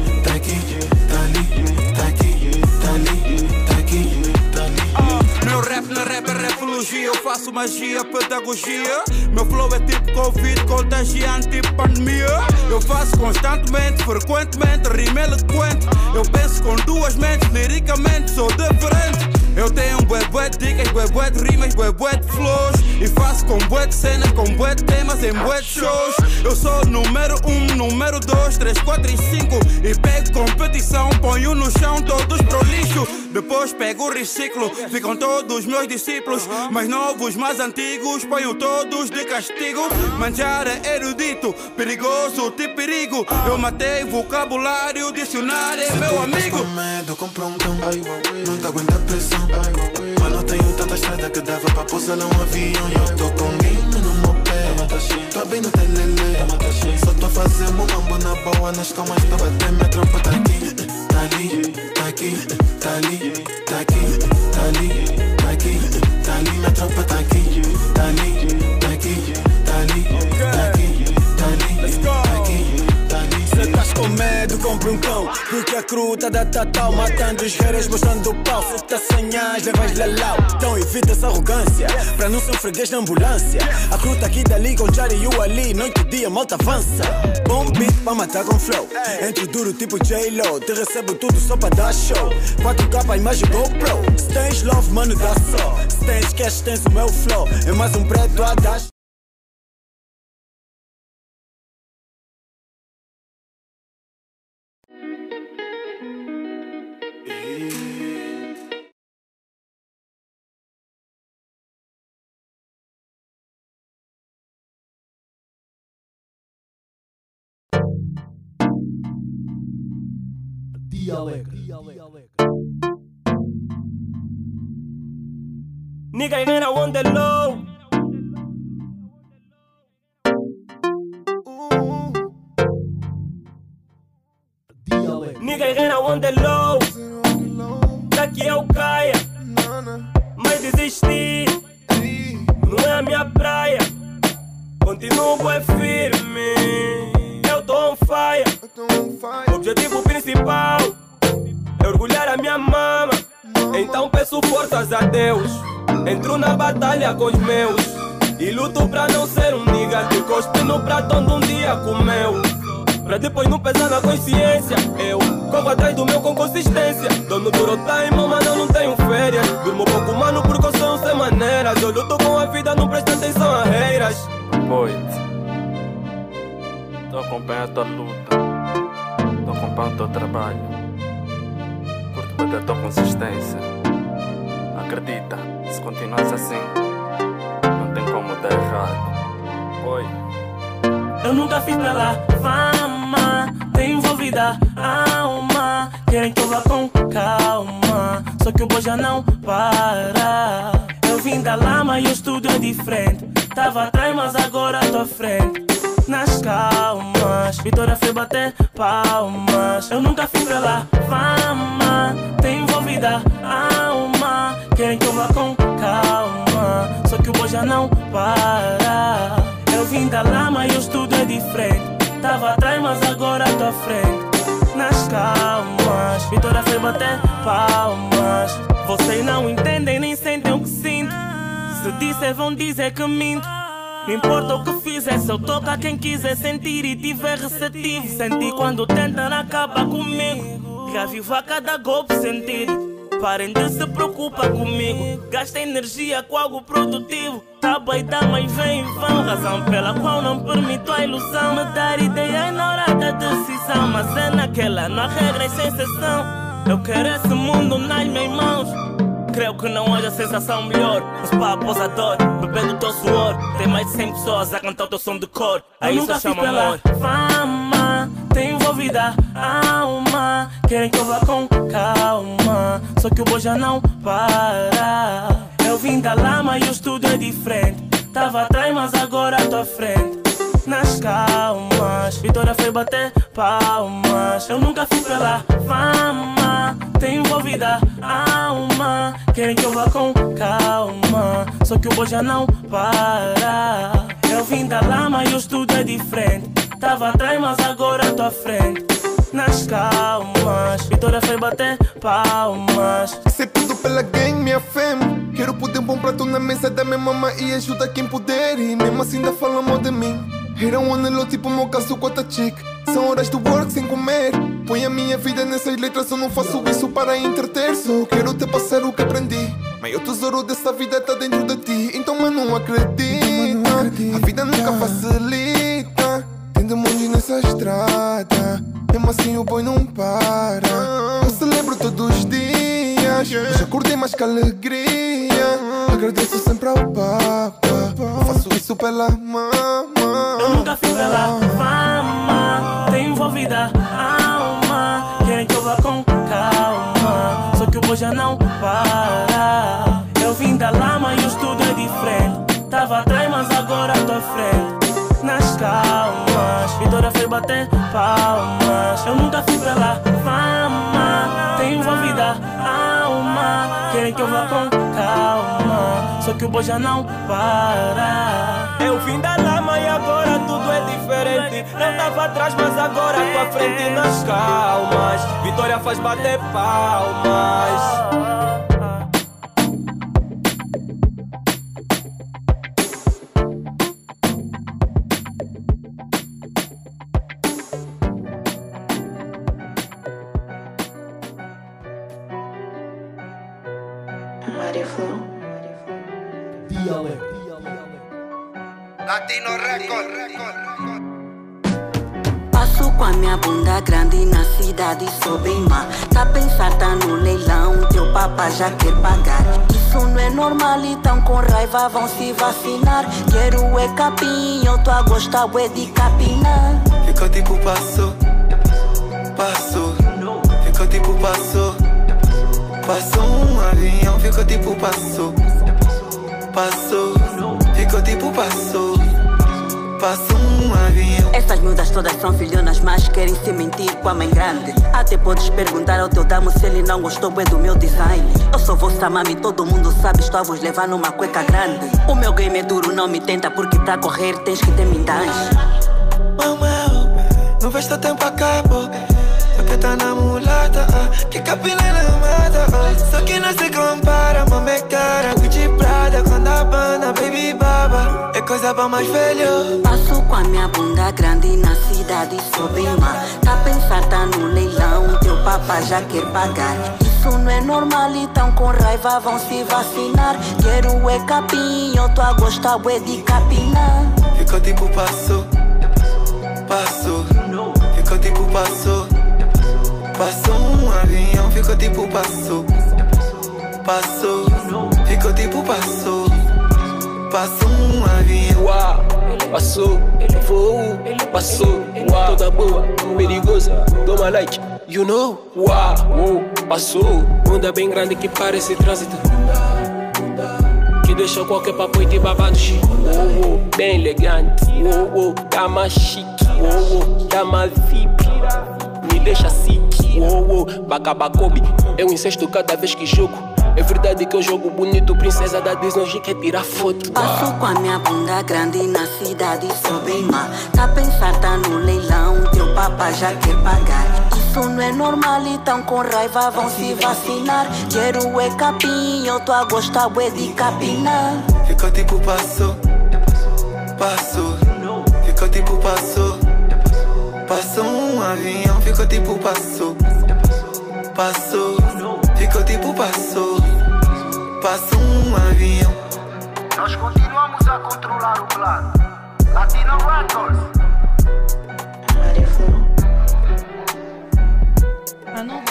tá aqui, tá ali, tá aqui, tá ali, tá aqui, tá ali. Meu rap na rap é refologia. Eu faço magia, pedagogia. Meu flow é tipo Covid, contagiante, tipo pandemia. Eu faço constantemente, frequentemente, rima eloquente. Eu penso com duas mentes, liricamente sou diferente. Eu tenho um bué-bué de dicas, bué-bué de rimas, bué-bué de flows. E faço com bué de cenas, com bué de temas, em bué de shows. Eu sou número um, número dois, três, quatro e cinco. E pego competição, ponho no chão todos pro lixo. Depois pego o reciclo, ficam todos meus discípulos. Mais novos, mais antigos, ponho todos de castigo. Manjaré erudito, perigoso, te perigo. Eu matei vocabulário, dicionário é meu amigo. Se tu tá com medo, compra um cão. Não te aguenta a pressão. Mano, tenho tanta estrada que dava pra pousar lá um avião. E eu tô com vinho no meu pé. Tô bem no telelê. Só tô a fazer um mambo na boa. Nas calmas tô a bater, minha tropa tá aqui. Tá ali, tá aqui, tá ali, tá aqui, tá ali, tá aqui, tá ali, minha tropa tá aqui. Tá ali, tá aqui, tá ali, tá aqui, tá ali, tá aqui. Se estás com medo, compra um cão. Porque a cruta da Tatal, matando os heróis, mostrando o pau. Se te assanhas, levas lalau. Então evita essa arrogância, pra não ser um freguês na ambulância. A cruta aqui dali, com o Jari e o Ali. Noite e dia, malta avança. Bom beat pra matar com flow. Entre duro tipo J-Lo, te recebo tudo só pra dar show. quatro K a imagem GoPro. Se tens love, mano, dá só. Se tens cash, tens o meu flow. É mais um Preto a dar. Dia Alegre. Dia Alegre. Nigga ain't on the low. Dia Alegre. Nigga ain't on the low. Daqui eu caia, mas desisti. Não é a minha praia. Continuo bué firme. Eu tô on fire. O objetivo principal é orgulhar a minha mama. Então peço forças a Deus. Entro na batalha com os meus e luto pra não ser um nigga que cospe no prato onde um dia comeu, pra depois não pesar na consciência. Eu corro atrás do meu com consistência. Dono duro time, mano, eu não tenho férias. Durmo pouco, mano, porque eu sou um sem maneiras. Eu luto com a vida, não presta atenção a reiras. Pois tu acompanha a tua luta, tu acompanha o teu trabalho, curto bater a tua consistência. Acredita, se continuas assim, não tem como dar errado. Oi. Eu nunca fiz pela fama, tenho envolvida a alma. Querem que eu vá com calma, só que o boi já não para. Eu vim da lama e o estúdio é diferente. Tava atrás, mas agora tô à frente. Nas calmas, vitória foi bater palmas. Eu nunca fui pela fama, tem envolvida a alma. Querem que eu vá com calma, só que o boi já não para. Eu vim da lama e o estudo é diferente. Tava atrás, mas agora tô à frente. Nas calmas, vitória foi bater palmas. Vocês não entendem nem sentem o que sinto. Se disser, vão dizer que minto. Não importa o que fizer, só toca quem quiser sentir e tiver receptivo. Senti quando tentam acabar comigo. Revivo a cada golpe sentido. Parem de se preocupar comigo. Gasta energia com algo produtivo. Taba e dama e vem e vão. Razão pela qual não permito a ilusão. Me dar ideia na hora da decisão. Mas é naquela, não há regras sem exceção. Eu quero esse mundo nas minhas mãos. Creio que não haja sensação melhor. Os papos a dor, bebendo o teu suor. Tem mais de cem pessoas a cantar o teu som de cor. Aí só chama amor. Fama, tem envolvida a alma. Querem que eu vá com calma, só que o boi já não para. Eu vim da lama e o estudo é diferente. Tava atrás, mas agora tô à frente. Nas calmas, vitória foi bater palmas. Eu nunca fui pela fama, tem envolvida a alma. Querem que eu vá com calma, só que o boi já não para. Eu vim da lama e o estudo é diferente. Tava atrás, mas agora tô à frente. Nas calmas, vitória foi bater palmas. Sei tudo pela gang, minha fêmea. Quero poder um bom prato na mesa da minha mama e ajuda quem puder. E mesmo assim ainda falam mal de mim. Era um anelo tipo meu caso com a chick. São horas do work sem comer. Põe a minha vida nessas letras, eu não faço isso para entreter. Só quero te passar o que aprendi. Mas o tesouro dessa vida tá dentro de ti. Então mano, não acredita. A vida nunca facilita. Tem demônios nessa estrada. Mesmo assim o boi não para. Eu celebro todos os dias. Já acordei mais que alegria. Agradeço sempre ao Papa. Eu faço isso pela mama. Eu nunca fui pela fama, tem envolvida a alma. Querem que eu vá com calma, só que o boi já não para. Eu vim da lama e o estudo é diferente. Tava atrás, mas agora tô à frente. Nas calmas, vitória foi bater palmas. Eu nunca fui pela fama, tem envolvida a alma. Querem que eu vá com calma, só que o boi já não para. É o fim da lama e agora tudo é diferente. Não tava atrás, mas agora tô à frente. Nas calmas, vitória faz bater palmas. Passo com a minha bunda grande na cidade, sou bem má. Tá pensar, tá no leilão, teu papá já quer pagar. Isso não é normal, então com raiva vão se vacinar. Quero é capim, eu tô a gostar é de capinar. Ficou tipo passo, passo. Ficou tipo passou. Passou um avião, ficou tipo passou. Passou, ficou tipo passou. Passou um avião. Essas miúdas todas são filhonas, mas querem se mentir com a mãe grande. Até podes perguntar ao teu damo se ele não gostou é do meu design. Eu sou vossa mami, todo mundo sabe, estou a vos levar numa cueca grande. O meu game é duro, não me tenta, porque pra correr tens que ter mindães. Não vejo teu tempo acabou. Porque tá na mulata, ah, que capila na mata, ah. Só que não se compara, mamãe cara Gucci Prada, quando a banda, baby baba. É coisa pra mais velho. Passo com a minha bunda grande na cidade sob mar. Tá pensar, tá no leilão, teu papa já quer pagar. Isso não é normal, então com raiva vão se vacinar. Quero é capim, eu tô a gostar é de capinar. Ficou tipo passou. Passou, ficou tipo passou. Passou um avião, ficou tipo passou. Passou, ficou tipo passou. Passou um avião. Uau, passou, voou, passou. Uau, toda boa, perigosa, toma like, you know. Uau, passou, onda bem grande que parece trânsito. Deixou qualquer papo e de babados. Oh, oh, bem elegante. Oh, oh, dama chique. Oh, oh, dama V I P. Me deixa sick. Oh, oh, bacabacobi. Eu incesto cada vez que jogo. É verdade que eu jogo bonito. Princesa da Disney que quer tirar foto. Passo com a minha bunda grande na cidade sob mar. Tá pensar, tá no leilão, teu papa já quer pagar. Isso não é normal, então com raiva vão se vacinar. Quero é capim, eu tô a gostar é de capinar. Ficou tipo passou, passou. Ficou tipo passou. Passou um avião, ficou tipo passou. Passou, ficou tipo passou. Passou um avião. Nós continuamos a controlar o plano Latino Records. Ah, não.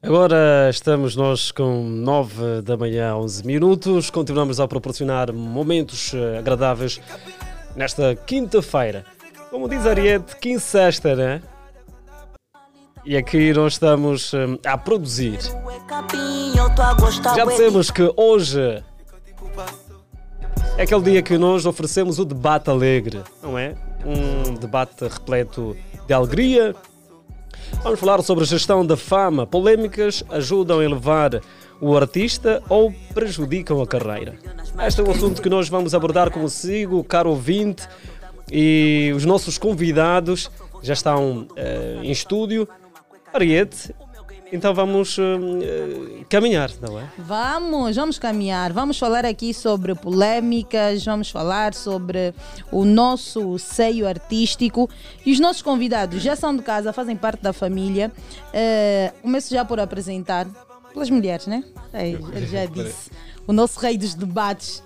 Agora estamos nós com nove da manhã, onze minutos. Continuamos a proporcionar momentos agradáveis nesta quinta-feira. Como diz Arieth, quinta-sexta, né? E aqui nós estamos a produzir. Já dissemos que hoje é aquele dia que nós oferecemos o debate alegre, não é? Um debate repleto de alegria. Vamos falar sobre a gestão da fama. Polêmicas ajudam a elevar o artista ou prejudicam a carreira? Este é um assunto que nós vamos abordar consigo, caro ouvinte. E os nossos convidados já estão uh, em estúdio. Arieth. Então vamos uh, uh, caminhar, não é? Vamos, vamos caminhar. Vamos falar aqui sobre polémicas, vamos falar sobre o nosso seio artístico. E os nossos convidados já são de casa, fazem parte da família. Uh, começo já por apresentar, pelas mulheres, né? É, ele já disse. O nosso rei dos debates.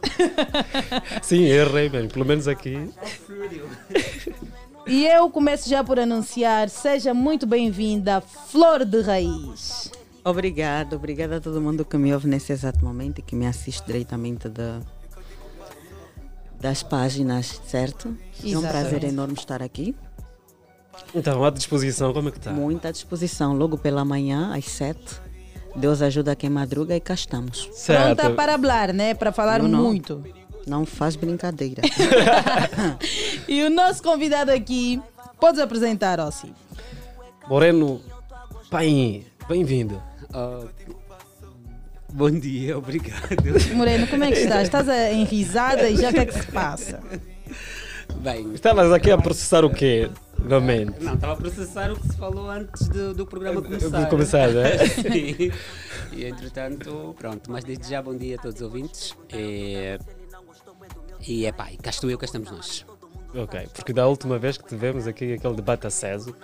Sim, é rei, mesmo, pelo menos aqui. E eu começo já por anunciar, seja muito bem-vinda, Flor de Raiz. Obrigada, obrigada a todo mundo que me ouve nesse exato momento e que me assiste diretamente de, das páginas, certo? Exatamente. É um prazer enorme estar aqui. Então, à disposição, como é que está? Muito à disposição, logo pela manhã, às sete. Deus ajuda quem madruga e cá estamos. Certo. Pronta para falar, né? Para falar não, não. muito. Não faz brincadeira. E o nosso convidado aqui, podes apresentar, Hossi? Moreno Paim, bem-vindo. Uh, bom dia, obrigado. Moreno, como é que estás? Estás enrisada e já o que é que se passa? Bem, estavas aqui a processar o quê? Realmente. Não, estava a processar o que se falou antes do, do programa começar. De começar, não é? Sim. E entretanto, pronto, mas desde já bom dia a todos os ouvintes. É... E é pai, cá estou eu, cá estamos nós. Ok, porque da última vez que tivemos aqui aquele debate aceso,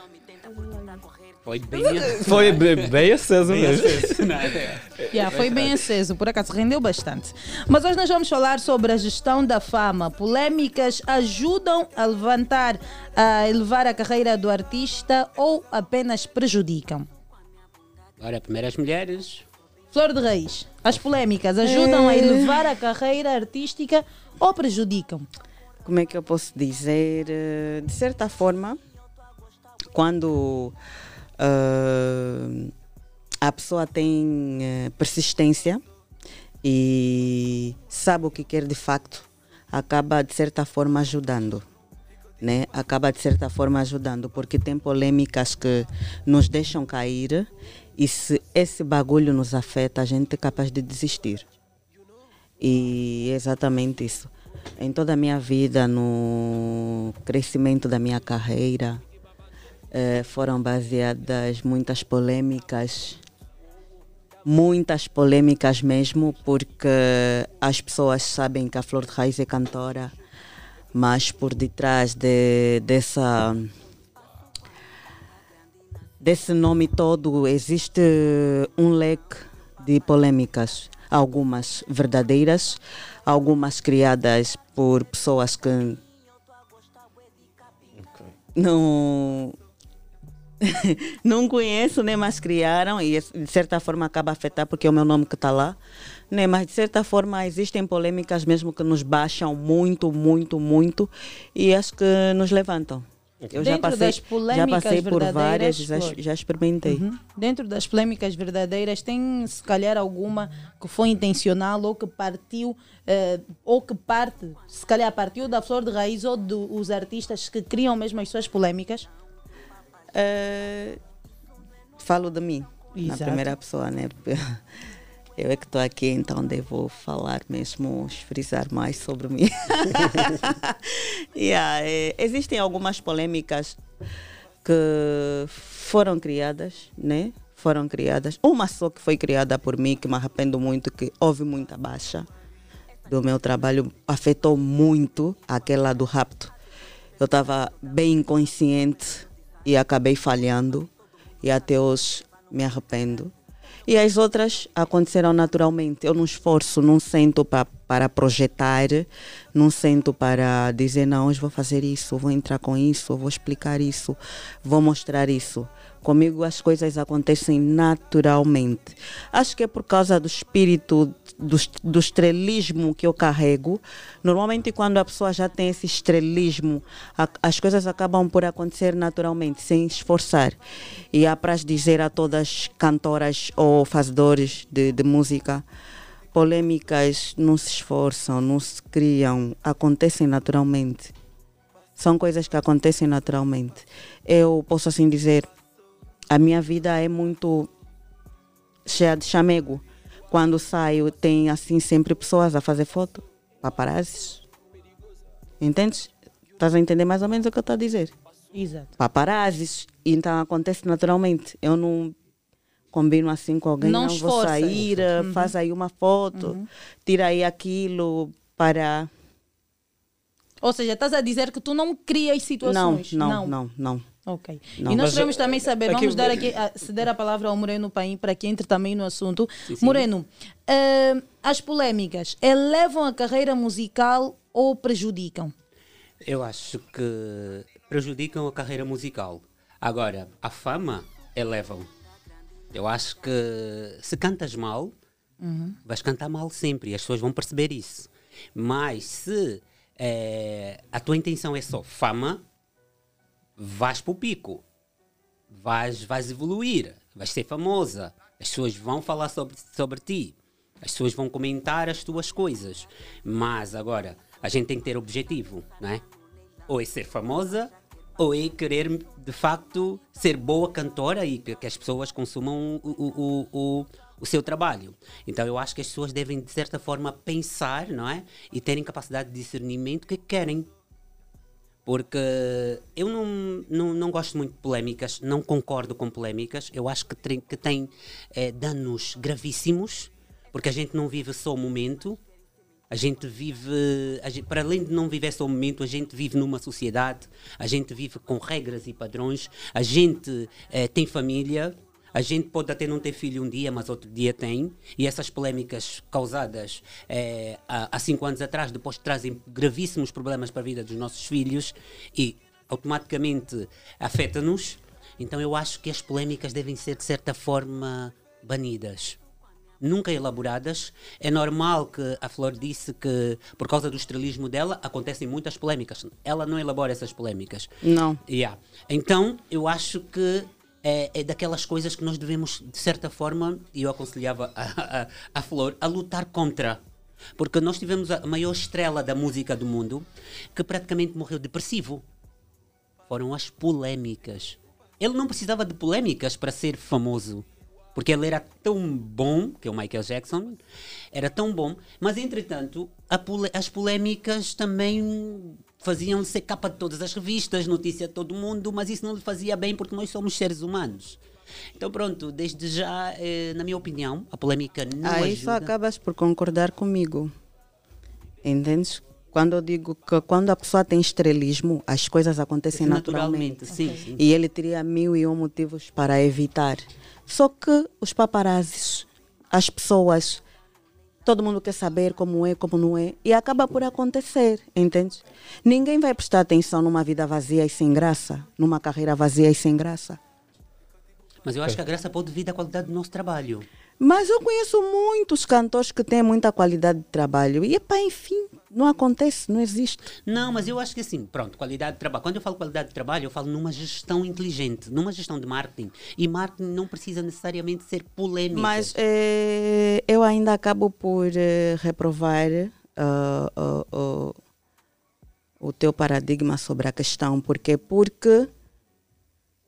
foi bem aceso. Foi bem, bem aceso mesmo. Bem aceso, não, é. Yeah, foi bem aceso, por acaso rendeu bastante. Mas hoje nós vamos falar sobre a gestão da fama. Polêmicas ajudam a levantar, a elevar a carreira do artista ou apenas prejudicam? Ora, primeiro as mulheres. Flor de Raiz, as polêmicas ajudam é. a elevar a carreira artística ou prejudicam? como é que eu posso dizer, de certa forma, quando uh, a pessoa tem persistência e sabe o que quer de facto, acaba de certa forma ajudando, né? Acaba de certa forma ajudando, porque tem polêmicas que nos deixam cair e se esse bagulho nos afeta, a gente é capaz de desistir. E é exatamente isso. Em toda a minha vida, no crescimento da minha carreira, eh, foram baseadas muitas polêmicas, muitas polêmicas mesmo, porque as pessoas sabem que a Flor de Raiz é cantora, mas por detrás de, dessa, desse nome todo existe um leque de polêmicas. Algumas verdadeiras, algumas criadas por pessoas que okay. não, não conheço, nem mais criaram, e de certa forma acaba a afetar porque é o meu nome que está lá. Né? Mas de certa forma existem polêmicas mesmo que nos baixam muito, muito, muito, e acho que nos levantam. Eu já passei, já passei por várias, já, já experimentei. Uhum. Dentro das polêmicas verdadeiras, tem se calhar alguma que foi intencional ou que partiu, eh, ou que parte, se calhar partiu da Flor de Raiz ou dos artistas que criam mesmo as suas polêmicas? Uh, falo de mim, Exato. Na primeira pessoa, né? Eu é que estou aqui, então devo falar mesmo, frisar mais sobre mim. yeah, é, existem algumas polêmicas que foram criadas, né? Foram criadas. Uma só que foi criada por mim, que me arrependo muito, que houve muita baixa do meu trabalho. Afetou muito aquela do rapto. Eu estava bem inconsciente e acabei falhando. E até hoje me arrependo. E as outras aconteceram naturalmente. Eu não esforço, não sento pa, para projetar, não sento para dizer, não, hoje vou fazer isso, vou entrar com isso, vou explicar isso, vou mostrar isso. Comigo as coisas acontecem naturalmente. Acho que é por causa do espírito, do, do estrelismo que eu carrego. Normalmente quando a pessoa já tem esse estrelismo, a, as coisas acabam por acontecer naturalmente, sem esforçar. E há para dizer a todas cantoras ou fazedores de, de música, polêmicas não se esforçam, não se criam, acontecem naturalmente. São coisas que acontecem naturalmente. Eu posso assim dizer... A minha vida é muito cheia de chamego. Quando saio, tem assim sempre pessoas a fazer foto, paparazzi. Entendes? Estás a entender mais ou menos o que eu estou a dizer? Exato. Paparazzi. Então acontece naturalmente. Eu não combino assim com alguém, não, não vou sair, uhum. faz aí uma foto, uhum. tira aí aquilo para... Ou seja, estás a dizer que tu não crias situações? Não, não, não, não. não. Ok. Não, e nós queremos também saber, aqui, vamos dar aqui, a, ceder a palavra ao Moreno Paim para que entre também no assunto. Sim, sim. Moreno, uh, as polêmicas elevam a carreira musical ou prejudicam? Eu acho que prejudicam a carreira musical. Agora, a fama elevam. Eu acho que se cantas mal, uhum. vais cantar mal sempre e as pessoas vão perceber isso. Mas se é, a tua intenção é só fama, vais para o pico, vais, vais evoluir, vais ser famosa, as pessoas vão falar sobre, sobre ti, as pessoas vão comentar as tuas coisas, mas agora a gente tem que ter objetivo, né? Ou é ser famosa, ou é querer de facto ser boa cantora e que as pessoas consumam o, o, o, o, o seu trabalho. Então eu acho que as pessoas devem de certa forma pensar, não é? E terem capacidade de discernimento que querem. Porque eu não, não, não gosto muito de polémicas, não concordo com polémicas. Eu acho que tem, que tem é, danos gravíssimos, porque a gente não vive só o momento. A gente vive, a gente, para além de não viver só o momento, a gente vive numa sociedade, a gente vive com regras e padrões, a gente é, tem família, a gente pode até não ter filho um dia, mas outro dia tem. E essas polémicas causadas é, há, há cinco anos atrás, depois trazem gravíssimos problemas para a vida dos nossos filhos e automaticamente afeta-nos. Então eu acho que as polémicas devem ser, de certa forma, banidas. nunca elaboradas. É normal que a Flor disse que, por causa do estrelismo dela, acontecem muitas polémicas. Ela não elabora essas polémicas. Não. Yeah. Então, eu acho que é, é daquelas coisas que nós devemos, de certa forma, e eu aconselhava a, a, a Flor, a lutar contra. Porque nós tivemos a maior estrela da música do mundo, que praticamente morreu depressivo. Foram as polémicas. Ele não precisava de polémicas para ser famoso, porque ele era tão bom, que é o Michael Jackson, era tão bom, mas entretanto a pole- as polémicas também faziam ser capa de todas as revistas, notícia de todo mundo, mas isso não lhe fazia bem, porque nós somos seres humanos. Então pronto, desde já, eh, na minha opinião, a polémica não ajuda. Aí só acabas por concordar comigo, entendes? Quando eu digo que quando a pessoa tem estrelismo, as coisas acontecem naturalmente. naturalmente. Sim, sim. E ele teria mil e um motivos para evitar. Só que os paparazzis, as pessoas, todo mundo quer saber como é, como não é. E acaba por acontecer, entende? Ninguém vai prestar atenção numa vida vazia e sem graça, numa carreira vazia e sem graça. Mas eu acho que a graça pode vir da qualidade do nosso trabalho. Mas eu conheço muitos cantores que têm muita qualidade de trabalho. E, epá, enfim, não acontece, não existe. Não, mas eu acho que assim, pronto, qualidade de trabalho. Quando eu falo qualidade de trabalho, eu falo numa gestão inteligente, numa gestão de marketing. E marketing não precisa necessariamente ser polêmico. Mas eh, eu ainda acabo por eh, reprovar uh, uh, uh, o teu paradigma sobre a questão. Por quê? Porque...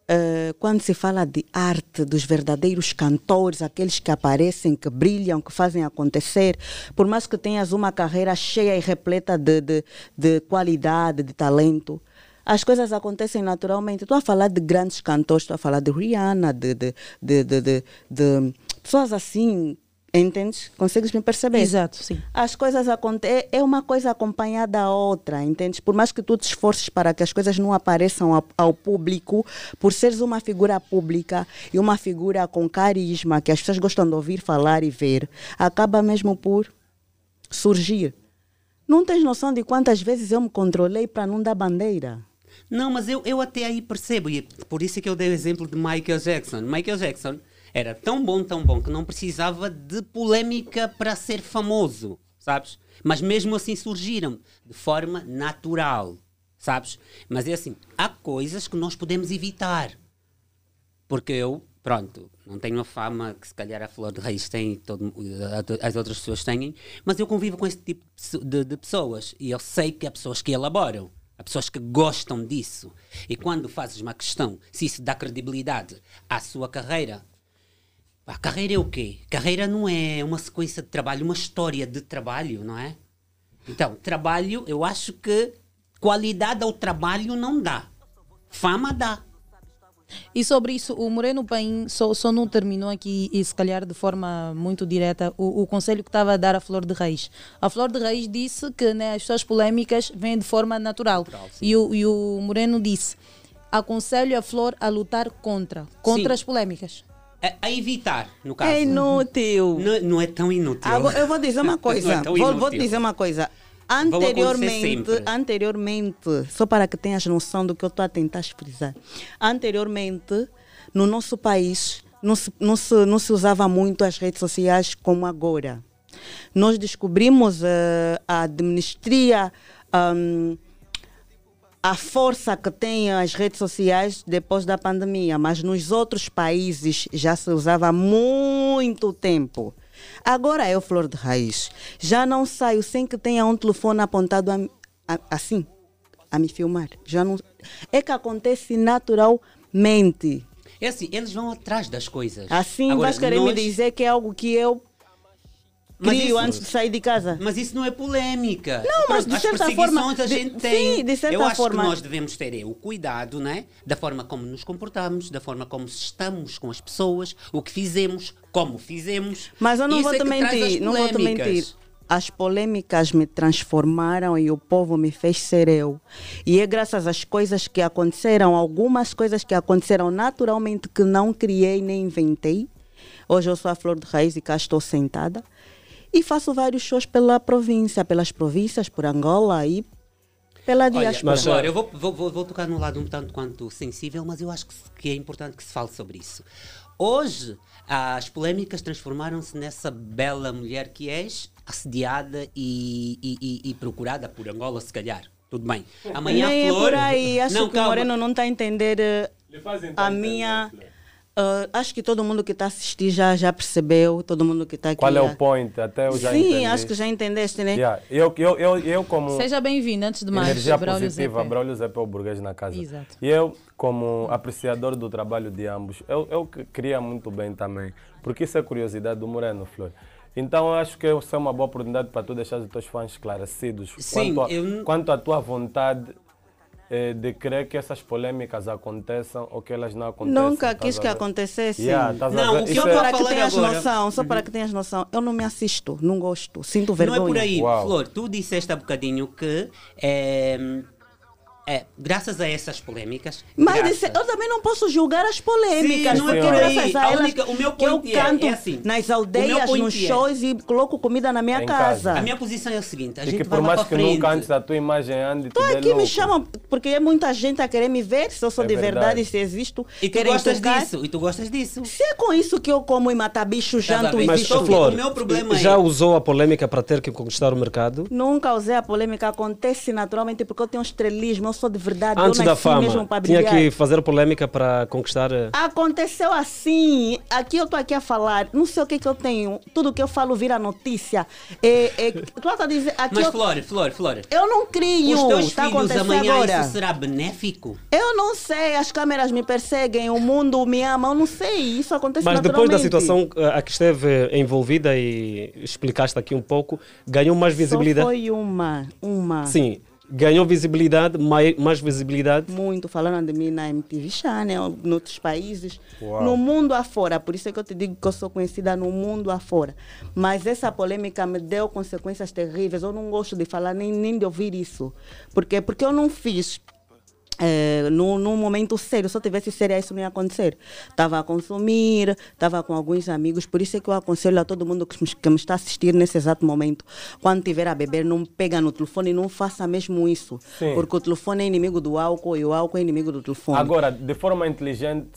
Uh, quando se fala de arte, dos verdadeiros cantores, aqueles que aparecem, que brilham, que fazem acontecer, por mais que tenhas uma carreira cheia e repleta de, de, de qualidade, de talento, as coisas acontecem naturalmente. Estou a falar de grandes cantores, estou a falar de Rihanna, de, de, de, de, de, de pessoas assim, entendes? Consegues me perceber? Exato, sim. As coisas acontecem, é uma coisa acompanhada da outra, entendes? Por mais que tu te esforces para que as coisas não apareçam ao, ao público, por seres uma figura pública e uma figura com carisma, que as pessoas gostam de ouvir falar e ver, acaba mesmo por surgir. Não tens noção de quantas vezes eu me controlei para não dar bandeira. Não, mas eu, eu até aí percebo, e por isso que eu dei o exemplo de Michael Jackson. Michael Jackson era tão bom, tão bom, que não precisava de polêmica para ser famoso, sabes? Mas mesmo assim surgiram de forma natural, sabes? Mas é assim, há coisas que nós podemos evitar. Porque eu, pronto, não tenho a fama que se calhar a Flor de Raiz tem, todo, as outras pessoas têm, mas eu convivo com esse tipo de, de pessoas e eu sei que há pessoas que elaboram. Há pessoas que gostam disso. E quando fazes uma questão, se isso dá credibilidade à sua carreira... A carreira é o quê? Carreira não é uma sequência de trabalho, uma história de trabalho, não é? Então, trabalho, eu acho que qualidade ao trabalho não dá. Fama dá. E sobre isso, o Moreno Paim só, só não terminou aqui, e se calhar de forma muito direta, o, o conselho que estava a dar à Flor de Raiz. A Flor de Raiz disse que, né, as suas polémicas vêm de forma natural. natural e, o, e o Moreno disse, aconselho a Flor a lutar contra, contra sim, as polémicas. A evitar, no caso. É inútil. Não, não é tão inútil. Ah, eu vou dizer uma coisa. É vou, vou dizer uma coisa. Anteriormente, anteriormente, só para que tenhas noção do que eu estou a tentar frisar. Anteriormente, no nosso país, não se, não se, não se usava muito as redes sociais como agora. Nós descobrimos uh, a administria... Um, a força que tem as redes sociais depois da pandemia, mas nos outros países já se usava há muito tempo. Agora é o Flor de Raiz. Já não saio sem que tenha um telefone apontado a, a, assim, a me filmar. Já não, é que acontece naturalmente. É assim, eles vão atrás das coisas. Assim, agora, vais querer nós... me dizer que é algo que eu... Mas crio isso, antes de sair de casa. Mas isso não é polémica. Não, mas de certa forma... a gente de, tem. Sim, de certa forma. Eu acho forma. que nós devemos ter é, o cuidado, né, da forma como nos comportamos, da forma como estamos com as pessoas, o que fizemos, como fizemos. Mas eu não vou, é te mentir, não vou te mentir. As polêmicas me transformaram e o povo me fez ser eu. E é graças às coisas que aconteceram, algumas coisas que aconteceram naturalmente, que não criei nem inventei. Hoje eu sou a Flor de Raiz e cá estou sentada. E faço vários shows pela província, pelas províncias, por Angola e pela diáspora. Mas agora, eu vou, vou, vou tocar num lado um tanto quanto sensível, mas eu acho que é importante que se fale sobre isso. Hoje, as polêmicas transformaram-se nessa bela mulher que és, assediada e, e, e, e procurada por Angola, se calhar. Tudo bem. Amanhã a Flor... É por aí. Acho não, que o Moreno não está a entender a minha... Uh, acho que todo mundo que está a assistir já, já percebeu, todo mundo que está aqui... Qual é o point? Até eu já Sim, entendi. Acho que já entendeste, né? Yeah. Eu, eu, eu, eu como... Seja bem-vindo, antes de mais. Energia Braulio positiva, Zé Braulio Zé Péu, burguês na casa. Exato. E eu, como apreciador do trabalho de ambos, eu, eu queria muito bem também, porque isso é curiosidade do Moreno, Flor. Então, eu acho que isso é uma boa oportunidade para tu deixar os teus fãs esclarecidos. Sim, quanto, a, eu... quanto à tua vontade... de crer que essas polêmicas aconteçam ou que elas não aconteçam. Nunca quis que acontecesse. Yeah, não, o senhor é... para que tenhas noção, só para que tenhas noção, eu não me assisto, não gosto, sinto vergonha. Não é por aí, Uau. Flor, tu disseste há bocadinho que é, é, graças a essas polêmicas... Mas disse, eu também não posso julgar as polêmicas. Sim, não é por aí. A elas, única, o meu ponto é, é assim. Nas aldeias, nos shows é. E coloco comida na minha casa. casa. A minha posição é a seguinte, a e gente que vai lá para frente. Por mais que nunca antes da tua imagem ande... Estou aqui, me chamam, porque é muita gente a querer me ver, se eu sou é de verdade, verdade, se existo. E tu gostas tocar. disso? E tu gostas disso? Se é com isso que eu como e matar bicho, janto e bicho. Flor, o meu problema já é... usou a polêmica para ter que conquistar o mercado? Nunca usei a polêmica, acontece naturalmente porque eu tenho um estrelismo. Sou de verdade, antes eu da fama, mesmo para tinha que fazer polêmica para conquistar... Aconteceu assim, aqui eu estou aqui a falar, não sei o que que eu tenho, tudo que eu falo vira notícia. É, é, tu a dizer, aqui Mas eu, Flor, Flor, Flor... Eu não crio, os teus tá filhos amanhã agora. Isso será benéfico? Eu não sei, as câmeras me perseguem, o mundo me ama, eu não sei, isso acontece Mas naturalmente. Mas depois da situação a que esteve envolvida e explicaste aqui um pouco, ganhou mais visibilidade? Só foi uma, uma... Sim. Ganhou visibilidade, mais, mais visibilidade? Muito, falaram de mim na M T V Channel, em outros países, Uau. no mundo afora. Por isso é que eu te digo que eu sou conhecida no mundo afora. Mas essa polêmica me deu consequências terríveis. Eu não gosto de falar nem, nem de ouvir isso. Por quê? Porque eu não fiz... É, num, num momento sério, se eu tivesse sério isso não ia acontecer. Estava a consumir, estava com alguns amigos, por isso é que eu aconselho a todo mundo que me, que me está a assistir nesse exato momento, quando estiver a beber, não pega no telefone, não faça mesmo isso. Sim. Porque o telefone é inimigo do álcool e o álcool é inimigo do telefone. Agora, de forma inteligente,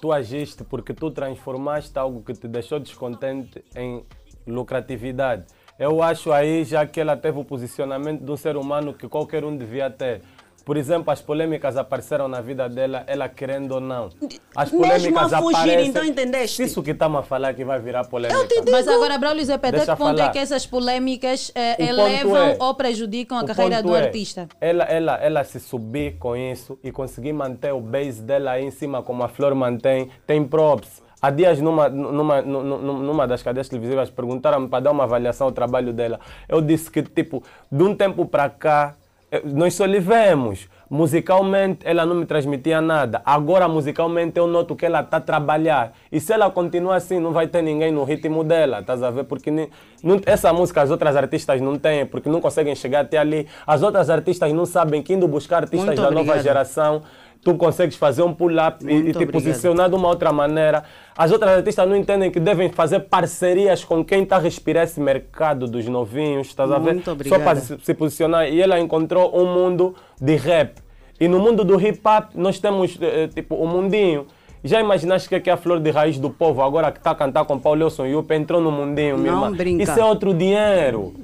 tu agiste porque tu transformaste algo que te deixou descontente em lucratividade. Eu acho aí já que ela teve o posicionamento de um ser humano que qualquer um devia ter. Por exemplo, as polêmicas apareceram na vida dela, ela querendo ou não. As polêmicas Mesmo fugir, aparecem. Então entendeste? Isso que estamos a falar que vai virar polêmica. Eu te digo. Mas agora, Braulio Zé Péu, até que ponto é que essas polêmicas eh, elevam é, ou prejudicam a carreira do é, artista? Ela, ela, ela se subir com isso e conseguir manter o base dela aí em cima, como a Flor mantém, tem props. Há dias, numa, numa, numa, numa das cadeias televisivas, perguntaram-me para dar uma avaliação ao trabalho dela. Eu disse que, tipo, de um tempo para cá, nós só lhe vemos. Musicalmente, ela não me transmitia nada. Agora, musicalmente, eu noto que ela está a trabalhar. E se ela continuar assim, não vai ter ninguém no ritmo dela. Estás a ver? Porque nem, não, essa música as outras artistas não têm, porque não conseguem chegar até ali. As outras artistas não sabem que indo buscar artistas Muito da obrigado. nova geração, tu consegues fazer um pull-up e, e te obrigado. posicionar de uma outra maneira. As outras artistas não entendem que devem fazer parcerias com quem está a respirar esse mercado dos novinhos, estás a ver? Muito obrigada. Só para se, se posicionar. E ela encontrou um mundo de rap. E no mundo do hip-hop nós temos, eh, tipo, o mundinho. Já imaginaste que é a Flor de Raiz do Povo, agora que está a cantar com Paulo Wilson Yupa, entrou no mundinho, minha irmã. Isso é outro dinheiro.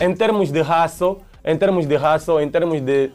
Em termos de hustle, em termos de hustle, em termos de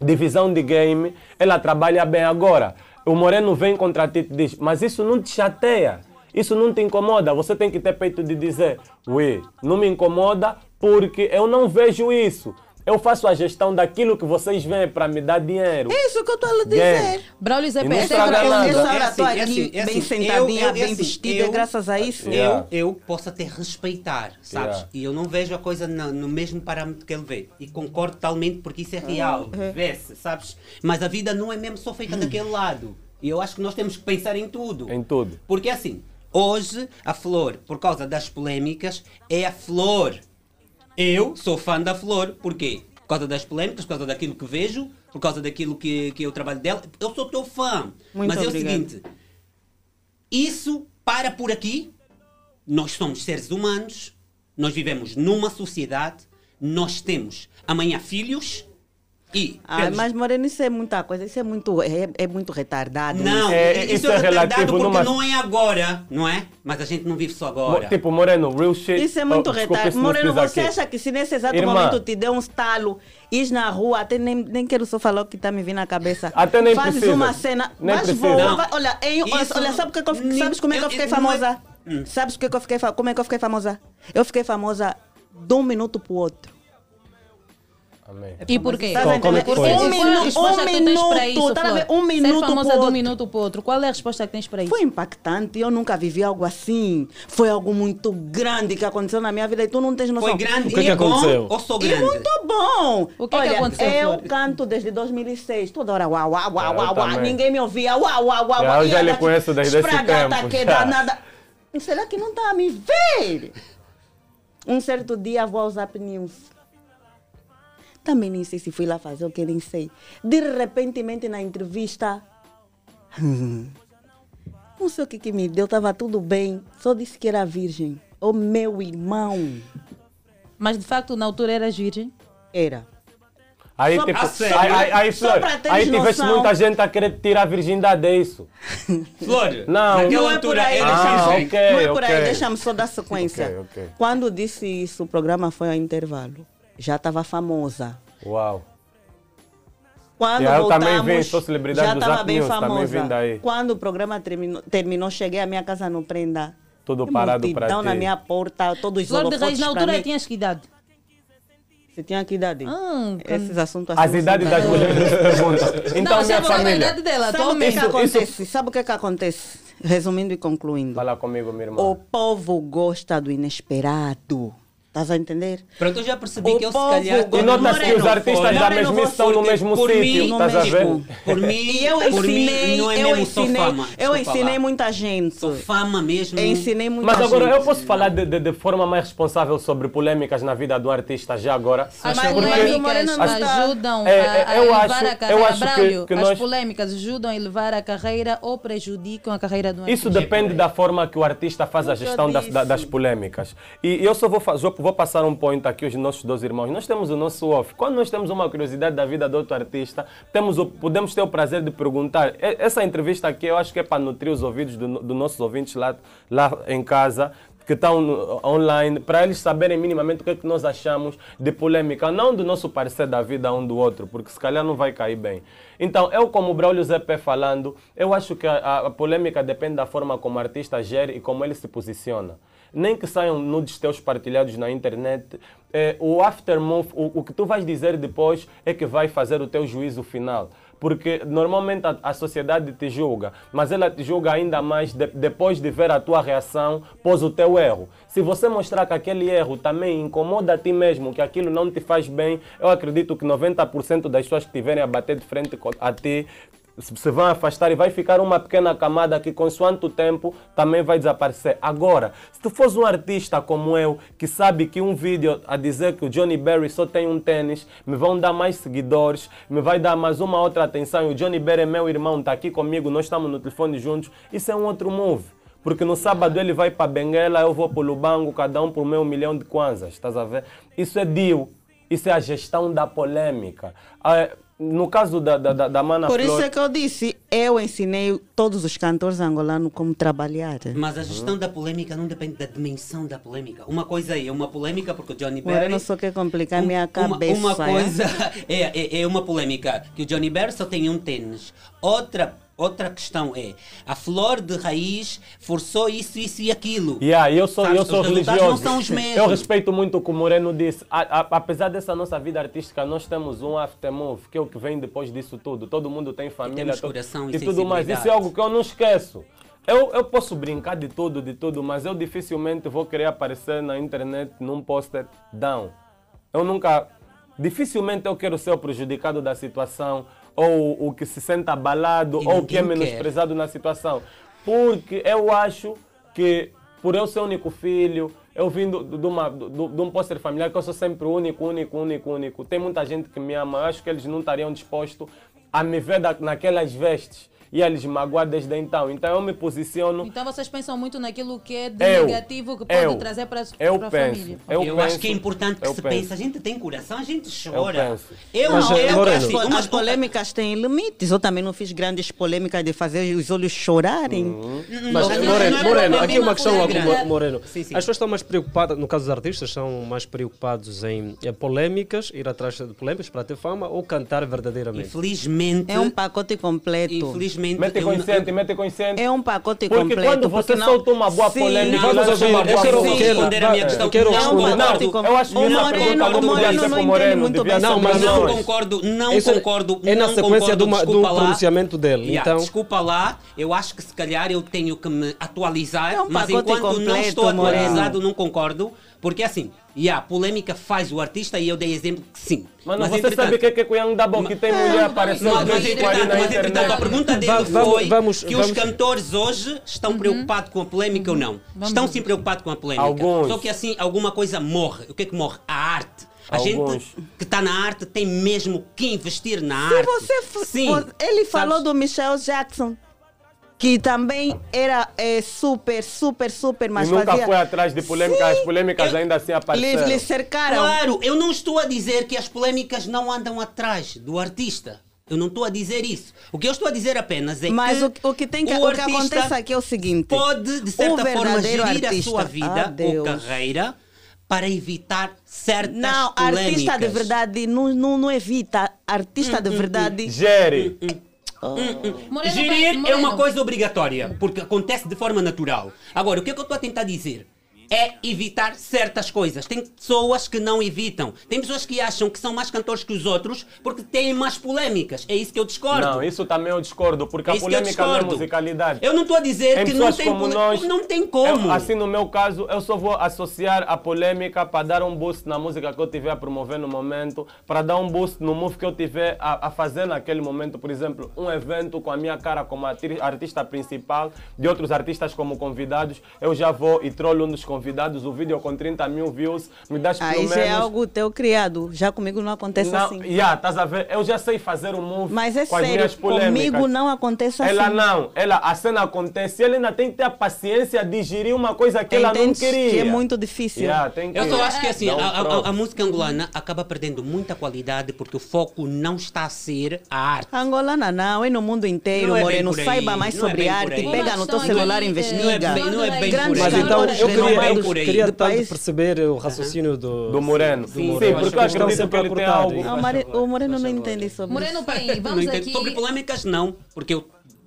divisão de game, ela trabalha bem agora. O Moreno vem contra ti e te diz, mas isso não te chateia, isso não te incomoda. Você tem que ter peito de dizer, ui, não me incomoda porque eu não vejo isso. Eu faço a gestão daquilo que vocês vêm para me dar dinheiro. É isso que eu estou a lhe dizer. Braulio Zé Péu, estou aqui bem sentadinha, bem vestida, graças a isso. Eu, eu posso até respeitar, sabes? E eu não vejo a coisa no mesmo parâmetro que ele vê. E concordo totalmente porque isso é real. Vê-se, sabes? Mas a vida não é mesmo só feita daquele lado. E eu acho que nós temos que pensar em tudo. Em tudo. Porque assim, hoje a Flor, por causa das polêmicas, é a Flor. Eu sou fã da Flor, porquê? Por causa das polêmicas, por causa daquilo que vejo, por causa daquilo que, que eu trabalho dela. Eu sou teu fã. Muito Mas obrigado. é o seguinte, isso para por aqui, nós somos seres humanos, nós vivemos numa sociedade, nós temos amanhã filhos, E, ah, eles... Mas Moreno, isso é muita coisa, isso é muito, é, é muito retardado. Não, é, isso, isso é, é retardado relativo, porque numa... não é agora, não é? Mas a gente não vive só agora. Tipo, Moreno, real shit. Isso é muito oh, retardado. Moreno, você aqui. Acha que se nesse exato Irmã. Momento te der um estalo, ir na rua, até nem, nem quero só falar o que está me vindo na cabeça. Até nem Fazes precisa. Uma cena, nem mas precisa. Voa. Vai, olha, em, isso, olha sabe, que, nem, sabes como é que eu fiquei eu, famosa? Eu, hum. Sabes que eu fiquei, como é que eu fiquei famosa? Eu fiquei famosa de um minuto para o outro. E por quê? Tá como, como foi? Um, minu é um minuto, isso, tá a ver? Um minuto para outro. Um minuto para outro. Qual é a resposta que tens para isso? Foi impactante, eu nunca vivi algo assim. Foi algo muito grande que aconteceu na minha vida e tu não tens noção. Foi grande. O que, e que é aconteceu? Bom, ou sou grande? E muito bom. O que, Olha, que aconteceu? Eu canto desde dois mil e seis, toda hora uau, uau, uau, uau, uau. Ninguém me ouvia, uau, uau, uau. Eu já lhe conheço desde esse tempo. Que danada. Será que não está a me ver? Um certo dia vou ao Zap News. Também nem sei se fui lá fazer o que nem sei. De repentemente na entrevista, não sei o que, que me deu, estava tudo bem. Só disse que era virgem. O meu irmão. Mas de facto na altura eras virgem? Era. Aí, só, tipo, assim, aí, aí, aí, Flor, aí tivesse muita gente a querer tirar a virgindade, é isso? Flor, não, não é por aí, ah, okay, não é por okay. aí, deixa-me só dar sequência. Okay, okay. Quando disse isso, o programa foi ao intervalo. Já estava famosa. Uau. Quando eu voltamos, também vi, sou celebridade já estava bem News, famosa. Quando o programa terminou, terminou, cheguei à minha casa no Prenda. Tudo parado para ti. Na minha porta, todos os Flor de Raiz, na altura tinhas que idade? Você tinha que idade? Hum, Esses assuntos assim. As idades das mulheres perguntam. Então, não, minha família. A idade dela, sabe o que, isso, que acontece? Isso... Sabe o que, que acontece? Resumindo e concluindo. Fala comigo, minha irmã. O povo gosta do inesperado. Estás a entender? Pronto, eu já percebi o que eu se calhar... E nota-se que os artistas da mesma estão no mesmo sítio, estás a ver? Por mim, e eu por ensinei, mim não é eu mesmo ensinei, só fama. Eu ensinei falar. Muita gente. Sou fama mesmo. Eu ensinei muita Mas agora gente. Eu posso falar de, de, de forma mais responsável sobre polêmicas na vida do artista já agora. As polêmicas ajudam a elevar a carreira. As polêmicas ajudam a elevar a carreira ou prejudicam a carreira do artista? Isso depende da forma que o artista faz a gestão das polêmicas. E eu só vou fazer... Vou passar um point aqui aos nossos dois irmãos. Nós temos o nosso off. Quando nós temos uma curiosidade da vida de outro artista, temos o, podemos ter o prazer de perguntar. Essa entrevista aqui eu acho que é para nutrir os ouvidos dos do nossos ouvintes lá, lá em casa, que estão online, para eles saberem minimamente o que é que nós achamos de polêmica, não do nosso parecer da vida um do outro, porque se calhar não vai cair bem. Então, eu como o Braulio Zé Péu falando, eu acho que a, a polêmica depende da forma como o artista gere e como ele se posiciona. Nem que saiam nudes teus partilhados na internet, é, o aftermath, o, o que tu vais dizer depois é que vai fazer o teu juízo final. Porque normalmente a, a sociedade te julga, mas ela te julga ainda mais de, depois de ver a tua reação, pôs o teu erro. Se você mostrar que aquele erro também incomoda a ti mesmo, que aquilo não te faz bem, eu acredito que noventa por cento das pessoas que estiverem a bater de frente a ti se vão afastar e vai ficar uma pequena camada que, consoante o tempo, também vai desaparecer. Agora, se tu fores um artista como eu, que sabe que um vídeo a dizer que o Johnny Berry só tem um tênis, me vão dar mais seguidores, me vai dar mais uma outra atenção, o Johnny Berry é meu irmão, está aqui comigo, nós estamos no telefone juntos, isso é um outro move. Porque no sábado ele vai para Benguela, eu vou para o Lubango, cada um por meu milhão de kwanzas, estás a ver? Isso é deal, isso é a gestão da polêmica. No caso da, da, da Mana Por Flor... isso é que eu disse, eu ensinei todos os cantores angolanos como trabalhar. Mas a gestão uhum. da polêmica não depende da dimensão da polêmica. Uma coisa aí é uma polêmica porque o Johnny Berry... Agora eu não só quero complicar um, minha cabeça. Uma, uma coisa é, é, é uma polêmica que o Johnny Berry só tem um tênis. Outra Outra questão é, a Flor de Raiz forçou isso, isso e aquilo. Yeah, eu sou, eu sou religioso. Não são os mesmos. Eu respeito muito o que o Moreno disse. A, a, apesar dessa nossa vida artística, nós temos um aftermove, que é o que vem depois disso tudo. Todo mundo tem família. E temos coração e, e tudo mais. Isso é algo que eu não esqueço. Eu, eu posso brincar de tudo, de tudo, mas eu dificilmente vou querer aparecer na internet num poster down. Eu nunca... Dificilmente eu quero ser o prejudicado da situação, ou o que se sente abalado, ou o que é menosprezado na situação. Porque eu acho que, por eu ser o único filho, eu vim de, de, uma, de, de um póster familiar que eu sou sempre o único, único, único, único. Tem muita gente que me ama, acho que eles não estariam dispostos a me ver da, naquelas vestes. e eles me magoam desde então. Então eu me posiciono... Então vocês pensam muito naquilo que é de eu, negativo que pode eu, trazer para, eu para penso, a família. Eu, eu penso, acho que é importante que se pense. A gente tem coração, a gente chora. Eu, eu, mas, eu, eu Moreno, assim, umas polêmicas têm limites. Eu também não fiz grandes polêmicas de fazer os olhos chorarem. Uhum. Mas, não, Moreno, não Moreno aqui é uma questão, Moreno. Sim, sim. As pessoas estão mais preocupadas, no caso dos artistas, são mais preocupados em polêmicas, ir atrás de polêmicas para ter fama ou cantar verdadeiramente. Infelizmente. É um pacote completo. Infelizmente. Mete é consciente, um... mete consciente. É um pacote porque completo. Quando porque quando você não... solta uma boa sim, polêmica... Vamos ouvir. Eu, eu quero responder a minha questão. Eu acho que uma pergunta não devia ser para o Moreno. Não, mas não concordo. Não concordo. É na sequência do pronunciamento dele. Desculpa lá, eu acho que se calhar eu tenho que me atualizar, é um mas enquanto completo, não estou atualizado, não concordo, porque assim, e yeah, a polêmica faz o artista e eu dei exemplo que sim. Mas, mas você sabe o que é que Cuiano da Boca tem mulher aparecendo mas, mas, mas entretanto, a pergunta dele foi vamos, que vamos. Os cantores hoje estão uhum. preocupados com a polêmica ou não? Vamos. Estão sim preocupados com a polêmica. Alguns. Só que assim, alguma coisa morre. O que é que morre? A arte. A Alguns. Gente que está na arte tem mesmo que investir na Se arte. Você sim, ele falou sabes? Do Michael Jackson. Que também era é, super, super, super mais fazia. Nunca foi atrás de polêmicas, sim, as polêmicas eu, ainda assim apareceram. Lhe cercaram. Claro, eu não estou a dizer que as polêmicas não andam atrás do artista. Eu não estou a dizer isso. O que eu estou a dizer apenas é Mas que... Mas o, o que tem que, o o que acontece aqui é o seguinte. Pode, de certa forma, gerir artista. A sua vida ah, ou carreira para evitar certas não, polêmicas. Artista de verdade não, não, não evita. Artista hum, de verdade... Hum, hum. Gere. Hum, hum. Oh. Moreno, gerir Moreno. É uma coisa obrigatória, porque acontece de forma natural. Agora, o que é que eu estou a tentar dizer? É evitar certas coisas. Tem pessoas que não evitam. Tem pessoas que acham que são mais cantores que os outros porque têm mais polêmicas. É isso que eu discordo. Não, isso também eu discordo, porque é a polêmica não é musicalidade. Eu não estou a dizer tem que não tem como nós, não tem como. Eu, assim, no meu caso, eu só vou associar a polêmica para dar um boost na música que eu estiver a promover no momento, para dar um boost no move que eu estiver a, a fazer naquele momento. Por exemplo, um evento com a minha cara como artista principal, de outros artistas como convidados, eu já vou e trollo um dos convidados. Convidados, o vídeo com trinta mil views, me dá pelo menos... Isso é algo teu criado, já comigo não acontece não, assim. Yeah, estás a ver? Eu já sei fazer um move mas é com sério, as minhas polêmicas. Comigo não acontece ela assim. Ela não, ela, a cena acontece, ela ainda tem que ter a paciência de digerir uma coisa que Entendes ela não queria. Que é muito difícil. Yeah, tem que... Eu só acho que assim, a, a, a música angolana acaba perdendo muita qualidade porque o foco não está a ser a arte. Angolana não, é no mundo inteiro, não é Moreno, saiba mais não sobre é arte, pega no teu celular e investiga. Não é, não é bem Grandes por aí. Mas então, eu queria... Eu queria tanto país? Perceber o raciocínio uhum. do, do Moreno. Sim, do Moreno. Sim, porque eu acho que sempre ele tem algo. Não, o Moreno não entende sobre Moreno isso. Moreno Paim, vamos aqui... Sobre polêmicas, não, porque eu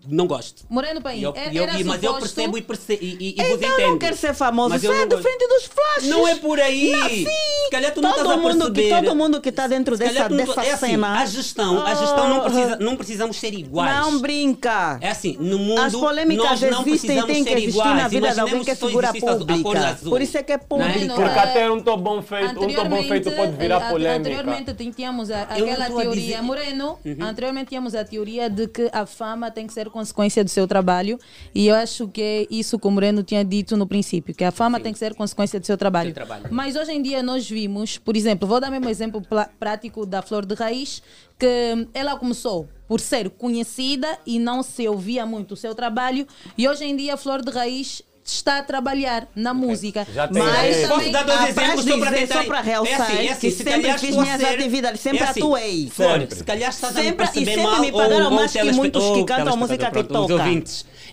não gosto. Moreno Paim, eu, eu, era eu, mas eu percebo e, perce, e, e então vos entendo. Então não quer ser famoso, sai de frente dos flashes. Não é por aí. Não, sim. Se calhar tu todo não estás mundo a perceber. Que, todo mundo que está dentro dessa, tu, dessa é assim, cena. A gestão, oh, a gestão não, precisa, não precisamos ser iguais. Não brinca. É assim, no mundo as polêmicas nós não existem, precisamos tem ser que existir iguais. Na vida de alguém que é figura pública. Por isso é que é pública. Não, porque até um tom bom feito, um tom bom feito pode virar polêmica. Anteriormente tínhamos aquela teoria, Moreno, anteriormente tínhamos a teoria de que a fama tem que ser consequência do seu trabalho e eu acho que é isso que o Moreno tinha dito no princípio, que a fama sim, tem que ser consequência do seu trabalho. trabalho. Mas hoje em dia nós vimos, por exemplo, vou dar mesmo um exemplo prático da Flor de Raiz, que ela começou por ser conhecida e não se ouvia muito o seu trabalho e hoje em dia a Flor de Raiz está a trabalhar na okay. música. Já tem mas é. Posso dar dois ah, exemplos só para tentar... Só para realçar é assim, é assim, que se sempre fiz minhas ser... atividades, sempre é assim. Atuei. Sempre. Se calhar estás a me perceber mal. E sempre me pagaram mais que muitos que cantam música que tocam.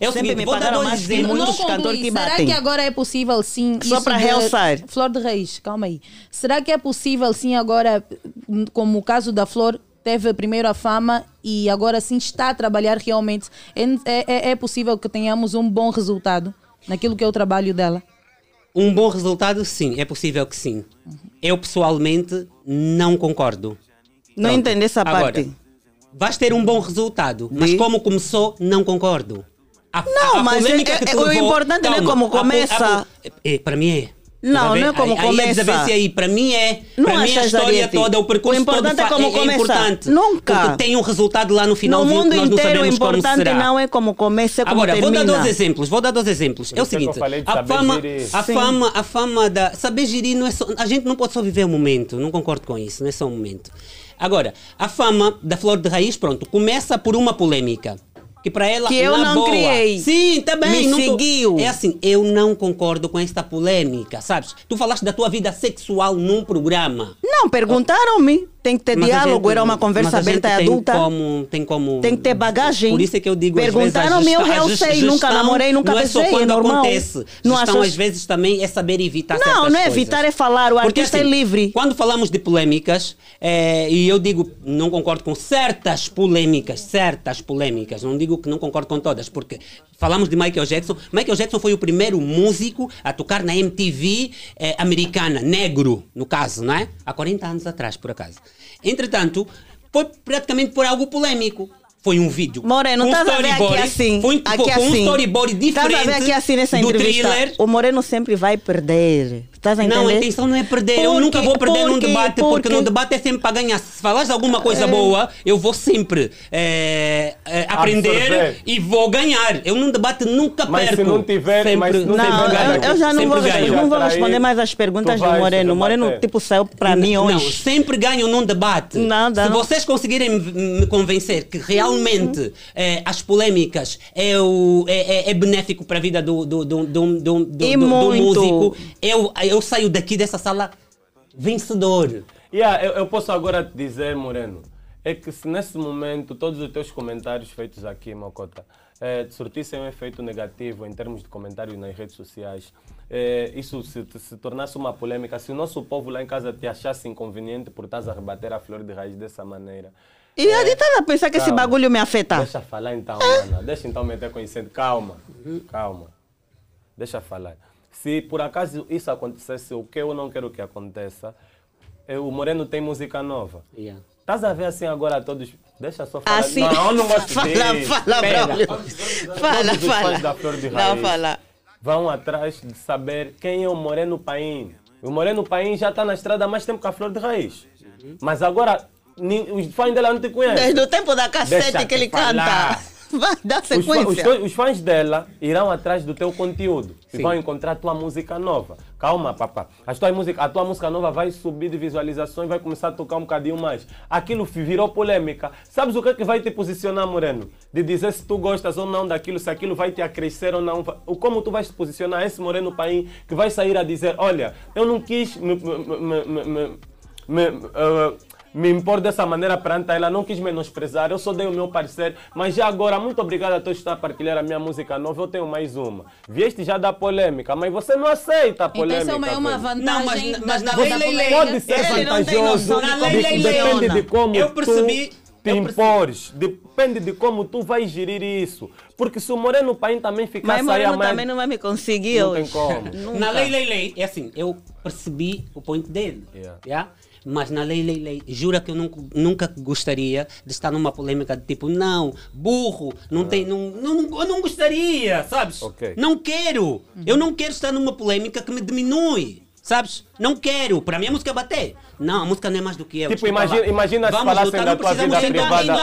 É o seguinte, vou dar dois exemplos. Não concluí. Será que agora é possível sim... Só para realçar. Flor de Raiz, calma aí. Será que é possível sim agora, como o caso da Flor, teve primeiro a fama e agora sim está a trabalhar realmente? É possível que tenhamos um bom resultado naquilo que é o trabalho dela? Um bom resultado, sim. É possível que sim. Uhum. Eu, pessoalmente, não concordo. Não Pronto. Entendo essa parte. Agora, vais ter um bom resultado, de? Mas como começou, não concordo. A, não, a, a mas é, é, o importante não é como começa. A, a, a, é, para mim é. Não, não é como aí, começa. Aí, aí, para mim é. Não para mim a história Arieth. Toda, o percurso o todo é, como é importante. Nunca. Porque tem um resultado lá no final. No mundo que nós inteiro, não sabemos o importante como será. Não é como começa, é como agora, termina. Vou dar dois exemplos. Vou dar dois exemplos. É o seguinte. A fama, a fama, a fama da... Saber gerir não é só... A gente não pode só viver o momento. Não concordo com isso. Não é só um momento. Agora, a fama da Flor de Raiz, pronto, começa por uma polêmica. que para ela que eu não boa. criei. Sim, também. Me não seguiu. Tô... É assim, eu não concordo com esta polêmica, sabes? Tu falaste da tua vida sexual num programa. Não, perguntaram-me. Tem que ter mas diálogo, gente, era uma conversa aberta e adulta. Como, tem como... Tem que ter bagagem. Por isso é que eu digo, perguntaram-me, eu realcei, nunca namorei, nunca pensei, é normal. Não é só quando acontece. Não gestão, achas... às vezes, também é saber evitar certas coisas. Não, não é evitar, é falar. O Porque, artista assim, é livre. Quando falamos de polêmicas, é, e eu digo, não concordo com certas polêmicas, certas polêmicas, não digo que não concordo com todas, porque... Falamos de Michael Jackson. Michael Jackson foi o primeiro músico a tocar na M T V eh, americana, negro, no caso, não é? Há quarenta anos atrás, por acaso. Entretanto, foi praticamente por algo polêmico. Foi um vídeo. Moreno, estás um a ver aqui assim. Foi um, aqui foi assim. um storyboard diferente a ver aqui assim nessa do Thriller. O Moreno sempre vai perder. Estás a entender? Não, a intenção não é perder. Porque, eu nunca vou perder porque, num debate, porque... porque no debate é sempre para ganhar. Se falares alguma coisa é... boa, eu vou sempre é, é, aprender Absorver. e vou ganhar. Eu num debate nunca mas perco. Mas se não tiver, sempre, mas não, não ganho. Eu, eu já não vou, já não vou responder mais às perguntas do Moreno. Moreno, tipo, saiu para mim hoje. Não, sempre ganho num debate. Nada. Se vocês conseguirem me convencer que realmente Realmente, eh, as polêmicas é, o, é, é benéfico para a vida do, do, do, do, do, do, do músico. Eu, eu saio daqui dessa sala vencedor. Yeah, eu, eu posso agora te dizer, Moreno, é que se nesse momento todos os teus comentários feitos aqui, Mocota, é, surtissem um efeito negativo em termos de comentários nas redes sociais, é, isso se, se tornasse uma polêmica, se o nosso povo lá em casa te achasse inconveniente por estás a rebater a Flor de Raiz dessa maneira... E é, a gente tá a pensar que calma. esse bagulho me afeta. Deixa falar então, é. Ana. Deixa então meter conhecendo. Calma, calma. Deixa falar. Se por acaso isso acontecesse, o que eu não quero que aconteça, eu, o Moreno tem música nova. Yeah. Estás a ver assim agora todos... Deixa só falar. Assim... Não, eu não gosto de Fala, fala, Braulio. Fala, fala. Da Flor de Raiz não, fala. Vão atrás de saber quem é o Moreno Paim. O Moreno Paim já está na estrada há mais tempo que a Flor de Raiz. Uhum. Mas agora... Os fãs dela não te conhecem. Desde o tempo da cassete que ele falar. canta. Vai dar sequência. Os fãs, os fãs dela irão atrás do teu conteúdo. Sim. E vão encontrar a tua música nova. Calma, papá. As tuas música, a tua música nova vai subir de visualizações, vai começar a tocar um bocadinho mais. Aquilo virou polêmica. Sabes o que é que vai te posicionar, Moreno? De dizer se tu gostas ou não daquilo, se aquilo vai te acrescer ou não. Como tu vais te posicionar esse Moreno Paim que vai sair a dizer, olha, eu não quis me... me, me, me, me, me uh, me impor dessa maneira perante ela, não quis menosprezar, eu só dei o meu parecer, mas já agora, muito obrigado a todos que estão a partilhar a minha música nova, eu tenho mais uma. Vieste já da polêmica, mas você não aceita a polêmica. Então, é uma vantagem não, mas, mas da, da, da, da polêmica. Pode ser ele vantajoso, de, depende de como eu percebi, tu te eu impores, depende de como tu vais gerir isso. Porque se o Moreno Paim também ficar sair Moreno a mais... também não vai me conseguir não hoje. Não tem como. Na lei, lei, lei, é assim, eu percebi o ponto dele, yeah. Yeah? Mas na lei, lei, lei, jura que eu nunca, nunca gostaria de estar numa polêmica de tipo, não, burro, não ah. tem, não, não, não, eu não gostaria, sabes? Okay. Não quero, uhum. eu não quero estar numa polêmica que me diminui, sabes? Não quero, para mim a música é bater. Não, a música não é mais do que eu. Tipo, imagina, imagina se falassem da tua vida privada,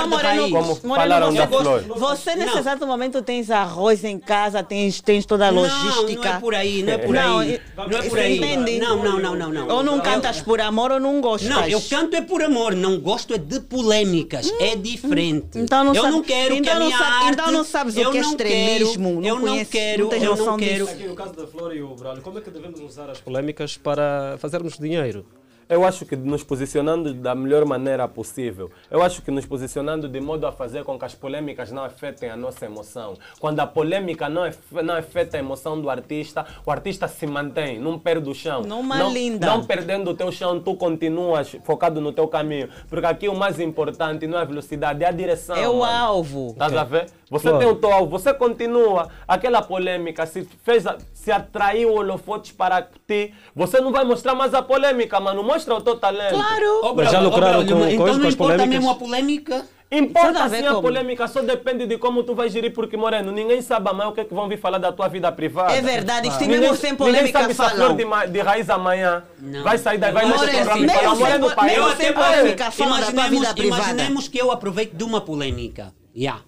como falaram da Flor. Você, nesse não. exato momento, tens arroz em casa, tens, tens toda a logística. Não, não é por aí, não é por aí. Não, não é por aí. Não, não, não, não, não. Ou não cantas por amor ou não gostas. Não, eu canto é por amor, não gosto é de polêmicas, hum, é diferente. Então não eu sabe, não quero então que a minha sabe, arte... Então não sabes o que é extremismo, não conheces, não tens noção disso. Aqui no caso da Flor e o Braulio, como é que devemos usar as polêmicas para fazermos dinheiro? Eu acho que nos posicionando da melhor maneira possível. Eu acho que nos posicionando de modo a fazer com que as polêmicas não afetem a nossa emoção. Quando a polêmica não, não afeta a emoção do artista, o artista se mantém, não perde o chão. Não, não, linda. não perdendo o teu chão, tu continuas focado no teu caminho. Porque aqui o mais importante não é a velocidade, é a direção. É o mano. alvo. Estás okay. a ver? Você claro. tem o teu alvo, você continua. Aquela polêmica, se, fez, se atraiu holofotes para ti, você não vai mostrar mais a polêmica, mano. Mostra o teu talento. Claro. Oh, Mas já lucraram oh, com, então com, com as polêmicas? Então não importa mesmo a polêmica? Importa sim a polêmica, só depende de como tu vais gerir, porque, Moreno, ninguém sabe amanhã o que é que vão vir falar da tua vida privada. É verdade, que se mesmo sem polêmica ninguém sabe falam. Flor de, de Raiz amanhã não. vai sair daí, vai nesse programa e falar, Moreno Paim. Eu sem polêmica fala da tua vida privada. Imaginemos que eu aproveito de uma polêmica, yeah.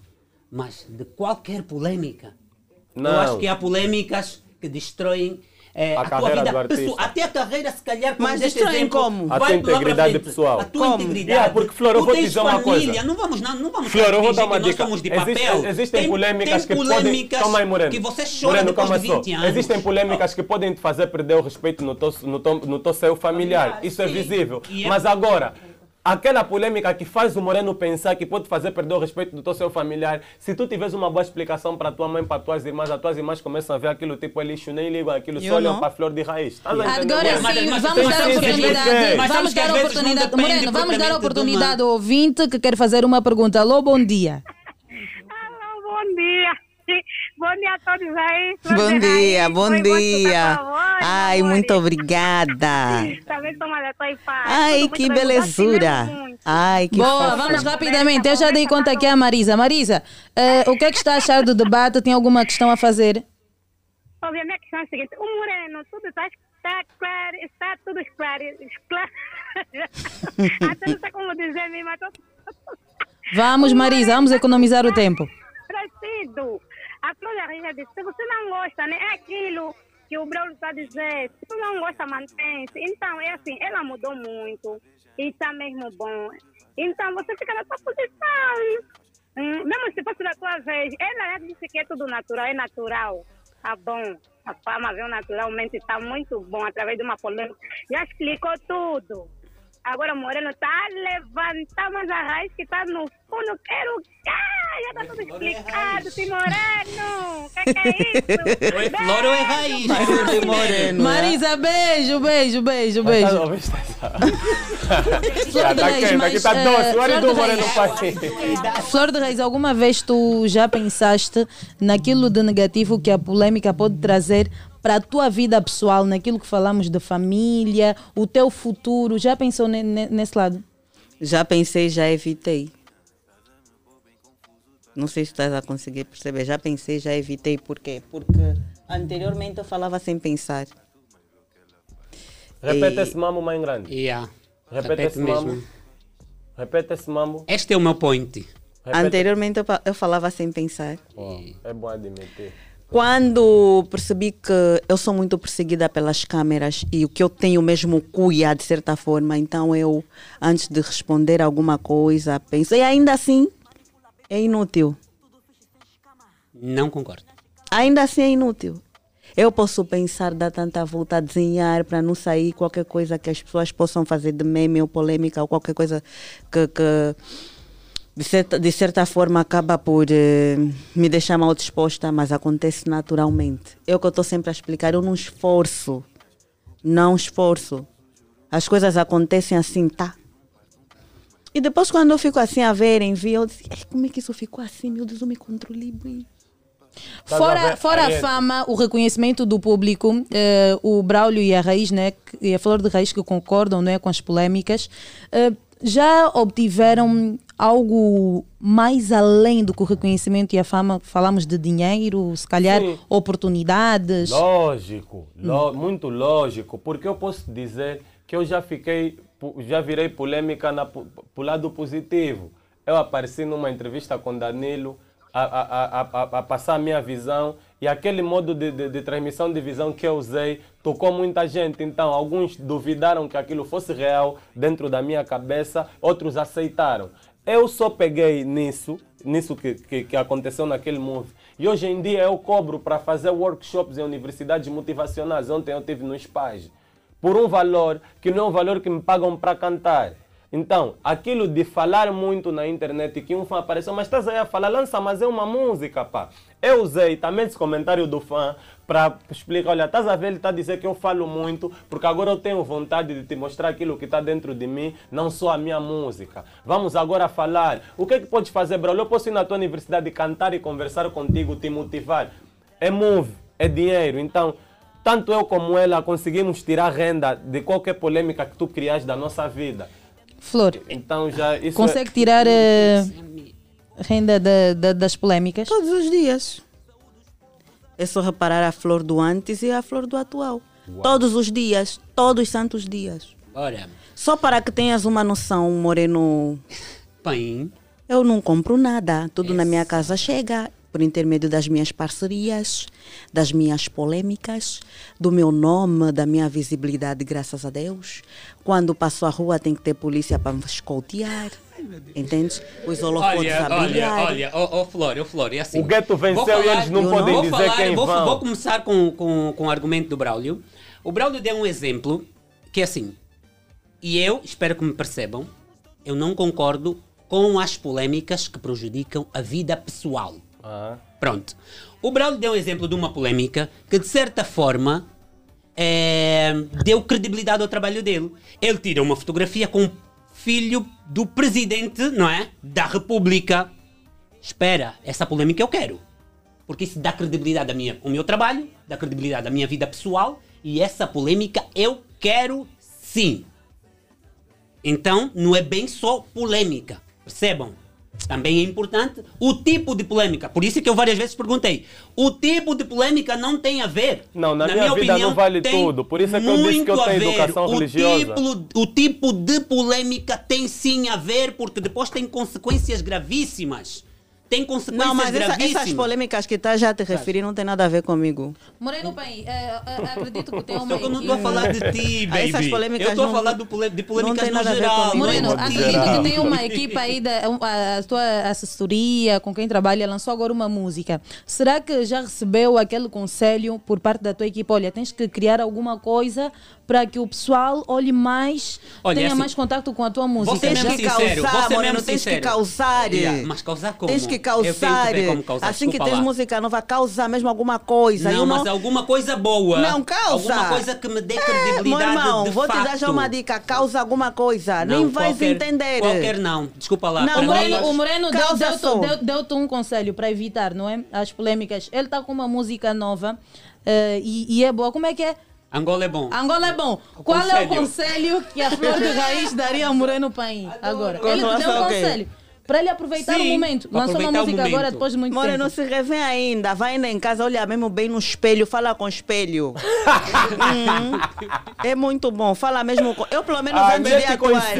mas de qualquer polêmica. Não. Eu acho que há polêmicas que destroem é, a, a tua vida pessoal, até a carreira, se calhar, como mas destroem como? A tua integridade pessoal. A tua como? Integridade. Yeah, porque, Flor, eu vou te dizer uma coisa. Não vamos, não, não vamos Flor, eu vou dar uma dica. Somos de papel. Existe, existem tem, polêmicas, tem que, polêmicas que, podem... Moreno, que você chora Moreno, depois de vinte anos. Existem polêmicas que podem te fazer perder o respeito no teu, no teu, no teu seio familiar. Isso sim, é visível. É... Mas agora... Aquela polêmica que faz o Moreno pensar que pode fazer perder o respeito do teu seu familiar, se tu tiveres uma boa explicação para a tua mãe, para as tuas irmãs, as tuas irmãs começam a ver aquilo tipo é lixo, nem ligam aquilo, só olham para a Flor de Raiz. Agora sim, vamos dar oportunidade. Vamos dar oportunidade. Moreno, vamos dar oportunidade ao ouvinte que quer fazer uma pergunta. Alô, bom dia. Alô, bom dia. Bom dia a todos aí. Bom dia, bom dia. Ai, muito obrigada. Ai, que belezura. Ai, que boa, vamos rapidamente. Eu já dei conta aqui a Marisa. Marisa, uh, o que é que está a achar do debate? Tem alguma questão a fazer? Obviamente, a questão é a seguinte. O Moreno, tudo está... Está claro, está tudo claro. Até não sei como dizer mesmo. Vamos, Marisa, vamos economizar o tempo. A Flor de Raiz já disse, se você não gosta, né? É aquilo que o Braulio está dizendo, se você não gosta, mantém-se. Então, é assim, ela mudou muito e está mesmo bom. Então, você fica na sua posição. Hum, mesmo se fosse da sua vez, ela disse que é tudo natural, é natural. Tá bom, a fama veio naturalmente, está muito bom, através de uma polêmica. Já explicou tudo. Agora o Moreno está a levantar mais a Raiz que está no fundo. Quero o ah, já está tudo explicado, sim, Moreno. O que, que é isso? Oi, Flor é Raiz. Mas, Moreno, Marisa, beijo, beijo, beijo, beijo. Flor de Raiz, mas... Está doce, olha do Moreno Paim. Flor de Raiz, alguma vez tu já pensaste naquilo de negativo que a polêmica pode trazer para a tua vida pessoal, naquilo que falamos de família, o teu futuro? Já pensou nesse lado? Já pensei, já evitei. Não sei se estás a conseguir perceber. Já pensei, já evitei. Por quê? Porque anteriormente eu falava sem pensar. Repete e... esse mambo, mãe grande. Yeah. Repete, Repete esse mesmo. mambo. Repete esse mambo. Este é o meu point. Repete. Anteriormente eu falava sem pensar. Oh, e... É bom admitir. Quando percebi que eu sou muito perseguida pelas câmeras e o que eu tenho mesmo cuia, de certa forma, então eu, antes de responder alguma coisa, penso, e ainda assim é inútil. Não concordo. Ainda assim é inútil. Eu posso pensar, dar tanta volta a desenhar para não sair qualquer coisa que as pessoas possam fazer de meme ou polêmica ou qualquer coisa que... que De certa, de certa forma acaba por eh, me deixar mal disposta, mas acontece naturalmente. É o que eu estou sempre a explicar, eu não esforço, não esforço. As coisas acontecem assim, tá? E depois quando eu fico assim a ver, envio, eu disse, como é que isso ficou assim? Meu Deus, eu me controlei bem. Fora, fora a fama, o reconhecimento do público, uh, o Braulio e a Raiz, né, e a Flor de Raiz que concordam, né, com as polêmicas, uh, já obtiveram algo mais além do que o reconhecimento e a fama? Falamos de dinheiro, se calhar, sim, oportunidades. Lógico, lo, muito lógico, porque eu posso dizer que eu já fiquei, já virei polêmica na, pro lado positivo. Eu apareci numa entrevista com Danilo a, a, a, a, a passar a minha visão e aquele modo de, de, de transmissão de visão que eu usei tocou muita gente, então alguns duvidaram que aquilo fosse real dentro da minha cabeça, outros aceitaram. Eu só peguei nisso, nisso que, que, que aconteceu naquele move. E hoje em dia eu cobro para fazer workshops em universidades motivacionais. Ontem eu estive no SPAS, por um valor que não é um valor que me pagam para cantar. Então, aquilo de falar muito na internet, que um fã apareceu, mas estás aí a falar, lança, mas é uma música, pá. Eu usei também esse comentário do fã para explicar, olha, estás a ver, ele está a dizer que eu falo muito, porque agora eu tenho vontade de te mostrar aquilo que está dentro de mim, não só a minha música. Vamos agora falar. O que é que podes fazer, Braulio? Eu posso ir na tua universidade cantar e conversar contigo, te motivar. É move, é dinheiro, então... Tanto eu como ela conseguimos tirar renda de qualquer polêmica que tu crias da nossa vida. Flor, então já isso consegue é... tirar uh, renda da, da, das polêmicas? Todos os dias. É só reparar a Flor do antes e a Flor do atual. Uau. Todos os dias, todos os santos dias. Olha. Só para que tenhas uma noção, Moreno Paim. Eu não compro nada, tudo esse... na minha casa chega. por intermédio das minhas parcerias, das minhas polêmicas, do meu nome, da minha visibilidade, graças a Deus. Quando passo a rua tem que ter polícia para me escoltear, entende? Os holofotes a brilhar. Olha, olha, ó, ó, Flor, ó, Flor, é assim. O gueto venceu falar, e eles não podem não dizer falar, quem vou, vão. Vou começar com, com, com o argumento do Braulio. O Braulio deu um exemplo que é assim, e eu, espero que me percebam, eu não concordo com as polêmicas que prejudicam a vida pessoal. Ah. Pronto. O Braulio deu um exemplo de uma polêmica que, de certa forma, é, deu credibilidade ao trabalho dele. Ele tira uma fotografia com o filho do presidente, não é? Da República. Espera, essa polêmica eu quero. Porque isso dá credibilidade à minha, ao meu trabalho, dá credibilidade à minha vida pessoal, e essa polêmica eu quero sim. Então, não é bem só polêmica, percebam? Também é importante o tipo de polêmica. Por isso que eu várias vezes perguntei. O tipo de polêmica não tem a ver. Não, na, na minha, minha vida opinião, não vale tudo. Por isso é que eu disse que eu tenho educação o religiosa. Tipo, o tipo de polêmica tem sim a ver, porque depois tem consequências gravíssimas. Tem consequências não, mas essa, essas polêmicas que tá já te referir não tem nada a ver comigo. Moreno Paim, uh, uh, acredito que tem uma... Eu não estou a falar de ti, baby. Essas polêmicas eu estou a falar do, de polêmicas no geral. Moreno, acredito que tem uma equipa aí, da, a, a tua assessoria, com quem trabalha, lançou agora uma música. Será que já recebeu aquele conselho por parte da tua equipa? Olha, tens que criar alguma coisa para que o pessoal olhe mais, olha, tenha assim, mais contato com a tua música. Você mesmo que sincero, causar, você Moreno, mesmo tens sincero. que causar. Yeah, mas causar como? Tens que causar, que causar. assim Desculpa que tens lá. música nova, causar mesmo alguma coisa. Não, eu mas não... alguma coisa boa. Não, causa. Alguma coisa que me dê credibilidade, é, meu irmão, de vou facto. te dar já uma dica, causa alguma coisa, não, nem vais qualquer, entender. Qualquer não, desculpa lá. Não, o Moreno, nós... o Moreno deu-te deu, deu um conselho para evitar, não é? As polêmicas. Ele está com uma música nova uh, e, e é boa. Como é que é? Angola é bom. Angola é bom. O Qual conselho. é o conselho que a Flor de Raiz daria ao Moreno Paim? Agora, ele deu um conselho. Para ele aproveitar Sim, o momento. Lançou uma música agora, depois de muito More, tempo. Moreno, não se revê ainda. Vai ainda em casa, olha mesmo bem no espelho. Fala com o espelho. hum, é muito bom. Fala mesmo com... Eu, pelo menos, ah, antes de atuar.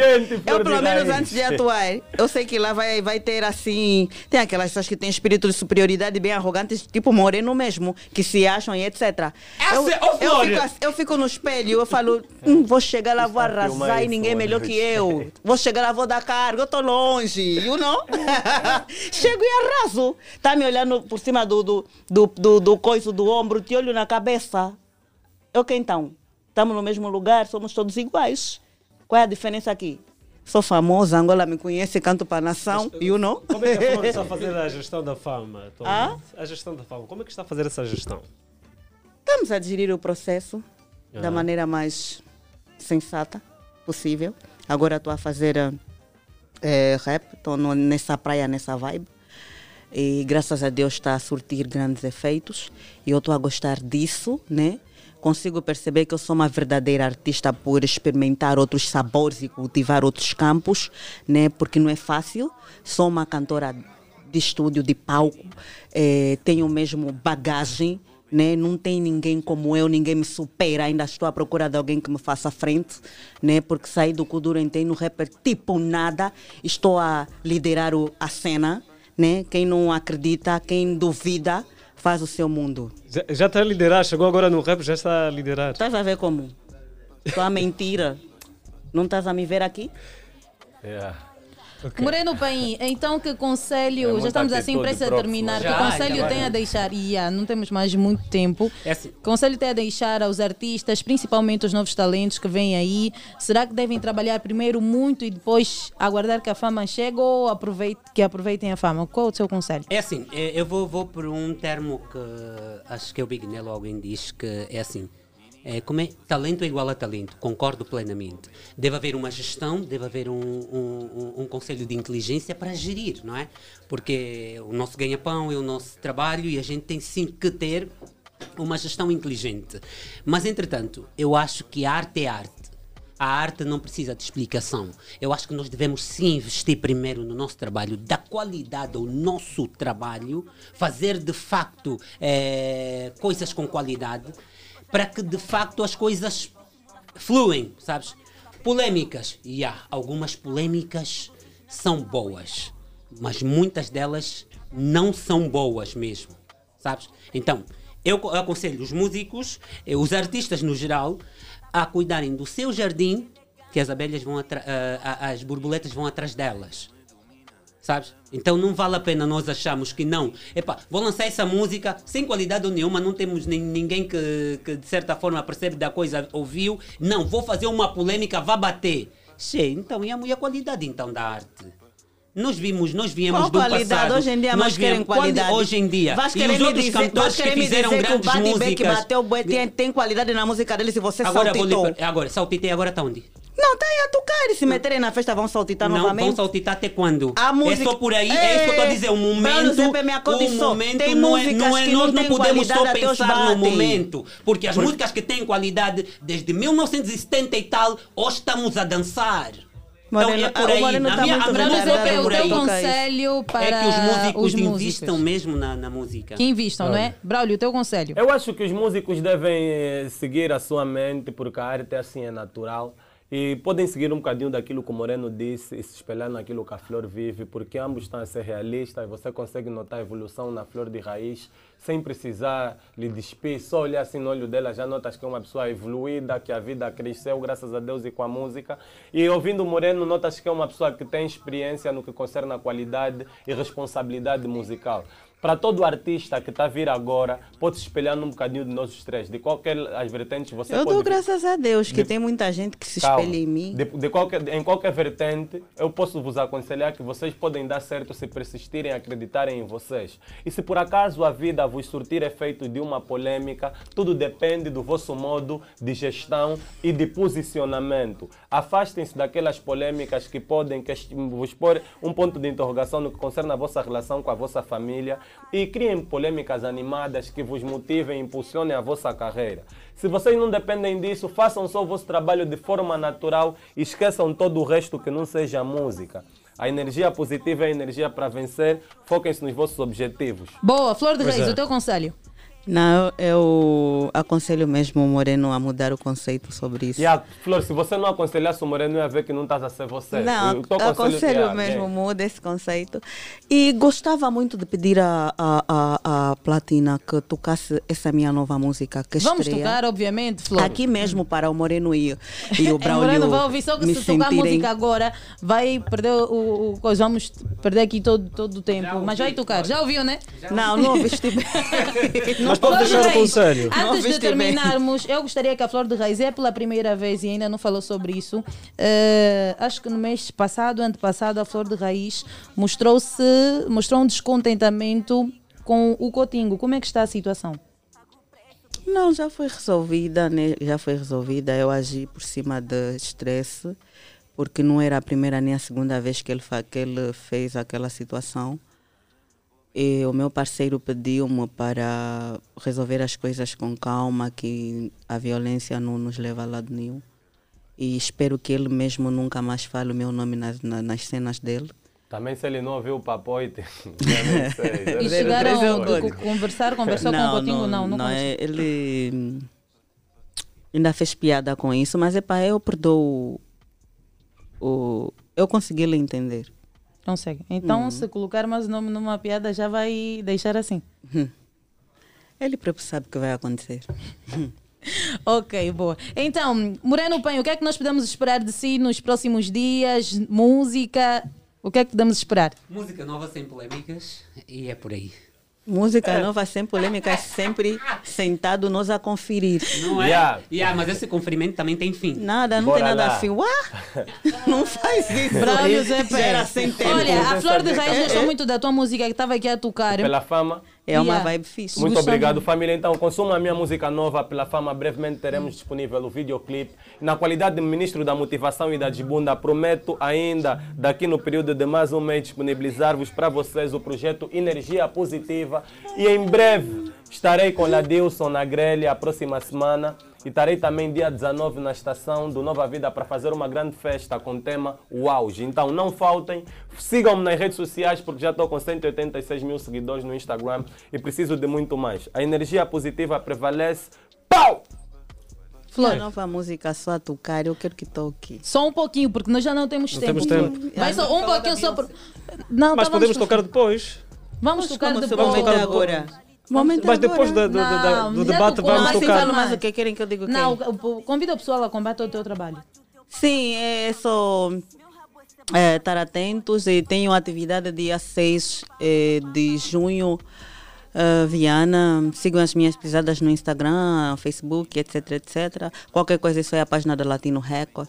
Eu, pelo menos, isso. antes de atuar. Eu sei que lá vai, vai ter, assim... Tem aquelas pessoas que têm espírito de superioridade bem arrogantes, tipo Moreno mesmo, que se acham e etcétera. Essa eu, é eu, fico, eu fico no espelho, eu falo... Hum, vou chegar lá, vou arrasar e ninguém é melhor que eu. Vou chegar lá, vou dar carga. Eu tô longe. Não? Chego e arraso. Tá me olhando por cima do, do, do, do, do coiso do ombro, te olho na cabeça. Eu que então? Estamos no mesmo lugar, somos todos iguais. Qual é a diferença aqui? Sou famosa, Angola me conhece, canto para a nação, e you know? Como é que a Flor está a fazer a gestão da fama? Ah? A gestão da fama, como é que está a fazer essa gestão? Estamos a digerir o processo ah. da maneira mais sensata possível. Agora estou a fazer... É, rap, estou nessa praia, nessa vibe, e graças a Deus está a surtir grandes efeitos e eu estou a gostar disso, né? Consigo perceber que eu sou uma verdadeira artista por experimentar outros sabores e cultivar outros campos, né? Porque não é fácil, sou uma cantora de estúdio, de palco, é, tenho mesmo bagagem, né? Não tem ninguém como eu, ninguém me supera, ainda estou à procura de alguém que me faça frente, né? Porque saí do Kuduro, entrei no rapper tipo nada, estou a liderar o, a cena, né? Quem não acredita, quem duvida, faz o seu mundo. Já, já está a liderar, chegou agora no rap, já está a liderar. Estás a ver como? Estou a mentira. Não estás a me ver aqui? Yeah. Okay. Moreno Paim, então que conselho, é já estamos assim prestes a terminar, já, que conselho já, já, já. tem a deixar, e yeah, não temos mais muito tempo, é assim. Conselho tem a deixar aos artistas, principalmente os novos talentos que vêm aí, será que devem trabalhar primeiro muito e depois aguardar que a fama chegue ou aproveite, que aproveitem a fama? Qual é o seu conselho? É assim, eu vou, vou por um termo que acho que é o Big Nelo, alguém diz que é assim, É, como é, talento é igual a talento, concordo plenamente. Deve haver uma gestão, deve haver um, um, um, um conselho de inteligência para gerir, não é? Porque o nosso ganha-pão é o nosso trabalho e a gente tem sim que ter uma gestão inteligente. Mas, entretanto, eu acho que a arte é arte. A arte não precisa de explicação. Eu acho que nós devemos sim investir primeiro no nosso trabalho, dar qualidade ao nosso trabalho, fazer de facto é, coisas com qualidade, para que de facto as coisas fluem, sabes? Polêmicas, e yeah, há algumas polêmicas são boas, mas muitas delas não são boas mesmo, sabes? Então, eu aconselho os músicos, os artistas no geral, a cuidarem do seu jardim, que as abelhas vão, atra- uh, as borboletas vão atrás delas, sabes? Então não vale a pena nós acharmos que não. Epá, vou lançar essa música sem qualidade nenhuma, não temos n- ninguém que, que de certa forma percebe da coisa, ouviu. Não, vou fazer uma polêmica, vá bater. Che, então, e a, e a qualidade então da arte? Nós vimos, nós viemos Qual do qualidade? Passado. Hoje em dia nós querem qualidade. Quando, hoje em dia. Vais e os outros dizer, cantores que fizeram grandes que músicas. Que bateu, tem, tem qualidade na música dele se você agora saltitou. Vou, agora, saltitei agora tá onde? Não, tá aí a tocar. E se meterem na festa vão saltitar não, novamente? Não, vão saltitar até quando? A música... É só por aí, é, é isso que eu estou a dizer. O momento, o momento tem não é, não é nós não, não podemos só pensar no momento. Porque as por... músicas que têm qualidade, desde mil novecentos e setenta e tal, hoje estamos a dançar. Moreno, então é por aí. Moreno na tá minha, muito Braulio Zé Péu, o teu conselho para é que os músicos, os músicos invistam mesmo na, na música. Que invistam, não, não é? Braulio, o teu conselho. Eu acho que os músicos devem seguir a sua mente, porque a arte assim é natural. E podem seguir um bocadinho daquilo que o Moreno disse e se espelhar naquilo que a Flor vive, porque ambos estão a ser realistas e você consegue notar a evolução na Flor de Raiz sem precisar lhe despir. Só olhar assim no olho dela já notas que é uma pessoa evoluída, que a vida cresceu graças a Deus e com a música. E ouvindo o Moreno notas que é uma pessoa que tem experiência no que concerne a qualidade e responsabilidade musical. Para todo artista que está a vir agora, pode se espelhar num bocadinho de nós os três. De qualquer as vertentes você eu pode... Eu dou graças a Deus que de... tem muita gente que se Calma. espelha em mim. De, de qualquer, em qualquer vertente, eu posso vos aconselhar que vocês podem dar certo se persistirem, acreditarem em vocês. E se por acaso a vida vos surtir efeito de uma polêmica, tudo depende do vosso modo de gestão e de posicionamento. Afastem-se daquelas polêmicas que podem vos pôr um ponto de interrogação no que concerne a vossa relação com a vossa família, e criem polêmicas animadas que vos motivem e impulsionem a vossa carreira. Se vocês não dependem disso, façam só o vosso trabalho de forma natural e esqueçam todo o resto que não seja música. A energia positiva é a energia para vencer. Foquem-se nos vossos objetivos. Boa, Flor de Reis, é. o teu conselho? Não, eu aconselho mesmo o Moreno a mudar o conceito sobre isso. Yeah, Flor, se você não aconselhasse o Moreno, ia ver que não estás a ser você. Não, eu, eu aconselho yeah, mesmo, yeah. muda esse conceito. E gostava muito de pedir a, a, a, a Platina que tocasse essa minha nova música que Vamos estreia. tocar, obviamente, Flor. Aqui mesmo para o Moreno e, e o Braulio. O Moreno vai ouvir, só que se sentirem... tocar a música agora, vai perder o, o, o... Vamos perder aqui todo, todo o tempo. Ouvi, mas vai tocar. Já ouviu, né? Já ouvi. Não, não ouviste bem. Mas pode deixar o conselho. Antes de terminarmos, eu gostaria que a Flor de Raiz, é pela primeira vez e ainda não falou sobre isso, uh, acho que no mês passado, antepassado, a Flor de Raiz mostrou-se, mostrou um descontentamento com o Cotingo. Como é que está a situação? Não, já foi resolvida, né? Já foi resolvida. Eu agi por cima de estresse, porque não era a primeira nem a segunda vez que ele, fa- que ele fez aquela situação. E o meu parceiro pediu-me para resolver as coisas com calma, que a violência não nos leva a lado nenhum. E espero que ele mesmo nunca mais fale o meu nome nas, nas cenas dele. Também se ele não ouviu o papoite. E chegaram a conversar, conversou não, com o Cotingo? Não, não, não é, ele ainda fez piada com isso, mas epá, eu perdoo. O, eu consegui lhe entender. Consegue. Então, hum. se colocar mais o nome numa piada, já vai deixar assim. Ele próprio sabe o que vai acontecer. Ok, boa. Então, Moreno Paim, o que é que nós podemos esperar de si nos próximos dias? Música? O que é que podemos esperar? Música nova sem polêmicas e é por aí. Música nova sem polêmicas, sempre sentado nós a conferir. Não é? Yeah. Yeah, mas esse conferimento também tem fim. Nada, não Bora tem nada lá. a fim. Uá? Não faz isso. Braulio Zé Péu. Era sem tempo. Olha, a Flor de Raiz gostou muito da tua música que estava aqui a tocar. Pela fama. É uma yeah. vibe fixe. Muito Gostava. obrigado, família. Então, consuma a minha música nova Pela Fama. Brevemente teremos hum. disponível o videoclipe. Na qualidade de ministro da Motivação e da Desbunda, prometo ainda, daqui no período de mais um mês, disponibilizar-vos para vocês o projeto Energia Positiva. E em breve estarei com Ladilson na grelha a próxima semana. E estarei também dia dezenove na estação do Nova Vida para fazer uma grande festa com o tema O Auge. Então não faltem, sigam-me nas redes sociais porque já estou com cento e oitenta e seis mil seguidores no Instagram e preciso de muito mais. A energia positiva prevalece. Pau! Flor. Nova música só a tocar, eu quero que toque. Só um pouquinho, porque nós já não temos não tempo. Temos tempo. Mas só um pouquinho só por... Não, Mas podemos por... tocar depois. Vamos tocar depois. Vamos tocar agora. Momento mas depois agora. Do, do, não, do, do debate do, vamos tocar. Não, mais o que querem que eu diga o quê? Não, convida o pessoal a combater o teu trabalho. Sim, é só é, estar atentos. E tenho atividade dia seis é, de junho. Uh, Viana, sigam as minhas pisadas no Instagram, Facebook, etc, etcétera. Qualquer coisa, isso é a página da Latino Record.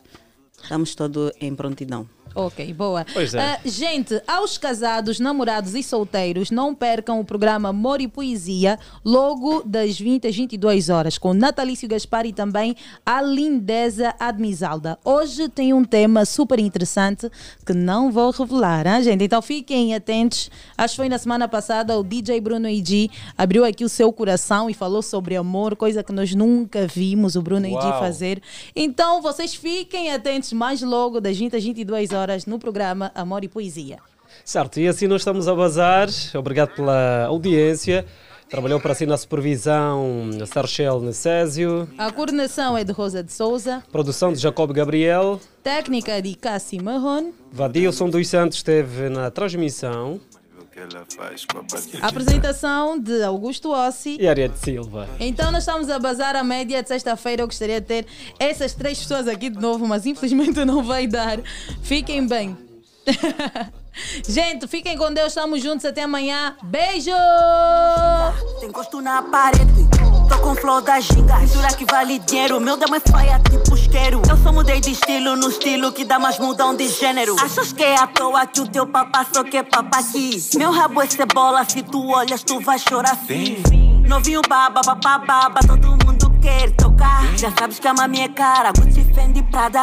Estamos todos em prontidão. Ok, boa. Pois é. Uh, gente, aos casados, namorados e solteiros, não percam o programa Amor e Poesia, logo das vinte às vinte e duas horas, com Natalício Gaspar e também a lindeza Admisalda. Hoje tem um tema super interessante que não vou revelar, hein, gente? Então fiquem atentos. Acho que foi na semana passada o D J Bruno Idi abriu aqui o seu coração e falou sobre amor, coisa que nós nunca vimos o Bruno Idi fazer. Então vocês fiquem atentos mais logo das vinte às vinte e duas horas. No programa Amor e Poesia. Certo, e assim nós estamos a bazar. Obrigado pela audiência. Trabalhou para si na supervisão Sarchel Necésio. A coordenação é de Rosa de Souza. Produção de Jacob Gabriel. Técnica de Kassy Marron. Vadilson dos Santos esteve na transmissão. A apresentação de Augosto Hossi e Arieth Silva. Então nós estamos a bazar à média de sexta-feira. Eu gostaria de ter essas três pessoas aqui de novo, mas infelizmente não vai dar. Fiquem bem. Gente, fiquem com Deus, estamos juntos até amanhã. Beijo! Tem gosto na parede, tô com flor da ginga. Pintura que vale dinheiro, meu dama é faia tipo isqueiro. Eu só mudei de estilo, no estilo que dá mais mudão de gênero. Achas que é à toa que o teu papá só quer papá aqui? Meu rabo é cebola, se tu olhas tu vais chorar sim. Novinho baba, baba, baba, todo mundo quer tocar. Já sabes que ama minha cara, Gucci, Fendi, Prada.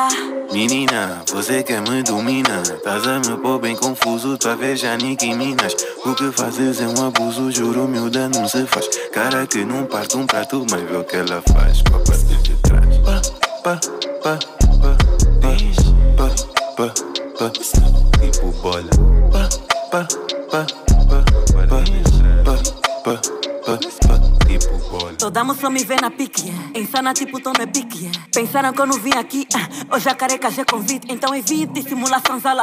Menina, você que me domina, tás a me pôr bem confuso, tua vez já nem que minas. O que fazes é um abuso, juro, miúda não se faz. Cara que não parte um prato, mas vê o que ela faz pra partir de trás. Pa, pa, pa, pa, pa, pa, pa, tipo bola. Pa, pa, pa, pa, pa, pa, pa, pa. Toda moça me vê na pique, insana tipo tô na pique. Pensaram que eu não vim aqui, hoje a careca já convite. Então evite simular sanzala,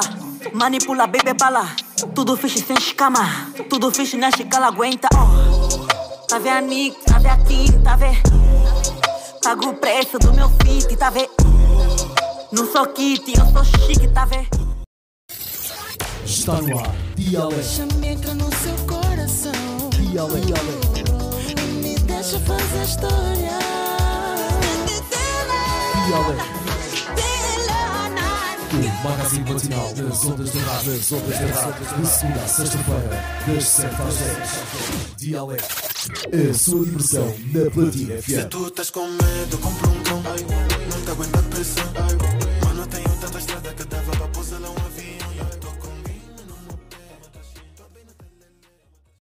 manipula baby bala. Tudo fixe sem escama, tudo fixe na chicala aguenta. Tá vendo a Nick, tá vendo a Kim, tá vendo? Pago o preço do meu fit, tá vendo? Não sou kit, eu sou chique, tá vendo? Está no ar, Dia Alegre. Chameca no seu coração, Dia Alegre. Deixa fazer história. Dia Alegre, o magazine matinal das ondas de rádio, das ondas de rádio, de segunda a sexta-feira, das sete às dez. Dia Alegre, a sua diversão na Platina F M. Se tu estás com medo, compra um cão.